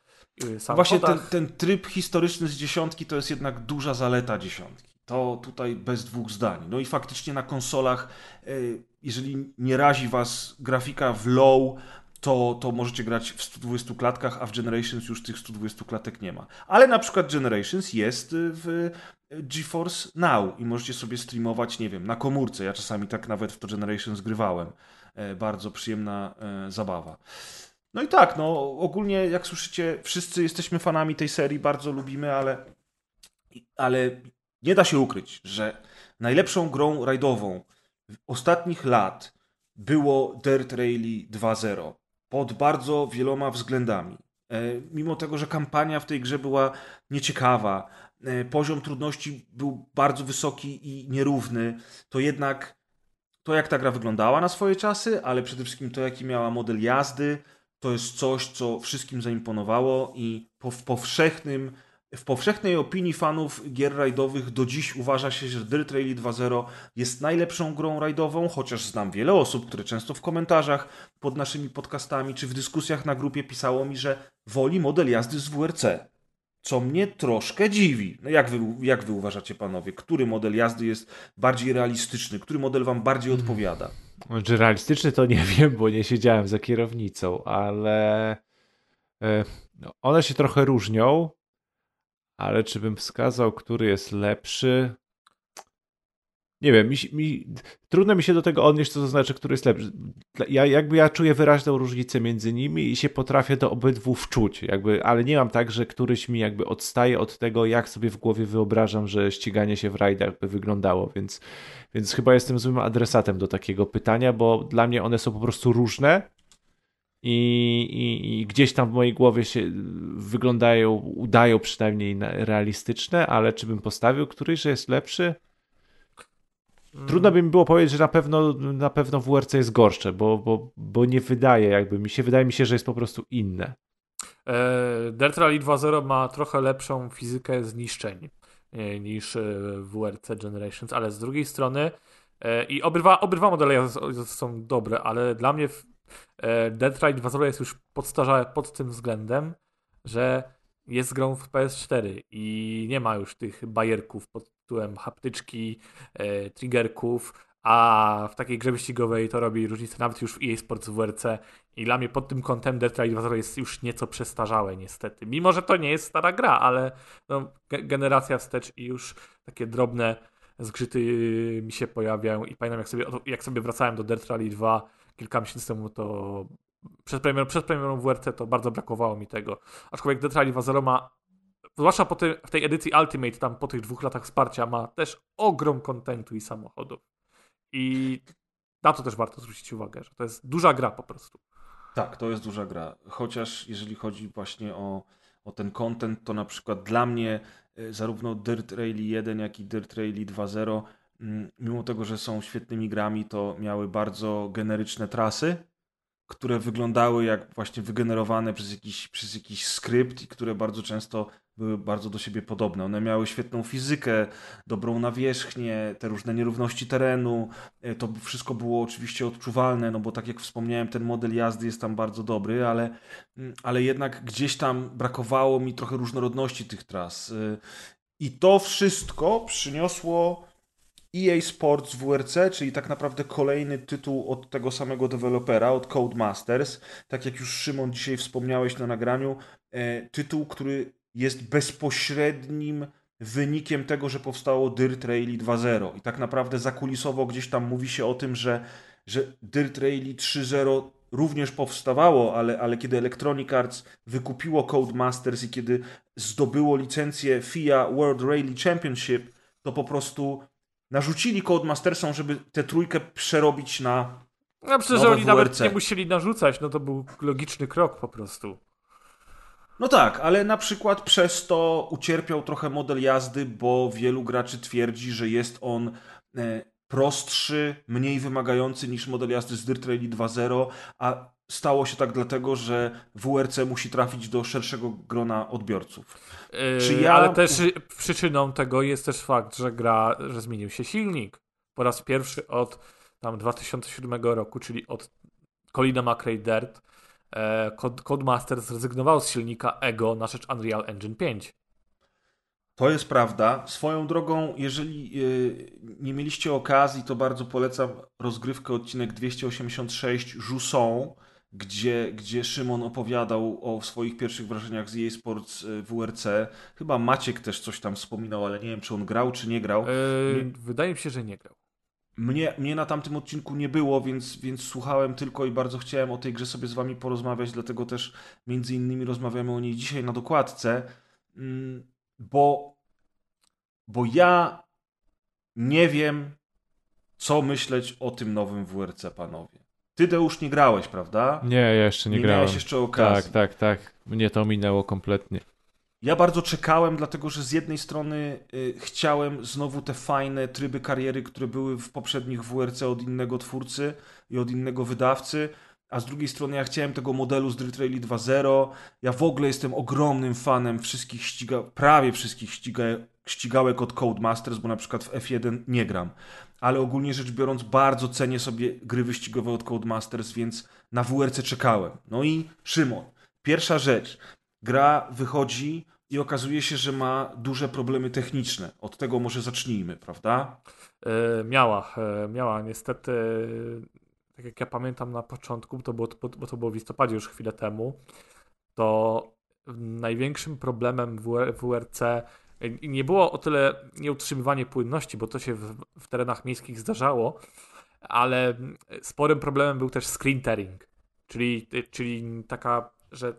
samochodach? Właśnie ten tryb historyczny z 10 to jest jednak duża zaleta 10. To tutaj bez dwóch zdań. No i faktycznie na konsolach, jeżeli nie razi was grafika w low, to możecie grać w 120 klatkach, a w Generations już tych 120 klatek nie ma. Ale na przykład Generations jest w GeForce Now i możecie sobie streamować, nie wiem, na komórce. Ja czasami tak nawet w to Generations grywałem. Bardzo przyjemna zabawa. No i tak, no ogólnie jak słyszycie, wszyscy jesteśmy fanami tej serii, bardzo lubimy, ale nie da się ukryć, że najlepszą grą rajdową ostatnich lat było Dirt Rally 2.0 pod bardzo wieloma względami. Mimo tego, że kampania w tej grze była nieciekawa, poziom trudności był bardzo wysoki i nierówny, to jednak to, jak ta gra wyglądała na swoje czasy, ale przede wszystkim to, jaki miała model jazdy, to jest coś, co wszystkim zaimponowało i w powszechnej opinii fanów gier rajdowych do dziś uważa się, że Dirt Rally 2.0 jest najlepszą grą rajdową, chociaż znam wiele osób, które często w komentarzach pod naszymi podcastami czy w dyskusjach na grupie pisało mi, że woli model jazdy z WRC, co mnie troszkę dziwi. No jak wy uważacie, panowie, który model jazdy jest bardziej realistyczny, który model wam bardziej odpowiada? Czy realistyczny to nie wiem, bo nie siedziałem za kierownicą, ale... No, one się trochę różnią, ale czy bym wskazał, który jest lepszy? Nie wiem, trudno mi się do tego odnieść, co to znaczy, który jest lepszy. Ja czuję wyraźną różnicę między nimi i się potrafię do obydwu wczuć, ale nie mam tak, że któryś mi odstaje od tego, jak sobie w głowie wyobrażam, że ściganie się w rajdach by wyglądało, więc chyba jestem złym adresatem do takiego pytania, bo dla mnie one są po prostu różne i gdzieś tam w mojej głowie się wyglądają, udają przynajmniej realistyczne, ale czy bym postawił któryś, że jest lepszy? Trudno by mi było powiedzieć, że na pewno WRC jest gorsze, bo nie wydaje, wydaje mi się, że jest po prostu inne. Dirt Rally 2.0 ma trochę lepszą fizykę zniszczeń niż WRC Generations, ale z drugiej strony i obydwa modele są dobre, ale dla mnie Dirt Rally 2.0 jest już podstarzałe pod tym względem, że jest grą w PS4 i nie ma już tych bajerków pod tytułem haptyczki, triggerków, a w takiej grze wyścigowej to robi różnicę nawet już w EA Sports WRC i dla mnie pod tym kątem Dirt Rally 2.0 jest już nieco przestarzałe niestety. Mimo, że to nie jest stara gra, ale no, generacja wstecz i już takie drobne zgrzyty mi się pojawiają i pamiętam jak sobie wracałem do Dirt Rally 2 kilka miesięcy temu, to przed premierą WRC to bardzo brakowało mi tego. Aczkolwiek Dirt Rally 2.0 ma, zwłaszcza w tej edycji Ultimate, tam po tych 2 latach wsparcia, ma też ogrom kontentu i samochodów. I na to też warto zwrócić uwagę, że to jest duża gra po prostu. Tak, to jest duża gra. Chociaż jeżeli chodzi właśnie o ten kontent, to na przykład dla mnie zarówno Dirt Rally 1, jak i Dirt Rally 2.0, mimo tego, że są świetnymi grami, to miały bardzo generyczne trasy, które wyglądały jak właśnie wygenerowane przez jakiś skrypt i które bardzo często były bardzo do siebie podobne. One miały świetną fizykę, dobrą nawierzchnię, te różne nierówności terenu. To wszystko było oczywiście odczuwalne, no bo tak jak wspomniałem, ten model jazdy jest tam bardzo dobry, ale jednak gdzieś tam brakowało mi trochę różnorodności tych tras. I to wszystko przyniosło EA Sports WRC, czyli tak naprawdę kolejny tytuł od tego samego dewelopera, od Codemasters. Tak jak już, Szymon, dzisiaj wspomniałeś na nagraniu, tytuł, który jest bezpośrednim wynikiem tego, że powstało Dirt Rally 2.0. I tak naprawdę zakulisowo gdzieś tam mówi się o tym, że Dirt Rally 3.0 również powstawało, ale kiedy Electronic Arts wykupiło Codemasters i kiedy zdobyło licencję FIA World Rally Championship, to po prostu narzucili Codemastersom, żeby tę trójkę przerobić na przecież nowe oni WRC. Nawet nie musieli narzucać, no to był logiczny krok po prostu. No tak, ale na przykład przez to ucierpiał trochę model jazdy, bo wielu graczy twierdzi, że jest on prostszy, mniej wymagający niż model jazdy z Dirt Rally 2.0, a stało się tak dlatego, że WRC musi trafić do szerszego grona odbiorców. Ale też przyczyną tego jest też fakt, że zmienił się silnik. Po raz pierwszy od tam 2007 roku, czyli od Colina McRae Dirt, Codemasters zrezygnował z silnika Ego na rzecz Unreal Engine 5. To jest prawda. Swoją drogą, jeżeli nie mieliście okazji, to bardzo polecam rozgrywkę odcinek 286 Jusson, gdzie Szymon opowiadał o swoich pierwszych wrażeniach z EA Sports WRC. Chyba Maciek też coś tam wspominał, ale nie wiem, czy on grał, czy nie grał. Wydaje mi się, że nie grał. Mnie na tamtym odcinku nie było, więc słuchałem tylko i bardzo chciałem o tej grze sobie z wami porozmawiać, dlatego też między innymi rozmawiamy o niej dzisiaj na dokładce, bo ja nie wiem, co myśleć o tym nowym WRC, panowie. Ty, Deusz, nie grałeś, prawda? Nie, ja jeszcze nie grałem. Nie miałeś jeszcze okazji. Tak. Mnie to minęło kompletnie. Ja bardzo czekałem, dlatego że z jednej strony chciałem znowu te fajne tryby kariery, które były w poprzednich WRC od innego twórcy i od innego wydawcy, a z drugiej strony ja chciałem tego modelu z Dirt Rally 2.0. Ja w ogóle jestem ogromnym fanem wszystkich ścigałek od Codemasters, bo na przykład w F1 nie gram. Ale ogólnie rzecz biorąc bardzo cenię sobie gry wyścigowe od Codemasters, więc na WRC czekałem. No i Szymon, pierwsza rzecz. Gra wychodzi i okazuje się, że ma duże problemy techniczne. Od tego może zacznijmy, prawda? Miała niestety, tak jak ja pamiętam na początku, to było w listopadzie już chwilę temu, to największym problemem WRC nie było o tyle nieutrzymywanie płynności, bo to się w terenach miejskich zdarzało, ale sporym problemem był też screen tearing, czyli taka, że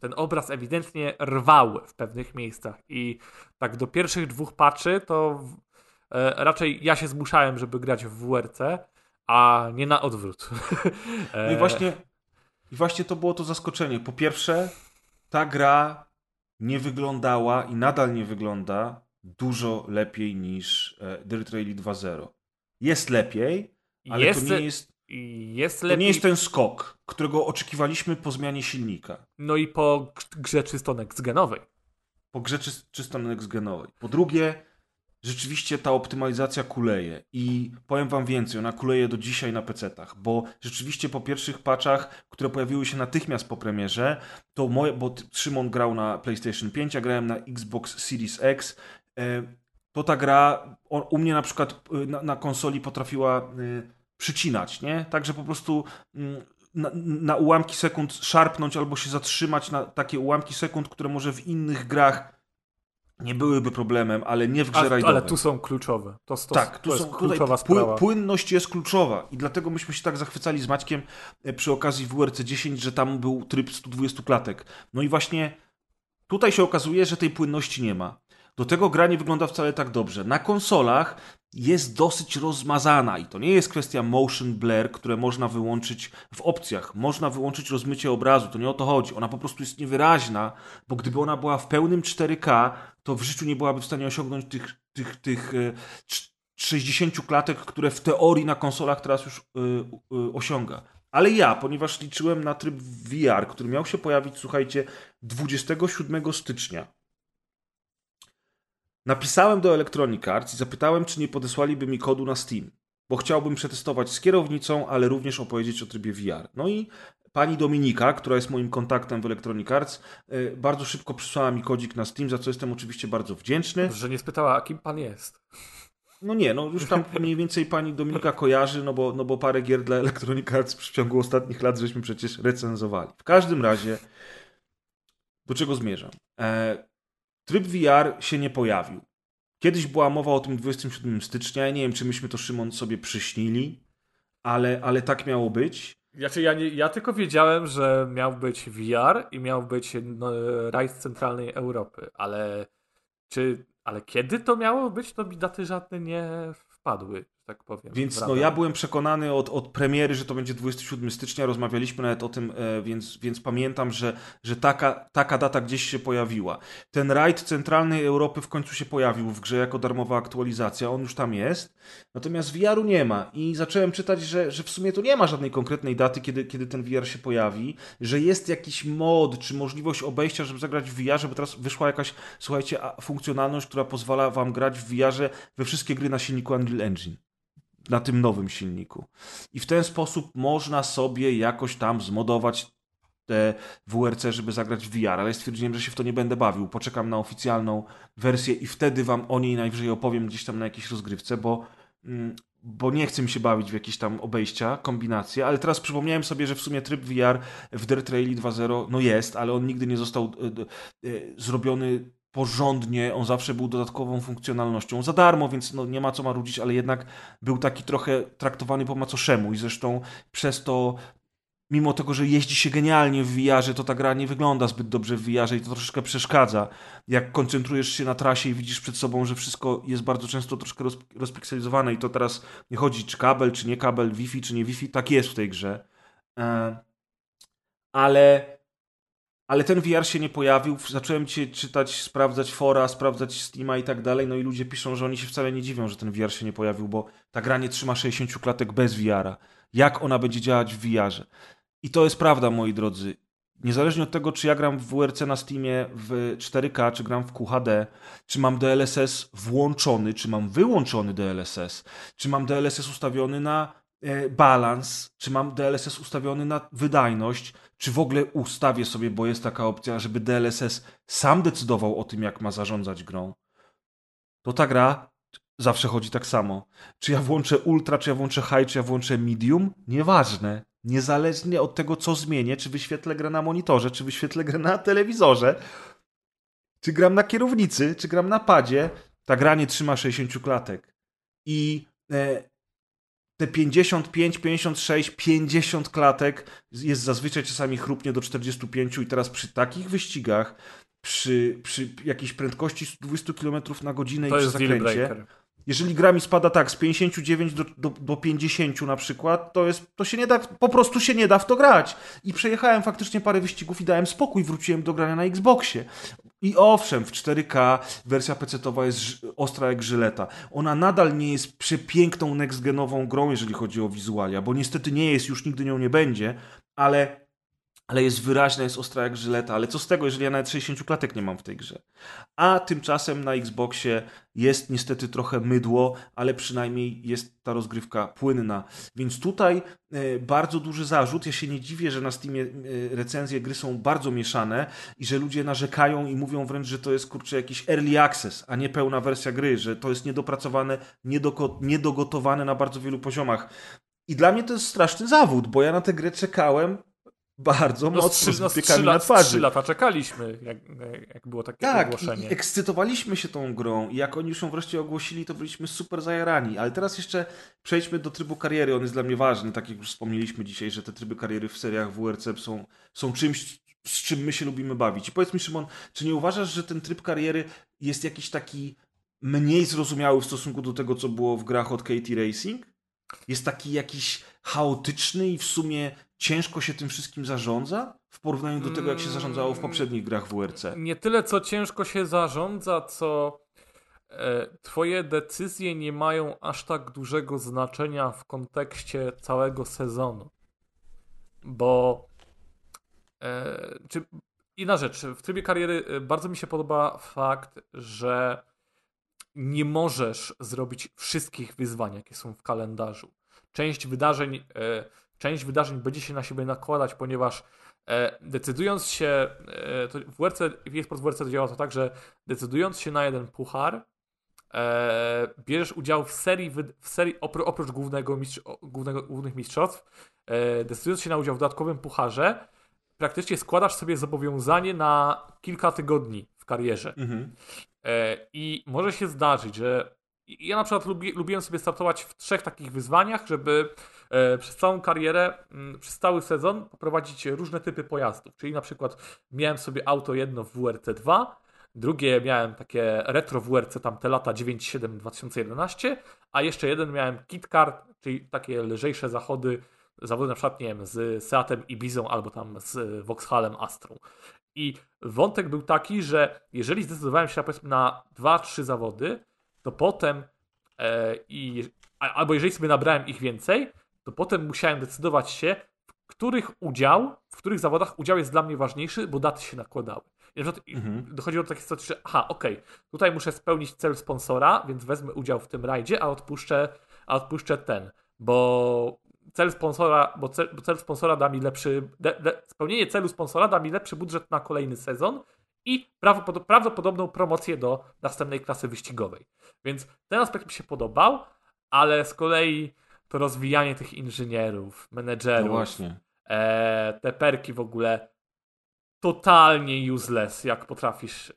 ten obraz ewidentnie rwał w pewnych miejscach i tak do pierwszych dwóch patchy to raczej ja się zmuszałem, żeby grać w WRC, a nie na odwrót. No i właśnie to było to zaskoczenie. Po pierwsze, ta gra nie wyglądała i nadal nie wygląda dużo lepiej niż Dirt Rally 2.0. Jest lepiej, ale to nie jest ten skok, którego oczekiwaliśmy po zmianie silnika. No i po grze czysto next-genowej. Po drugie, rzeczywiście ta optymalizacja kuleje i powiem wam więcej, ona kuleje do dzisiaj na PC-tach, bo rzeczywiście po pierwszych patchach, które pojawiły się natychmiast po premierze, to moje, bo Szymon grał na PlayStation 5, a grałem na Xbox Series X, to ta gra u mnie na przykład na konsoli potrafiła przycinać, nie? Także po prostu na ułamki sekund szarpnąć albo się zatrzymać na takie ułamki sekund, które może w innych grach nie byłyby problemem, ale nie w grze rajdowej. Ale tu są kluczowe. To jest kluczowa sprawa. Płynność jest kluczowa i dlatego myśmy się tak zachwycali z Maćkiem przy okazji WRC 10, że tam był tryb 120 klatek. No i właśnie tutaj się okazuje, że tej płynności nie ma. Do tego gra nie wygląda wcale tak dobrze. Na konsolach jest dosyć rozmazana i to nie jest kwestia motion blur, które można wyłączyć w opcjach. Można wyłączyć rozmycie obrazu, to nie o to chodzi. Ona po prostu jest niewyraźna, bo gdyby ona była w pełnym 4K, to w życiu nie byłaby w stanie osiągnąć tych 60 klatek, które w teorii na konsolach teraz już osiąga. Ale ja, ponieważ liczyłem na tryb VR, który miał się pojawić, słuchajcie, 27 stycznia, napisałem do Electronic Arts i zapytałem, czy nie podesłaliby mi kodu na Steam, bo chciałbym przetestować z kierownicą, ale również opowiedzieć o trybie VR. No i pani Dominika, która jest moim kontaktem w Electronic Arts, bardzo szybko przysłała mi kodzik na Steam, za co jestem oczywiście bardzo wdzięczny. Że nie spytała, a kim pan jest. No nie, no już tam mniej więcej pani Dominika kojarzy, no bo parę gier dla Electronic Arts w ciągu ostatnich lat żeśmy przecież recenzowali. W każdym razie, do czego zmierzam? Tryb VR się nie pojawił. Kiedyś była mowa o tym 27 stycznia. Ja nie wiem, czy myśmy to, Szymon, sobie przyśnili, ale tak miało być. Ja tylko wiedziałem, że miał być VR i miał być rajd centralnej Europy, ale kiedy to miało być, to mi daty żadne nie wpadły, tak powiem. Więc no, ja byłem przekonany od premiery, że to będzie 27 stycznia, rozmawialiśmy nawet o tym, więc pamiętam, że taka data gdzieś się pojawiła. Ten rajd centralnej Europy w końcu się pojawił w grze jako darmowa aktualizacja, on już tam jest, natomiast VR-u nie ma i zacząłem czytać, że w sumie to nie ma żadnej konkretnej daty, kiedy ten VR się pojawi, że jest jakiś mod czy możliwość obejścia, żeby zagrać w VR, żeby teraz wyszła jakaś, słuchajcie, funkcjonalność, która pozwala wam grać w VR-ze we wszystkie gry na silniku Unreal Engine. Na tym nowym silniku. I w ten sposób można sobie jakoś tam zmodować te WRC, żeby zagrać w VR, ale stwierdziłem, że się w to nie będę bawił. Poczekam na oficjalną wersję i wtedy wam o niej najwyżej opowiem gdzieś tam na jakiejś rozgrywce, bo nie chcę mi się bawić w jakieś tam obejścia, kombinacje, ale teraz przypomniałem sobie, że w sumie tryb VR w Dirt Rally 2.0 no jest, ale on nigdy nie został zrobiony porządnie, on zawsze był dodatkową funkcjonalnością za darmo, więc no nie ma co marudzić, ale jednak był taki trochę traktowany po macoszemu i zresztą przez to, mimo tego, że jeździ się genialnie w VR-ze, to ta gra nie wygląda zbyt dobrze w VR-ze i to troszeczkę przeszkadza. Jak koncentrujesz się na trasie i widzisz przed sobą, że wszystko jest bardzo często troszkę rozpikselizowane i to teraz nie chodzi, czy kabel, czy nie kabel, Wi-Fi, czy nie Wi-Fi, tak jest w tej grze. Ale ten VR się nie pojawił, zacząłem cię czytać, sprawdzać fora, sprawdzać Steama i tak dalej, no i ludzie piszą, że oni się wcale nie dziwią, że ten VR się nie pojawił, bo ta gra nie trzyma 60 klatek bez VR-a. Jak ona będzie działać w VR-ze? I to jest prawda, moi drodzy. Niezależnie od tego, czy ja gram w WRC na Steamie w 4K, czy gram w QHD, czy mam DLSS włączony, czy mam wyłączony DLSS, czy mam DLSS ustawiony na balans, czy mam DLSS ustawiony na wydajność, czy w ogóle ustawię sobie, bo jest taka opcja, żeby DLSS sam decydował o tym, jak ma zarządzać grą, to ta gra zawsze chodzi tak samo. Czy ja włączę ultra, czy ja włączę high, czy ja włączę medium? Nieważne. niezależnie od tego, co zmienię, czy wyświetlę grę na monitorze, czy wyświetlę grę na telewizorze, czy gram na kierownicy, czy gram na padzie, ta gra nie trzyma 60 klatek. I te 55, 56, 50 klatek jest zazwyczaj, czasami chrupnie do 45 i teraz przy takich wyścigach, przy jakiejś prędkości 120 km na godzinę to i przy zakręcie, jeżeli gra mi spada tak z 59 do 50 na przykład, to się nie da, po prostu się nie da w to grać. I przejechałem faktycznie parę wyścigów i dałem spokój, wróciłem do grania na Xboxie. I owszem, w 4K wersja PC-towa jest ostra jak żyleta. Ona nadal nie jest przepiękną next-genową grą, jeżeli chodzi o wizualia, bo niestety nie jest, już nigdy nią nie będzie, ale jest wyraźna, jest ostra jak żyleta, ale co z tego, jeżeli ja nawet 60 klatek nie mam w tej grze. A tymczasem na Xboxie jest niestety trochę mydło, ale przynajmniej jest ta rozgrywka płynna. Więc tutaj bardzo duży zarzut. Ja się nie dziwię, że na Steamie recenzje gry są bardzo mieszane i że ludzie narzekają i mówią wręcz, że to jest kurczę jakiś early access, a nie pełna wersja gry, że to jest niedopracowane, niedogotowane na bardzo wielu poziomach. I dla mnie to jest straszny zawód, bo ja na tę grę czekałem bardzo mocno, z piekami na twarzy. 3 lata czekaliśmy, jak było takie ogłoszenie. I ekscytowaliśmy się tą grą i jak oni już ją wreszcie ogłosili, to byliśmy super zajarani. Ale teraz jeszcze przejdźmy do trybu kariery. On jest dla mnie ważny, tak jak już wspomnieliśmy dzisiaj, że te tryby kariery w seriach WRC są czymś, z czym my się lubimy bawić. I powiedz mi, Szymon, czy nie uważasz, że ten tryb kariery jest jakiś taki mniej zrozumiały w stosunku do tego, co było w grach od KT Racing? Jest taki jakiś chaotyczny i w sumie ciężko się tym wszystkim zarządza w porównaniu do tego, jak się zarządzało w poprzednich grach WRC? Nie tyle, co ciężko się zarządza, co twoje decyzje nie mają aż tak dużego znaczenia w kontekście całego sezonu. Bo inna rzecz, w trybie kariery bardzo mi się podoba fakt, że nie możesz zrobić wszystkich wyzwań, jakie są w kalendarzu. Część wydarzeń będzie się na siebie nakładać, ponieważ decydując się, w EA Sports WRC to działa to tak, że decydując się na jeden puchar, bierzesz udział w serii oprócz głównych mistrzostw, decydując się na udział w dodatkowym pucharze, praktycznie składasz sobie zobowiązanie na kilka tygodni w karierze. Mhm. I może się zdarzyć, że ja na przykład lubiłem sobie startować w 3 takich wyzwaniach, żeby przez całą karierę, przez cały sezon prowadzić różne typy pojazdów. Czyli na przykład miałem sobie auto jedno w WRC 2, drugie miałem takie retro WRC tamte lata 97-2011, a jeszcze jeden miałem kit kart, czyli takie lżejsze zawody na przykład, nie wiem, z Seatem Ibizą albo tam z Vauxhallem Astrą. I wątek był taki, że jeżeli zdecydowałem się na 2-3 zawody, to potem, albo jeżeli sobie nabrałem ich więcej, to potem musiałem decydować się, w których zawodach udział jest dla mnie ważniejszy, bo daty się nakładały. I na przykład dochodziło do takiej sytuacji, że tutaj muszę spełnić cel sponsora, więc wezmę udział w tym rajdzie, a odpuszczę ten, bo cel sponsora da mi lepszy, spełnienie celu sponsora da mi lepszy budżet na kolejny sezon i prawdopodobną promocję do następnej klasy wyścigowej. Więc ten aspekt mi się podobał, ale z kolei to rozwijanie tych inżynierów, menedżerów, no właśnie. Te perki w ogóle totalnie useless, jak potrafisz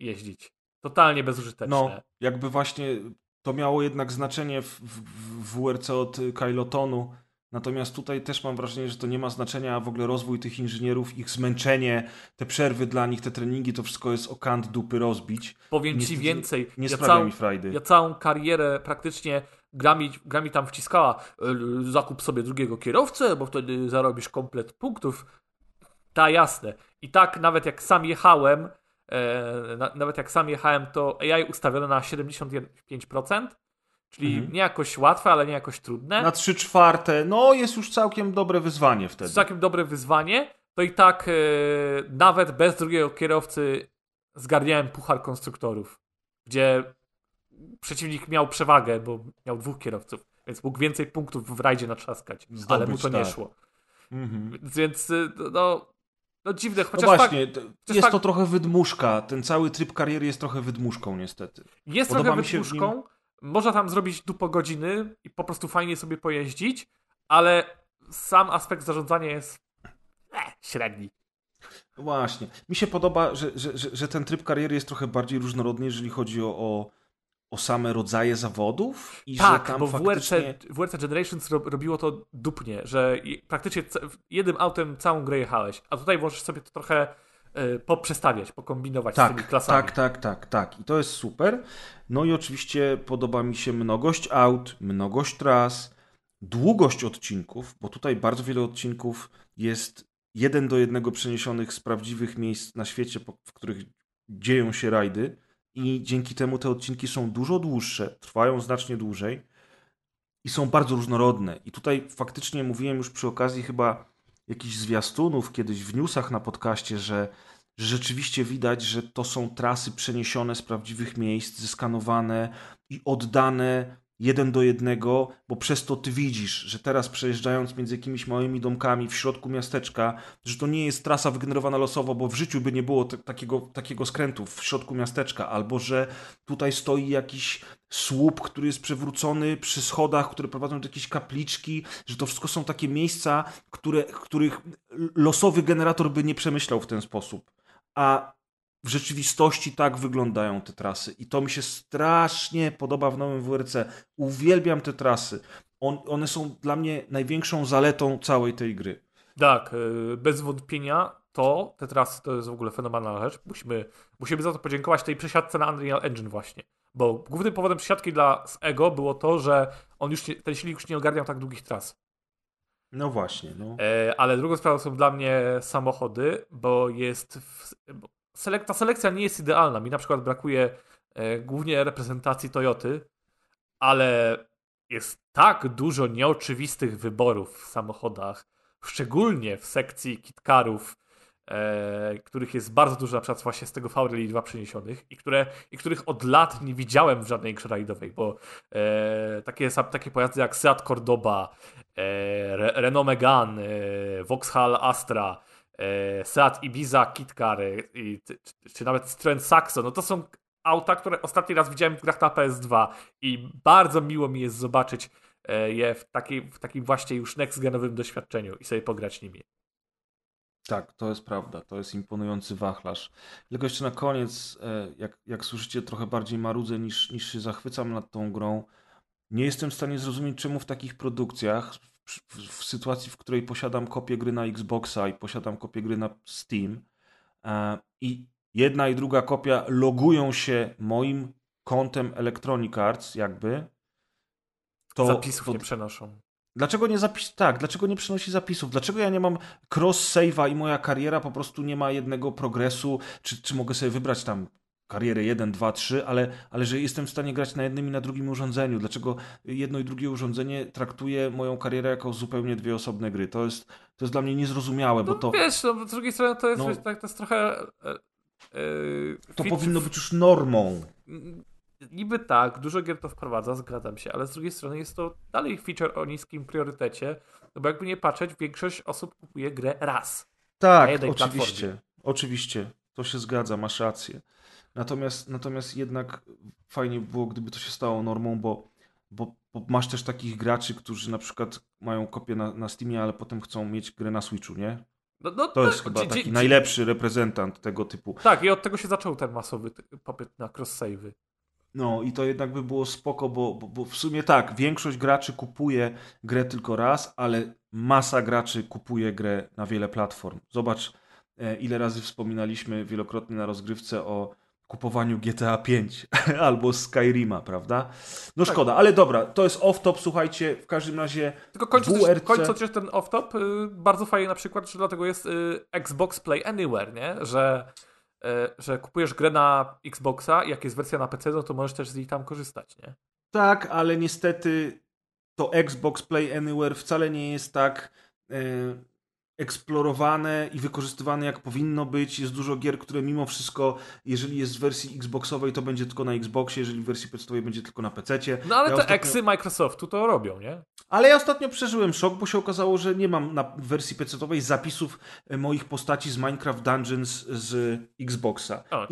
jeździć. Totalnie bezużyteczne. No, jakby właśnie to miało jednak znaczenie w WRC od Kylotonu, natomiast tutaj też mam wrażenie, że to nie ma znaczenia, a w ogóle rozwój tych inżynierów, ich zmęczenie, te przerwy dla nich, te treningi, to wszystko jest o kant dupy rozbić. Powiem ci więcej, nie sprawia mi frajdy. Ja całą karierę praktycznie gra mi tam wciskała, zakup sobie drugiego kierowcę, bo wtedy zarobisz komplet punktów. Ta jasne. I tak nawet jak sam jechałem, to AI ustawione na 75%, czyli nie jakoś łatwe, ale nie jakoś trudne. Na 3/4, no jest już całkiem dobre wyzwanie wtedy. Całkiem dobre wyzwanie, to i tak nawet bez drugiego kierowcy zgarniałem puchar konstruktorów, gdzie przeciwnik miał przewagę, bo miał 2 kierowców, więc mógł więcej punktów w rajdzie natrzaskać, ale mu to nie szło. Więc no dziwne, chociaż no właśnie, to trochę wydmuszka. Ten cały tryb kariery jest trochę wydmuszką niestety. Jest trochę wydmuszką. Można tam zrobić dupo godziny i po prostu fajnie sobie pojeździć, ale sam aspekt zarządzania jest średni. Właśnie. Mi się podoba, że ten tryb kariery jest trochę bardziej różnorodny, jeżeli chodzi o same rodzaje zawodów. I tak, że tam bo faktycznie... WRC Generations robiło to dupnie, że praktycznie jednym autem całą grę jechałeś, a tutaj możesz sobie to trochę poprzestawiać, pokombinować z tymi klasami. Tak. I to jest super. No i oczywiście podoba mi się mnogość aut, mnogość tras, długość odcinków, bo tutaj bardzo wiele odcinków jest 1 do 1 przeniesionych z prawdziwych miejsc na świecie, w których dzieją się rajdy i dzięki temu te odcinki są dużo dłuższe, trwają znacznie dłużej i są bardzo różnorodne. I tutaj faktycznie mówiłem już przy okazji chyba jakichś zwiastunów kiedyś w newsach na podcaście, że rzeczywiście widać, że to są trasy przeniesione z prawdziwych miejsc, zeskanowane i oddane 1 do 1, bo przez to ty widzisz, że teraz przejeżdżając między jakimiś małymi domkami w środku miasteczka, że to nie jest trasa wygenerowana losowo, bo w życiu by nie było takiego skrętu w środku miasteczka, albo że tutaj stoi jakiś słup, który jest przewrócony przy schodach, które prowadzą do jakiejś kapliczki, że to wszystko są takie miejsca, których losowy generator by nie przemyślał w ten sposób. A w rzeczywistości tak wyglądają te trasy i to mi się strasznie podoba w nowym WRC. Uwielbiam te trasy. One są dla mnie największą zaletą całej tej gry. Tak, bez wątpienia te trasy to jest w ogóle fenomenalna rzecz. Musimy za to podziękować tej przesiadce na Unreal Engine właśnie, bo głównym powodem przesiadki dla EGO było to, że ten silnik już nie ogarniał tak długich tras. No właśnie. No. Ale drugą sprawą są dla mnie samochody, bo jest... Ta selekcja nie jest idealna. Mi na przykład brakuje głównie reprezentacji Toyoty, ale jest tak dużo nieoczywistych wyborów w samochodach, szczególnie w sekcji kitkarów, których jest bardzo dużo, na przykład właśnie z tego V-Rally 2 przeniesionych i których od lat nie widziałem w żadnej grze rajdowej, bo takie pojazdy jak Seat Cordoba, Renault Megane, Vauxhall Astra, Seat Ibiza, KitKar czy nawet Citroen Saxo, no to są auta, które ostatni raz widziałem w grach na PS2 i bardzo miło mi jest zobaczyć je w takim właśnie już next-genowym doświadczeniu i sobie pograć nimi. Tak, to jest prawda, to jest imponujący wachlarz. Tylko jeszcze na koniec, jak słyszycie, trochę bardziej marudzę niż się zachwycam nad tą grą. Nie jestem w stanie zrozumieć, czemu w takich produkcjach w sytuacji, w której posiadam kopię gry na Xboxa i posiadam kopię gry na Steam i jedna i druga kopia logują się moim kontem Electronic Arts jakby, to... Zapisów nie przenoszą. Dlaczego nie dlaczego nie przenosi zapisów? Dlaczego ja nie mam cross-save'a i moja kariera po prostu nie ma jednego progresu? Czy mogę sobie wybrać tam karierę 1, 2, 3, ale że jestem w stanie grać na jednym i na drugim urządzeniu. Dlaczego jedno i drugie urządzenie traktuje moją karierę jako zupełnie dwie osobne gry? To jest dla mnie niezrozumiałe, bo to... Wiesz, z drugiej strony to jest, no, tak, to jest trochę... to powinno być już normą. Niby tak, dużo gier to wprowadza, zgadzam się, ale z drugiej strony jest to dalej feature o niskim priorytecie, no bo jakby nie patrzeć, większość osób kupuje grę raz. Tak, oczywiście. To się zgadza, masz rację. Natomiast jednak fajnie było, gdyby to się stało normą, bo masz też takich graczy, którzy na przykład mają kopię na Steamie, ale potem chcą mieć grę na Switchu, nie? No, to jest chyba taki najlepszy reprezentant tego typu. Tak, i od tego się zaczął ten masowy popyt na cross-save'y. No i to jednak by było spoko, bo w sumie tak, większość graczy kupuje grę tylko raz, ale masa graczy kupuje grę na wiele platform. Zobacz, ile razy wspominaliśmy wielokrotnie na rozgrywce o kupowaniu GTA 5 albo Skyrima, prawda? No tak. Szkoda, ale dobra, to jest off-top, słuchajcie, w każdym razie tylko kończę ten off-top, bardzo fajnie na przykład, że dlatego jest Xbox Play Anywhere, nie? Że kupujesz grę na Xboxa i jak jest wersja na PC, no to możesz też z niej tam korzystać, nie? Tak, ale niestety to Xbox Play Anywhere wcale nie jest tak... eksplorowane i wykorzystywane jak powinno być. Jest dużo gier, które mimo wszystko, jeżeli jest w wersji Xboxowej, to będzie tylko na Xboxie, jeżeli w wersji PC-owej będzie tylko na PC-cie. No ale te eksy Microsoftu to robią, nie? Ale ja ostatnio przeżyłem szok, bo się okazało, że nie mam na wersji PC-owej zapisów moich postaci z Minecraft Dungeons z Xboxa. O,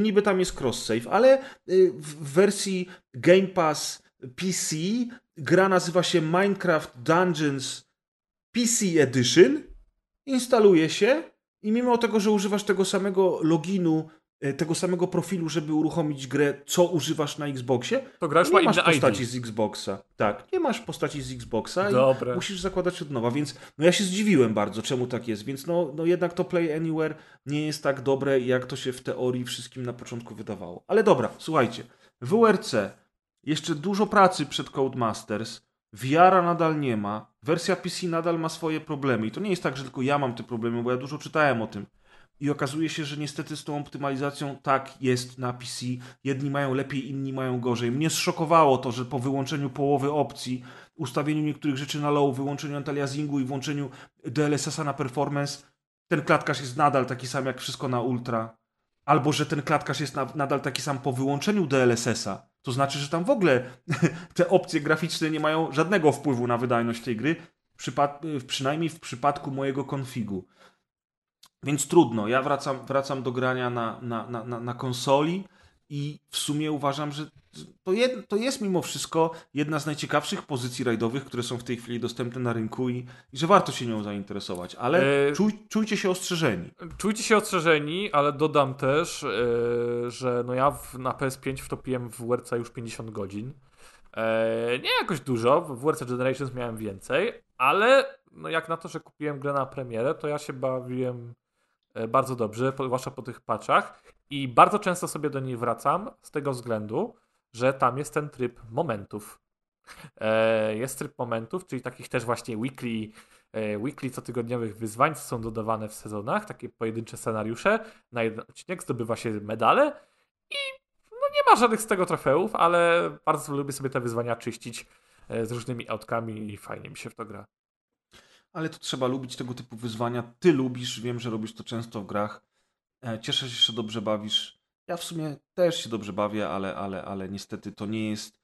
niby tam jest cross-save, ale w wersji Game Pass PC gra nazywa się Minecraft Dungeons PC Edition, instaluje się i mimo tego, że używasz tego samego loginu, tego samego profilu, żeby uruchomić grę, co używasz na Xboxie, to grasz nie masz postaci z Xboxa. Tak, nie masz postaci z Xboxa. Dobre. I musisz zakładać od nowa, więc no ja się zdziwiłem bardzo, czemu tak jest, więc no jednak to Play Anywhere nie jest tak dobre, jak to się w teorii wszystkim na początku wydawało. Ale dobra, słuchajcie, WRC, jeszcze dużo pracy przed Codemasters, VR-a nadal nie ma, wersja PC nadal ma swoje problemy i to nie jest tak, że tylko ja mam te problemy, bo ja dużo czytałem o tym. I okazuje się, że niestety z tą optymalizacją tak jest na PC. Jedni mają lepiej, inni mają gorzej. Mnie zszokowało to, że po wyłączeniu połowy opcji, ustawieniu niektórych rzeczy na low, wyłączeniu antialiasingu i włączeniu DLSS-a na performance, ten klatkarz jest nadal taki sam jak wszystko na ultra. Albo że ten klatkarz jest nadal taki sam po wyłączeniu DLSS-a. To znaczy, że tam w ogóle te opcje graficzne nie mają żadnego wpływu na wydajność tej gry, przynajmniej w przypadku mojego konfigu. Więc trudno, ja wracam do grania na konsoli i w sumie uważam, że to jest mimo wszystko jedna z najciekawszych pozycji rajdowych, które są w tej chwili dostępne na rynku i że warto się nią zainteresować, ale czujcie się ostrzeżeni. Czujcie się ostrzeżeni, ale dodam też, że no ja na PS5 wtopiłem w WRC już 50 godzin. Nie jakoś dużo, w WRC Generations miałem więcej, ale no jak na to, że kupiłem grę na premierę, to ja się bawiłem bardzo dobrze, zwłaszcza po tych patchach i bardzo często sobie do niej wracam z tego względu, że tam jest ten tryb momentów. Jest tryb momentów, czyli takich też właśnie weekly cotygodniowych wyzwań, co są dodawane w sezonach, takie pojedyncze scenariusze, na jeden odcinek zdobywa się medale i no nie ma żadnych z tego trofeów, ale bardzo lubię sobie te wyzwania czyścić z różnymi autkami i fajnie mi się w to gra. Ale to trzeba lubić tego typu wyzwania. Ty lubisz, wiem, że robisz to często w grach. Cieszę się, że dobrze bawisz. Ja w sumie też się dobrze bawię, ale niestety to nie jest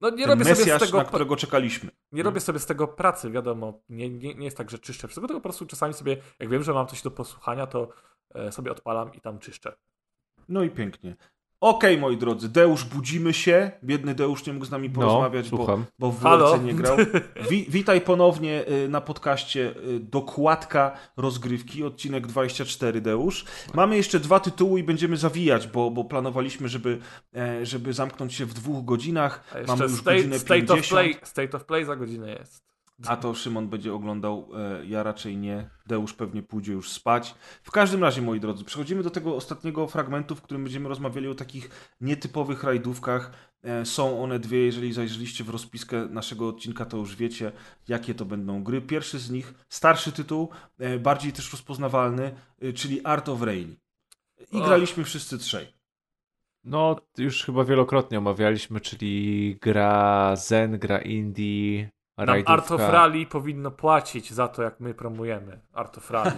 no, nie robię mesjasz, sobie z tego, na którego czekaliśmy. Nie robię sobie z tego pracy, wiadomo. Nie jest tak, że czyszczę wszystko, tylko po prostu czasami sobie, jak wiem, że mam coś do posłuchania, to sobie odpalam i tam czyszczę. No i pięknie. Okej, moi drodzy, Deusz, budzimy się. Biedny Deusz nie mógł z nami porozmawiać, bo w WRC nie grał. Witaj ponownie na podcaście Dokładka Rozgrywki, odcinek 24, Deusz. Mamy jeszcze 2 tytuły i będziemy zawijać, bo planowaliśmy, żeby zamknąć się w 2 godzinach. A jeszcze mamy już godzinę 50. State of Play za godzinę jest. A to Szymon będzie oglądał, ja raczej nie. Deusz pewnie pójdzie już spać. W każdym razie, moi drodzy, przechodzimy do tego ostatniego fragmentu, w którym będziemy rozmawiali o takich nietypowych rajdówkach. Są one 2, jeżeli zajrzeliście w rozpiskę naszego odcinka, to już wiecie, jakie to będą gry. Pierwszy z nich, starszy tytuł, bardziej też rozpoznawalny, czyli Art of Rally. I graliśmy wszyscy 3. No, już chyba wielokrotnie omawialiśmy, czyli gra zen, gra indie. Nam Art of Rally powinno płacić za to, jak my promujemy Art of Rally.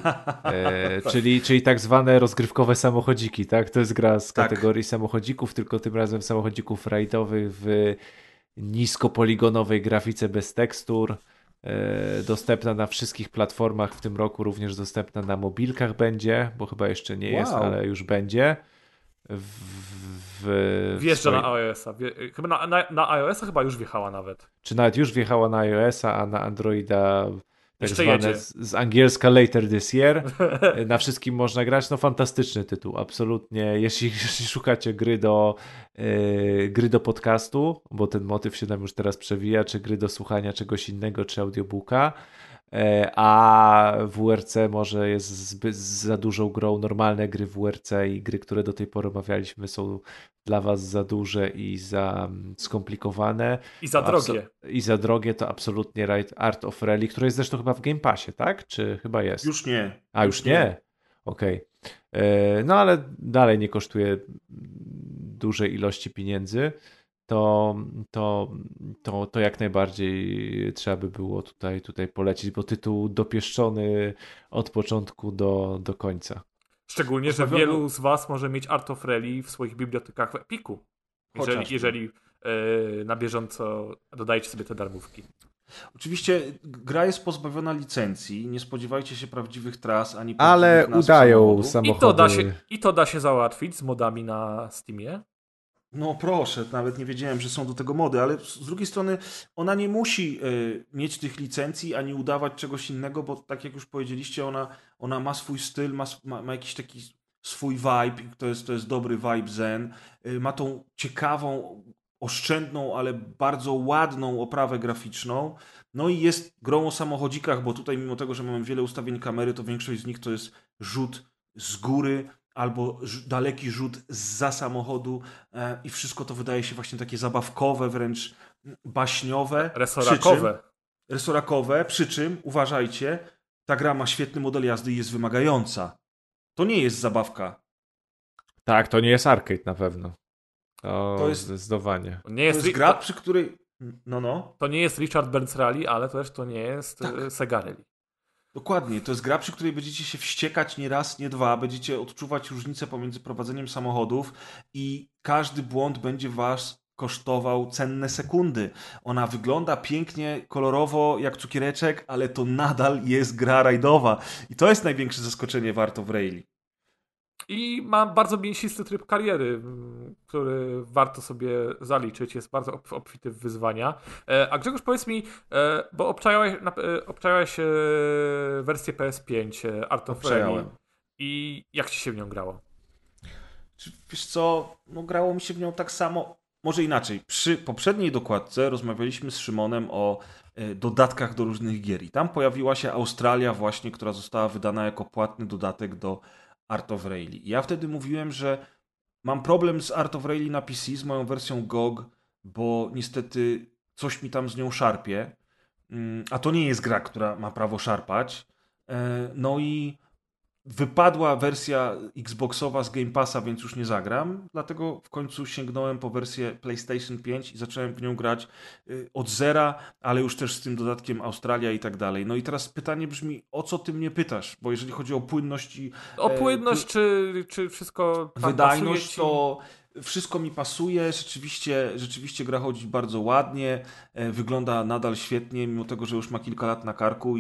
Czyli tak zwane rozgrywkowe samochodziki, tak? To jest gra z kategorii samochodzików, tylko tym razem samochodzików rajdowych w niskopoligonowej grafice bez tekstur. Dostępna na wszystkich platformach w tym roku, również dostępna na mobilkach będzie, bo chyba jeszcze nie jest, ale już będzie. Wjeżdża na iOS-a. Chyba na iOS-a chyba już wjechała nawet. Czy nawet już wjechała na iOS-a, a na Androida tak zwane z angielska later this year. Na wszystkim można grać. No fantastyczny tytuł, absolutnie. Jeśli szukacie gry do podcastu, bo ten motyw się nam już teraz przewija, czy gry do słuchania czegoś innego, czy audiobooka, a WRC może jest za dużą grą. Normalne gry WRC i gry, które do tej pory omawialiśmy, są dla was za duże i za skomplikowane. I za drogie. I za drogie, to absolutnie Art of Rally, które jest zresztą chyba w Game Passie, tak? Czy chyba jest? Już nie. A, już nie? Okej. No ale dalej nie kosztuje dużej ilości pieniędzy. To jak najbardziej trzeba by było tutaj polecić, bo tytuł dopieszczony od początku do końca. Szczególnie, że wielu z was może mieć Art of Rally w swoich bibliotekach w Epiku, jeżeli na bieżąco dodajecie sobie te darmówki. Oczywiście gra jest pozbawiona licencji, nie spodziewajcie się prawdziwych tras, ani prawdziwych nazw samochodów. I to da się załatwić z modami na Steamie. No proszę, nawet nie wiedziałem, że są do tego mody, ale z drugiej strony ona nie musi mieć tych licencji ani udawać czegoś innego, bo tak jak już powiedzieliście, ona ma swój styl, ma jakiś taki swój vibe, to jest dobry vibe zen, ma tą ciekawą, oszczędną, ale bardzo ładną oprawę graficzną, no i jest grą o samochodzikach, bo tutaj mimo tego, że mamy wiele ustawień kamery, to większość z nich to jest rzut z góry, albo daleki rzut zza samochodu i wszystko to wydaje się właśnie takie zabawkowe, wręcz baśniowe. Resorakowe, przy czym, uważajcie, ta gra ma świetny model jazdy i jest wymagająca. To nie jest zabawka. Tak, to nie jest arcade na pewno. To jest zdecydowanie. To jest gra, przy której... No. To nie jest Richard Burns Rally, ale też to nie jest Sega Rally. Dokładnie, to jest gra, przy której będziecie się wściekać nie raz, nie dwa, będziecie odczuwać różnicę pomiędzy prowadzeniem samochodów i każdy błąd będzie was kosztował cenne sekundy. Ona wygląda pięknie, kolorowo, jak cukiereczek, ale to nadal jest gra rajdowa i to jest największe zaskoczenie w Art of Rally. I ma bardzo mięsisty tryb kariery, który warto sobie zaliczyć, jest bardzo obfity w wyzwania. A Grzegorz, powiedz mi, bo obczajałeś wersję PS5 Art of Rally i jak ci się w nią grało? Wiesz co, no grało mi się w nią tak samo, może inaczej. Przy poprzedniej dokładce rozmawialiśmy z Szymonem o dodatkach do różnych gier i tam pojawiła się Australia właśnie, która została wydana jako płatny dodatek do Art of Rally. Ja wtedy mówiłem, że mam problem z Art of Rally na PC, z moją wersją GOG, bo niestety coś mi tam z nią szarpie, a to nie jest gra, która ma prawo szarpać. No i wypadła wersja Xboxowa z Game Passa, więc już nie zagram, dlatego w końcu sięgnąłem po wersję PlayStation 5 i zacząłem w nią grać od zera, ale już też z tym dodatkiem Australia i tak dalej. No i teraz pytanie brzmi, o co ty mnie pytasz? Bo jeżeli chodzi o płynność i... O płynność, czy wszystko tam wydajność, pasuje ci? To wszystko mi pasuje, rzeczywiście gra chodzi bardzo ładnie, wygląda nadal świetnie, mimo tego, że już ma kilka lat na karku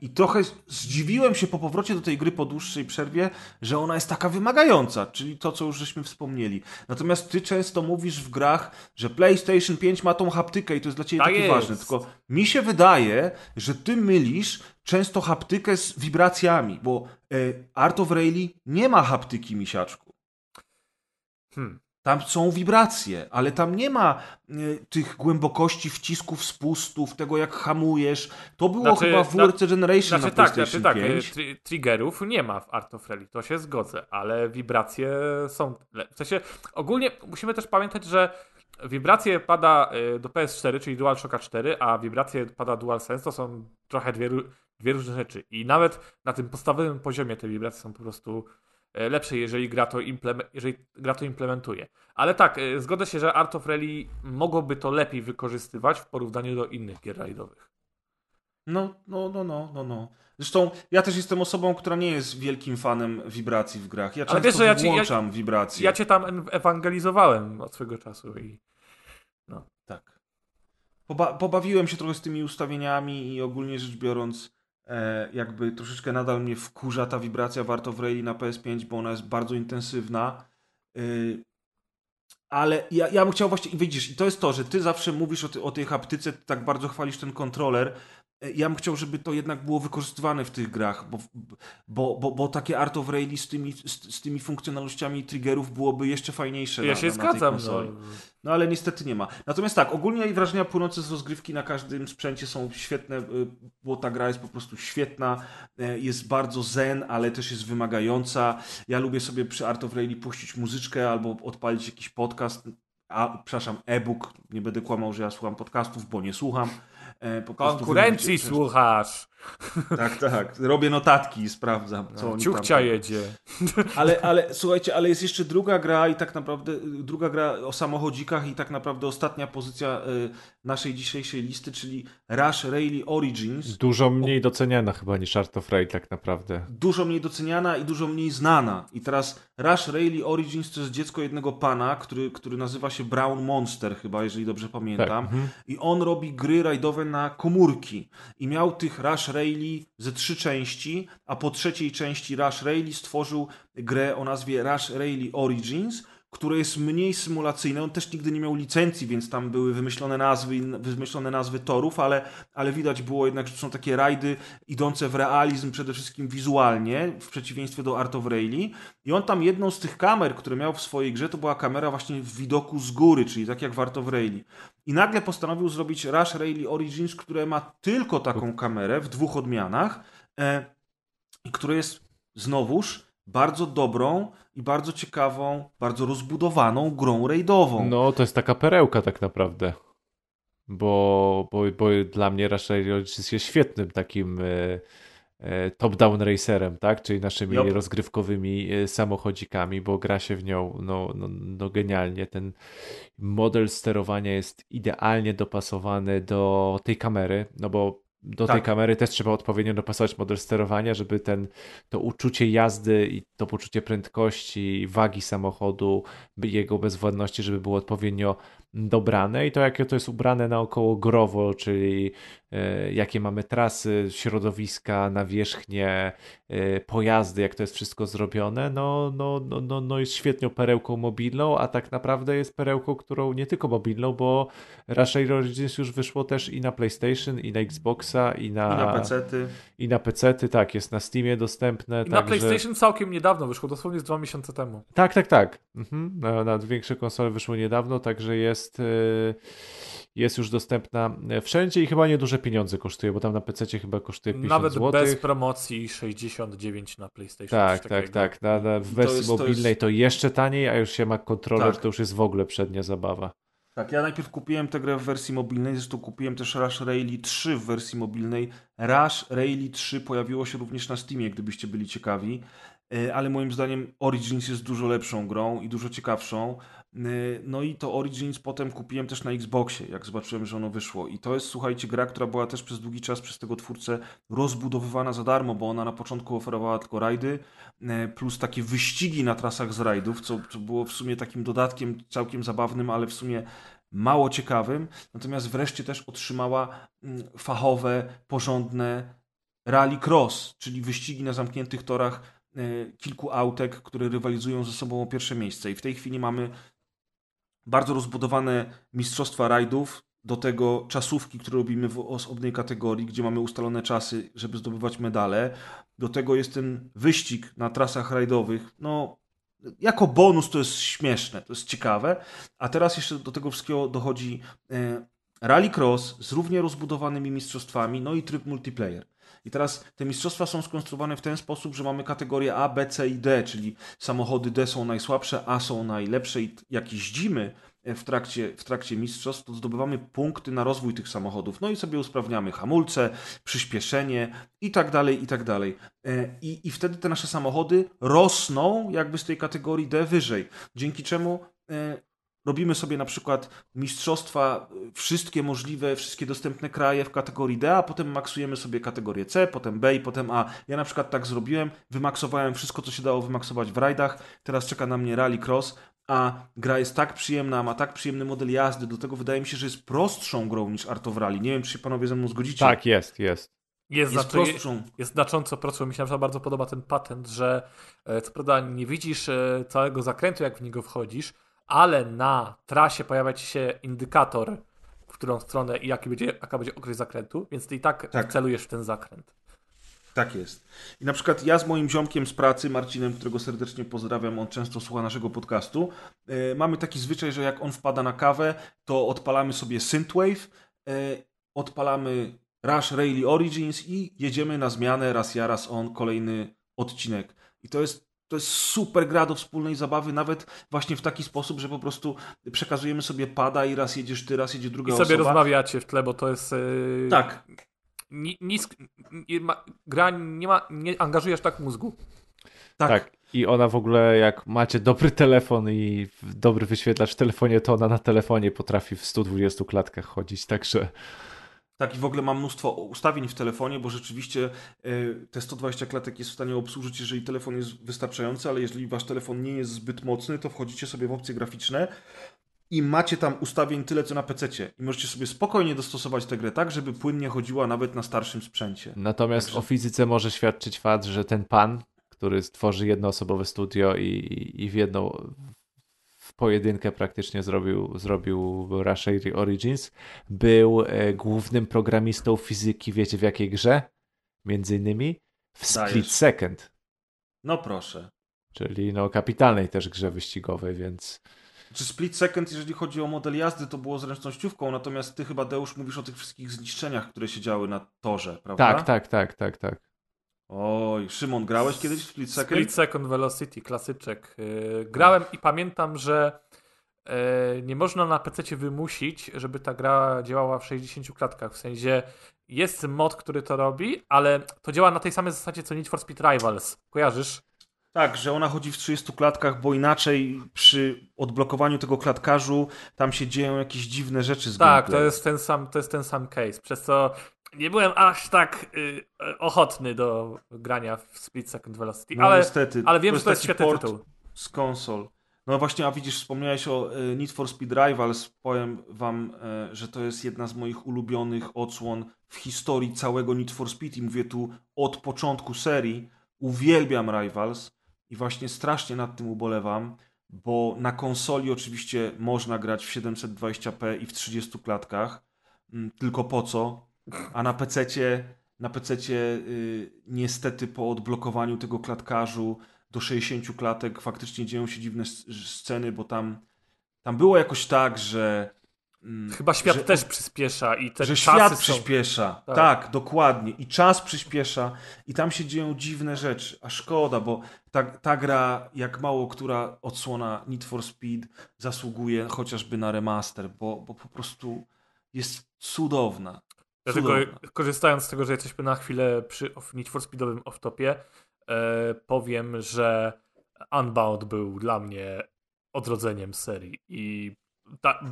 i trochę zdziwiłem się po powrocie do tej gry po dłuższej przerwie, że ona jest taka wymagająca, czyli to, co już żeśmy wspomnieli. Natomiast ty często mówisz w grach, że PlayStation 5 ma tą haptykę i to jest dla ciebie takie ważne, tylko mi się wydaje, że ty mylisz często haptykę z wibracjami, bo Art of Rally nie ma haptyki, misiaczku. Tam są wibracje, ale tam nie ma tych głębokości wcisków, spustów, tego jak hamujesz. To było chyba w WRC Generation na PlayStation 5. Triggerów nie ma w Art of Rally, to się zgodzę, ale wibracje są... W sensie, ogólnie musimy też pamiętać, że wibracje pada do PS4, czyli DualShocka 4, a wibracje pada DualSense, to są trochę dwie różne rzeczy. I nawet na tym podstawowym poziomie te wibracje są po prostu... lepsze, jeżeli gra to implementuje. Ale tak, zgodzę się, że Art of Rally mogłoby to lepiej wykorzystywać w porównaniu do innych gier rajdowych. No. Zresztą ja też jestem osobą, która nie jest wielkim fanem wibracji w grach. Ja często włączam wibracje. Ja cię tam ewangelizowałem od swego czasu. No. Tak. Pobawiłem się trochę z tymi ustawieniami i ogólnie rzecz biorąc jakby troszeczkę nadal mnie wkurza ta wibracja w Art of Rally na PS5, bo ona jest bardzo intensywna, ale ja bym chciał właśnie, widzisz, i to jest to, że ty zawsze mówisz o tej haptyce, ty tak bardzo chwalisz ten kontroler, ja bym chciał, żeby to jednak było wykorzystywane w tych grach, bo takie Art of Rally z tymi funkcjonalnościami triggerów byłoby jeszcze fajniejsze. Ja się zgadzam. No ale niestety nie ma. Natomiast tak, ogólnie wrażenia płynące z rozgrywki na każdym sprzęcie są świetne, bo ta gra jest po prostu świetna, jest bardzo zen, ale też jest wymagająca. Ja lubię sobie przy Art of Rally puścić muzyczkę albo odpalić jakiś podcast, e-book, nie będę kłamał, że ja słucham podcastów, bo nie słucham. Konkurencji słuchasz. Tak. Robię notatki i sprawdzam, co oni ciuchcia tam jedzie. Ale słuchajcie, ale jest jeszcze druga gra i tak naprawdę druga gra o samochodzikach i tak naprawdę ostatnia pozycja naszej dzisiejszej listy, czyli Rush Rally Origins. Dużo mniej doceniana chyba niż Art of Rally tak naprawdę. Dużo mniej doceniana i dużo mniej znana. I teraz Rush Rally Origins to jest dziecko jednego pana, który nazywa się Brown Monster chyba, jeżeli dobrze pamiętam. Tak. I on robi gry rajdowe na komórki. I miał tych Rush Rally ze 3 części, a po trzeciej części Rush Rally stworzył grę o nazwie Rush Rally Origins, które jest mniej symulacyjne. On też nigdy nie miał licencji, więc tam były wymyślone nazwy torów, ale widać było jednak, że to są takie rajdy idące w realizm przede wszystkim wizualnie, w przeciwieństwie do Art of Rally. I on tam jedną z tych kamer, które miał w swojej grze, to była kamera właśnie w widoku z góry, czyli tak jak w Art of Rally. I nagle postanowił zrobić Rush Rally Origins, które ma tylko taką kamerę w dwóch odmianach, które jest znowuż bardzo dobrą i bardzo ciekawą, bardzo rozbudowaną grą rajdową. No, to jest taka perełka tak naprawdę. Bo dla mnie Rush Rally Origins jest świetnym takim top-down racerem, tak? Czyli naszymi rozgrywkowymi samochodzikami, bo gra się w nią no genialnie. Ten model sterowania jest idealnie dopasowany do tej kamery, no bo tej kamery też trzeba odpowiednio dopasować model sterowania, żeby to uczucie jazdy i to poczucie prędkości, wagi samochodu, jego bezwładności, żeby było odpowiednio dobrane. I to, jakie to jest ubrane naokoło growo, czyli jakie mamy trasy, środowiska, nawierzchnie, pojazdy, jak to jest wszystko zrobione, no jest świetną perełką mobilną, a tak naprawdę jest perełką, którą nie tylko mobilną, bo Rush Rally Origins już wyszło też i na PlayStation, i na Xboxa, i na PC-ty, tak, jest na Steamie dostępne. I także... na PlayStation całkiem niedawno wyszło, dosłownie z 2 miesiące temu. Tak. Mhm. Na większe konsole wyszło niedawno, także jest już dostępna wszędzie i chyba nieduże pieniądze kosztuje, bo tam na PC chyba kosztuje 50 zł. Nawet bez promocji 69 na PlayStation. Tak. W wersji mobilnej to jeszcze taniej, a już się ma kontroler, to już jest w ogóle przednia zabawa. Tak, ja najpierw kupiłem tę grę w wersji mobilnej, zresztą kupiłem też Rush Rally 3 w wersji mobilnej. Rush Rally 3 pojawiło się również na Steamie, gdybyście byli ciekawi, ale moim zdaniem Origins jest dużo lepszą grą i dużo ciekawszą. No i to Origins potem kupiłem też na Xboxie, jak zobaczyłem, że ono wyszło. I to jest, słuchajcie, gra, która była też przez długi czas przez tego twórcę rozbudowywana za darmo, bo ona na początku oferowała tylko rajdy, plus takie wyścigi na trasach z rajdów, co było w sumie takim dodatkiem całkiem zabawnym, ale w sumie mało ciekawym. Natomiast wreszcie też otrzymała fachowe, porządne rally cross, czyli wyścigi na zamkniętych torach kilku autek, które rywalizują ze sobą o pierwsze miejsce. I w tej chwili mamy bardzo rozbudowane mistrzostwa rajdów, do tego czasówki, które robimy w osobnej kategorii, gdzie mamy ustalone czasy, żeby zdobywać medale. Do tego jest ten wyścig na trasach rajdowych. No, jako bonus to jest śmieszne, to jest ciekawe. A teraz jeszcze do tego wszystkiego dochodzi Rally Cross z równie rozbudowanymi mistrzostwami, no i tryb multiplayer. I teraz te mistrzostwa są skonstruowane w ten sposób, że mamy kategorie A, B, C i D, czyli samochody D są najsłabsze, A są najlepsze i jak jeździmy w trakcie mistrzostw, to zdobywamy punkty na rozwój tych samochodów. No i sobie usprawniamy hamulce, przyspieszenie i tak dalej, i tak dalej. I wtedy te nasze samochody rosną jakby z tej kategorii D wyżej, dzięki czemu... Robimy sobie na przykład mistrzostwa wszystkie możliwe, wszystkie dostępne kraje w kategorii D, a potem maksujemy sobie kategorię C, potem B i potem A. Ja na przykład tak zrobiłem, wymaksowałem wszystko, co się dało wymaksować w rajdach, teraz czeka na mnie Rally Cross, a gra jest tak przyjemna, ma tak przyjemny model jazdy, do tego wydaje mi się, że jest prostszą grą niż Art of Rally. Nie wiem, czy się panowie ze mną zgodzicie. Tak, jest. Jest znacząco prostszą. Mi się bardzo podoba ten patent, że co prawda nie widzisz całego zakrętu, jak w niego wchodzisz, ale na trasie pojawia ci się indykator, w którą stronę i jaka będzie okres zakrętu, więc ty i tak celujesz w ten zakręt. Tak jest. I na przykład ja z moim ziomkiem z pracy, Marcinem, którego serdecznie pozdrawiam, on często słucha naszego podcastu, mamy taki zwyczaj, że jak on wpada na kawę, to odpalamy sobie Synthwave, odpalamy Rush Rally Origins i jedziemy na zmianę raz ja, raz on, kolejny odcinek. I to jest super gra do wspólnej zabawy, nawet właśnie w taki sposób, że po prostu przekazujemy sobie pada i raz jedziesz ty, raz jedzie druga osoba. I sobie rozmawiacie w tle, bo to jest... Tak. Gra nie angażujesz tak mózgu. Tak. I ona w ogóle, jak macie dobry telefon i dobry wyświetlacz w telefonie, to ona na telefonie potrafi w 120 klatkach chodzić, także... Tak, i w ogóle mam mnóstwo ustawień w telefonie, bo rzeczywiście te 120 klatek jest w stanie obsłużyć, jeżeli telefon jest wystarczający, ale jeżeli wasz telefon nie jest zbyt mocny, to wchodzicie sobie w opcje graficzne i macie tam ustawień tyle, co na pececie. I możecie sobie spokojnie dostosować tę grę tak, żeby płynnie chodziła nawet na starszym sprzęcie. Natomiast o fizyce może świadczyć fakt, że ten pan, który stworzy jednoosobowe studio i w jedną... w pojedynkę praktycznie zrobił Rush Rally Origins. Był głównym programistą fizyki, wiecie w jakiej grze? Między innymi w Split Second. No proszę. Czyli no kapitalnej też grze wyścigowej, więc... Czy Split Second, jeżeli chodzi o model jazdy, to było zręcznościówką, natomiast ty chyba, Deusz, mówisz o tych wszystkich zniszczeniach, które się działy na torze, prawda? Tak. Oj, Szymon, grałeś kiedyś w Split Second? Split Second Velocity, klasyczek. Grałem i pamiętam, że nie można na PC wymusić, żeby ta gra działała w 60 klatkach, w sensie jest mod, który to robi, ale to działa na tej samej zasadzie co Need for Speed Rivals. Kojarzysz? Tak, że ona chodzi w 30 klatkach, bo inaczej przy odblokowaniu tego klatkarzu tam się dzieją jakieś dziwne rzeczy z gameplay. Tak, to jest ten sam case, przez co nie byłem aż tak ochotny do grania w Split Second Velocity, no, ale, niestety, ale wiem, że to jest świetny tytuł. Z konsol. No właśnie, a widzisz, wspomniałeś o Need for Speed Rivals. Powiem wam, że to jest jedna z moich ulubionych odsłon w historii całego Need for Speed i mówię tu od początku serii. Uwielbiam Rivals i właśnie strasznie nad tym ubolewam, bo na konsoli oczywiście można grać w 720p i w 30 klatkach, tylko po co? A na PC-cie, niestety po odblokowaniu tego klatkarzu do 60 klatek faktycznie dzieją się dziwne sceny, bo tam było jakoś tak, że... Chyba świat też przyspiesza i te że świat są... przyspiesza, tak, dokładnie. I czas przyspiesza i tam się dzieją dziwne rzeczy. A szkoda, bo ta gra, jak mało która odsłona Need for Speed, zasługuje chociażby na remaster, bo po prostu jest cudowna. Dlatego korzystając z tego, że jesteśmy na chwilę przy Need for Speedowym off-topie, powiem, że Unbound był dla mnie odrodzeniem serii i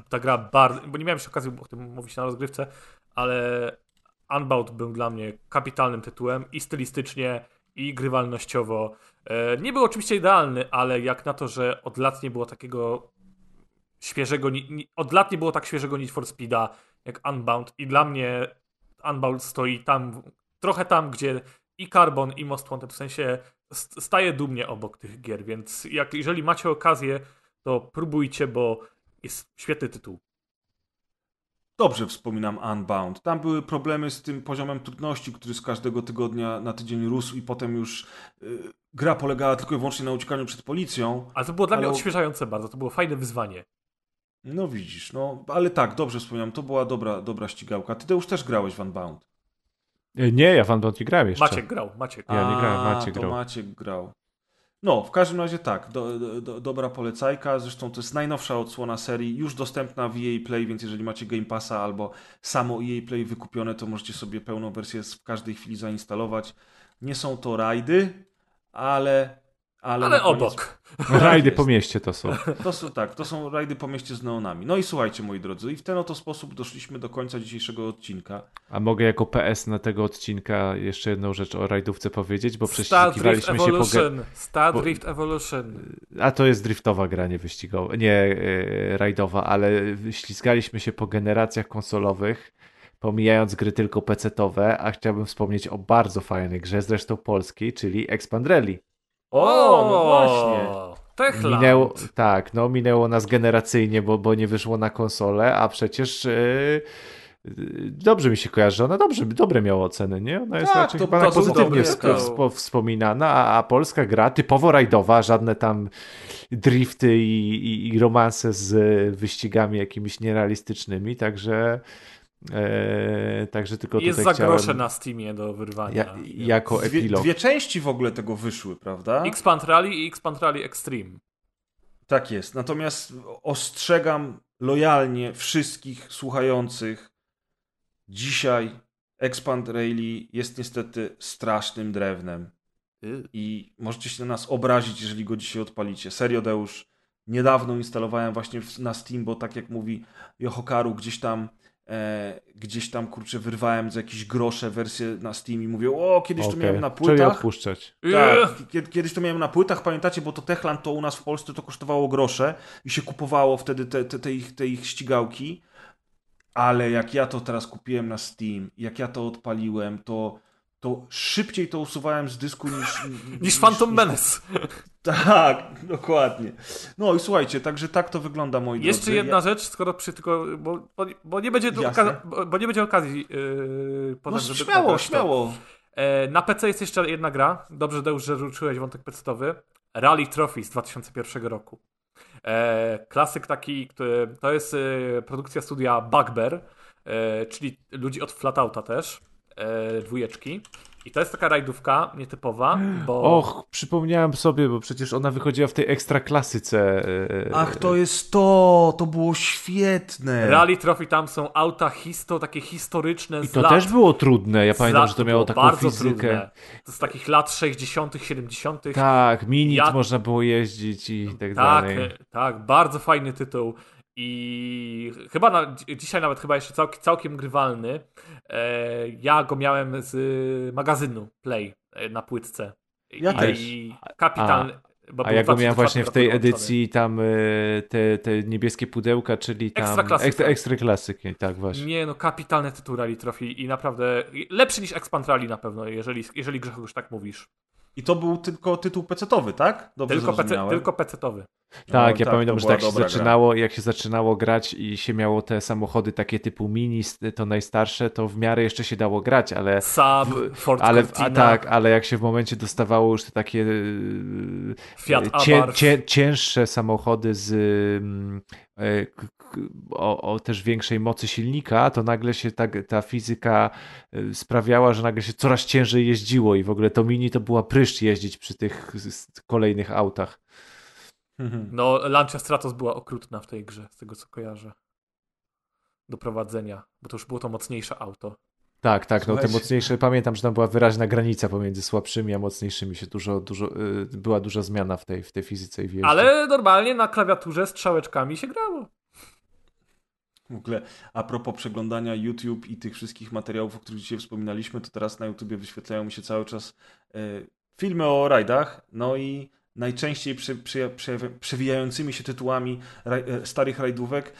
ta gra bardzo... Bo nie miałem jeszcze okazji o tym mówić na rozgrywce, ale Unbound był dla mnie kapitalnym tytułem i stylistycznie, i grywalnościowo. Nie był oczywiście idealny, ale jak na to, że od lat nie było takiego świeżego... Od lat nie było tak świeżego Need for Speeda jak Unbound i dla mnie Unbound stoi tam, trochę tam, gdzie i Carbon, i Most Wanted, w sensie staje dumnie obok tych gier, więc jeżeli macie okazję, to próbujcie, bo jest świetny tytuł. Dobrze wspominam Unbound. Tam były problemy z tym poziomem trudności, który z każdego tygodnia na tydzień rósł i potem już gra polegała tylko i wyłącznie na uciekaniu przed policją. Ale to było dla mnie odświeżające bardzo. To było fajne wyzwanie. No widzisz, no ale tak, dobrze wspominam. To była dobra ścigałka. Ty już też grałeś w Unbound. Nie, ja w Unbound nie grałem jeszcze. Maciek grał. Ja nie grałem, Maciek grał. No, w każdym razie tak, dobra polecajka, zresztą to jest najnowsza odsłona serii, już dostępna w EA Play, więc jeżeli macie Game Passa albo samo EA Play wykupione, to możecie sobie pełną wersję w każdej chwili zainstalować. Nie są to rajdy, ale obok. Rajdy po mieście to są. To są rajdy po mieście z neonami. No i słuchajcie, moi drodzy, i w ten oto sposób doszliśmy do końca dzisiejszego odcinka. A mogę jako PS na tego odcinka jeszcze jedną rzecz o rajdówce powiedzieć, bo prześcigiwaliśmy się po... Star Drift Evolution. A to jest driftowa gra, nie wyścigowa, nie rajdowa, ale ślizgaliśmy się po generacjach konsolowych, pomijając gry tylko pecetowe, a chciałbym wspomnieć o bardzo fajnej grze, zresztą polskiej, czyli Xpand Rally. O, no właśnie. Minęło nas generacyjnie, bo nie wyszło na konsolę, a przecież dobrze mi się kojarzy, że ona dobre miała oceny, nie? Ona jest raczej chyba pozytywnie wspominana, a polska gra typowo rajdowa, żadne tam drifty i romanse z wyścigami jakimiś nierealistycznymi, także tylko jest tutaj za grosze na Steamie do wyrwania. Jako epilog. Dwie części w ogóle tego wyszły, prawda? Xpand Rally i Xpand Rally Extreme. Tak jest. Natomiast ostrzegam lojalnie wszystkich słuchających. Dzisiaj Xpand Rally jest niestety strasznym drewnem. I możecie się na nas obrazić, jeżeli go dzisiaj odpalicie. Serio, Deusz. Niedawno instalowałem właśnie na Steam, bo tak jak mówi Yohokaru, gdzieś tam, kurczę, wyrwałem za jakieś grosze wersję na Steam i mówię, kiedyś to miałem na płytach. Czyli odpuszczać. Tak, kiedyś to miałem na płytach, pamiętacie, bo to Techland to u nas w Polsce to kosztowało grosze i się kupowało wtedy te ich ścigałki, ale jak ja to teraz kupiłem na Steam, jak ja to odpaliłem, to to szybciej to usuwałem z dysku niż Phantom Menace. Tak, dokładnie. No i słuchajcie, także tak to wygląda, moi drodzy. Jeszcze jedna rzecz, skoro przy tylko... Bo nie będzie okazji... potem, no żeby śmiało. Na PC jest jeszcze jedna gra. Dobrze, Deusz, że ruszyłeś wątek pecetowy. Rally Trophy z 2001 roku. Klasyk taki, który... To jest produkcja studia Bugbear, czyli ludzi od Flatouta też. Dwójeczki. I to jest taka rajdówka nietypowa, bo... Och, przypomniałem sobie, bo przecież ona wychodziła w tej ekstra klasyce. Ach, to jest to! To było świetne! Rally Trophy, tam są auta takie historyczne z lat. I to też było trudne, ja pamiętam, że to miało taką bardzo fizykę. Trudne. To z takich lat 60., 70. Tak, minit można było jeździć i tak dalej. Tak, bardzo fajny tytuł. I chyba dzisiaj nawet chyba jeszcze całkiem grywalny. Ja go miałem z magazynu Play na płytce. Ja też. Kapitalny. A ja go miałem właśnie w tej edycji tam te niebieskie pudełka, czyli tam ekstra klasyki. Tak właśnie. Nie, no kapitalne tytuł Rally Trophy i naprawdę lepszy niż Xpand Rally na pewno, jeżeli Grzechu już tak mówisz. I to był tylko tytuł pecetowy, tak? Dobrze zrozumiałem. Tylko pecetowy. Tak, ja pamiętam, że tak się zaczynało, jak się zaczynało grać i się miało te samochody takie typu mini, to najstarsze, to w miarę jeszcze się dało grać, ale... Saab, Ford Cortina. Tak, ale jak się w momencie dostawało już te takie Fiat Abarth, cięższe samochody z... O też większej mocy silnika, to nagle się ta fizyka sprawiała, że nagle się coraz ciężej jeździło i w ogóle to mini to była pryszcz jeździć przy tych kolejnych autach. No, Lancia Stratos była okrutna w tej grze, z tego co kojarzę. Do prowadzenia, bo to już było to mocniejsze auto. Tak, no te mocniejsze, pamiętam, że tam była wyraźna granica pomiędzy słabszymi a mocniejszymi, się była duża zmiana w tej fizyce i wjeździe. Ale normalnie na klawiaturze z strzałeczkami się grało. W ogóle a propos przeglądania YouTube i tych wszystkich materiałów, o których dzisiaj wspominaliśmy, to teraz na YouTubie wyświetlają mi się cały czas filmy o rajdach, no i najczęściej przewijającymi się tytułami starych rajdówek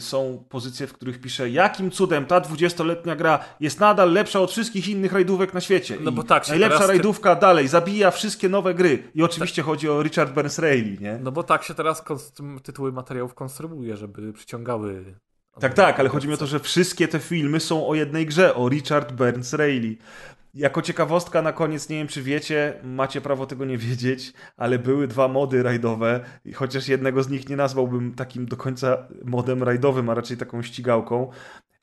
są pozycje, w których pisze, jakim cudem ta 20-letnia gra jest nadal lepsza od wszystkich innych rajdówek na świecie. No bo tak, najlepsza rajdówka dalej zabija wszystkie nowe gry. I oczywiście chodzi o Richard Burns Rally, nie? No bo tak się teraz tytuły materiałów konstruuje, żeby przyciągały... Tak, ale chodzi mi o to, że wszystkie te filmy są o jednej grze, o Richard Burns Rally. Jako ciekawostka na koniec, nie wiem czy wiecie, macie prawo tego nie wiedzieć, ale były dwa mody rajdowe, chociaż jednego z nich nie nazwałbym takim do końca modem rajdowym, a raczej taką ścigałką,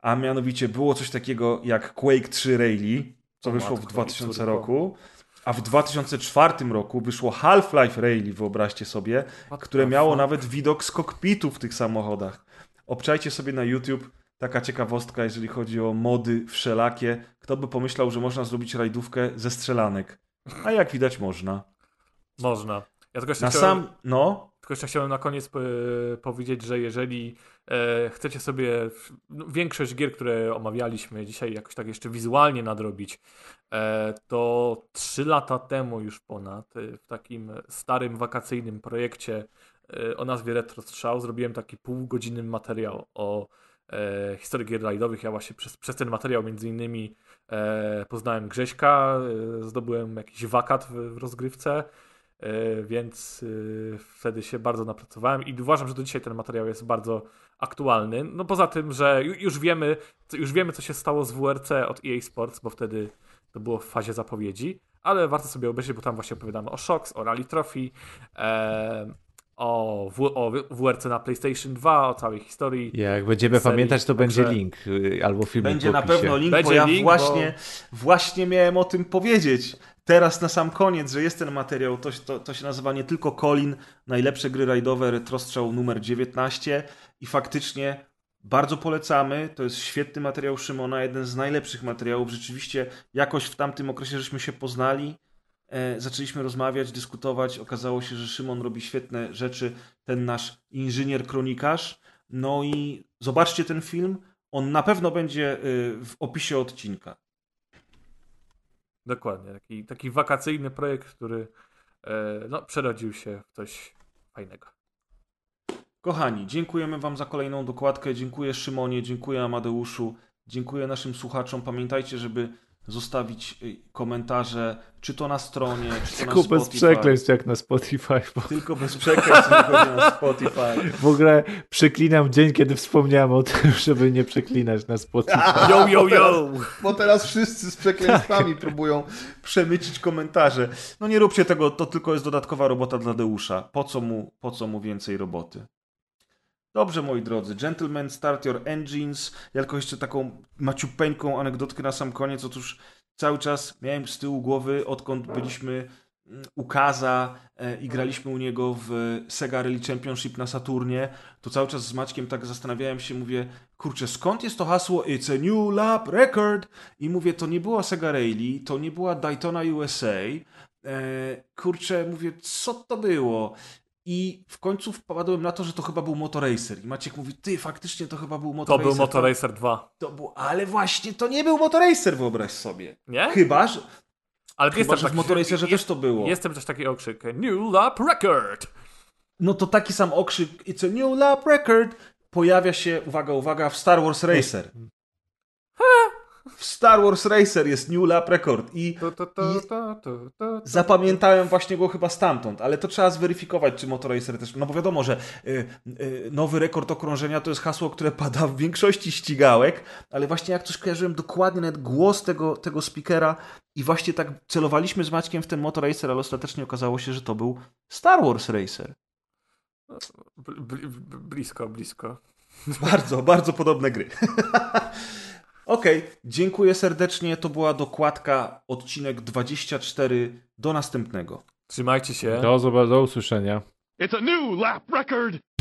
a mianowicie było coś takiego jak Quake 3 Rally, co wyszło w 2000 roku, a w 2004 roku wyszło Half-Life Rally, wyobraźcie sobie, które miało nawet widok z kokpitu w tych samochodach. Obczajcie sobie na YouTube, taka ciekawostka, jeżeli chodzi o mody wszelakie. Kto by pomyślał, że można zrobić rajdówkę ze strzelanek? A jak widać, można. Można. Ja tylko jeszcze chciałem na koniec powiedzieć, że jeżeli chcecie sobie większość gier, które omawialiśmy dzisiaj, jakoś tak jeszcze wizualnie nadrobić, to 3 lata temu już ponad, w takim starym wakacyjnym projekcie o nazwie Retro Strzał zrobiłem taki półgodzinny materiał o historii gier rajdowych. Ja właśnie przez ten materiał między innymi poznałem Grześka, zdobyłem jakiś wakat w rozgrywce, więc wtedy się bardzo napracowałem i uważam, że do dzisiaj ten materiał jest bardzo aktualny. No poza tym, że już wiemy co się stało z WRC od EA Sports, bo wtedy to było w fazie zapowiedzi, ale warto sobie obejrzeć, bo tam właśnie opowiadamy o Shox, o Rally Trophy, o WRC na PlayStation 2, o całej historii. Jak będziemy serii, pamiętać, to będzie link albo film. Będzie na pewno link, będzie właśnie miałem o tym powiedzieć. Teraz na sam koniec, że jest ten materiał, to się nazywa nie tylko Colin, najlepsze gry rajdowe, Retrostrzał numer 19 i faktycznie bardzo polecamy. To jest świetny materiał Szymona, jeden z najlepszych materiałów. Rzeczywiście jakoś w tamtym okresie żeśmy się poznali. Zaczęliśmy rozmawiać, dyskutować, okazało się, że Szymon robi świetne rzeczy, ten nasz inżynier-kronikarz. No i zobaczcie ten film, on na pewno będzie w opisie odcinka. Dokładnie, taki wakacyjny projekt, który przerodził się w coś fajnego. Kochani, dziękujemy wam za kolejną dokładkę, dziękuję Szymonie, dziękuję Amadeuszu, dziękuję naszym słuchaczom, pamiętajcie, żeby zostawić komentarze, czy to na stronie, czy to na Spotify. Bez przekleństw jak na Spotify. Bo... Tylko bez przekleństw jak na Spotify. W ogóle przeklinam dzień, kiedy wspomniałem o tym, żeby nie przeklinać na Spotify. Yo, yo, yo! Bo teraz wszyscy z przekleństwami próbują przemycić komentarze. No nie róbcie tego, to tylko jest dodatkowa robota dla Deusza. Po co mu więcej roboty? Dobrze, moi drodzy, gentlemen, start your engines. Ja tylko jeszcze taką maciupeńką anegdotkę na sam koniec. Otóż cały czas miałem z tyłu głowy, odkąd byliśmy u Kaza i graliśmy u niego w Sega Rally Championship na Saturnie, to cały czas z Maćkiem tak zastanawiałem się, mówię, kurczę, skąd jest to hasło It's a new lap record? I mówię, to nie była Sega Rally, to nie była Daytona USA. Kurczę, mówię, co to było? I w końcu wpadłem na to, że to chyba był Motoracer. I Maciek mówi, ty, faktycznie to chyba był Motoracer. To był Motoracer 2. To był, ale właśnie to nie był Motoracer, wyobraź sobie. Nie? Chyba, że... Ale chyba, że w Motoracerze też to było. Jestem też taki okrzyk, new lap record. No to taki sam okrzyk, it's a new lap record, pojawia się, uwaga, w Star Wars Racer. W Star Wars Racer jest new lap record i zapamiętałem właśnie go chyba stamtąd, ale to trzeba zweryfikować, czy Motoracer też, no bo wiadomo, że nowy rekord okrążenia to jest hasło, które pada w większości ścigałek, ale właśnie jak coś kojarzyłem dokładnie, nawet głos tego speakera i właśnie tak celowaliśmy z Maćkiem w ten Motoracer, ale ostatecznie okazało się, że to był Star Wars Racer. Blisko. Bardzo, bardzo podobne gry. Okej, dziękuję serdecznie. To była dokładka, odcinek 24. Do następnego. Trzymajcie się. Do usłyszenia. It's a new lap record!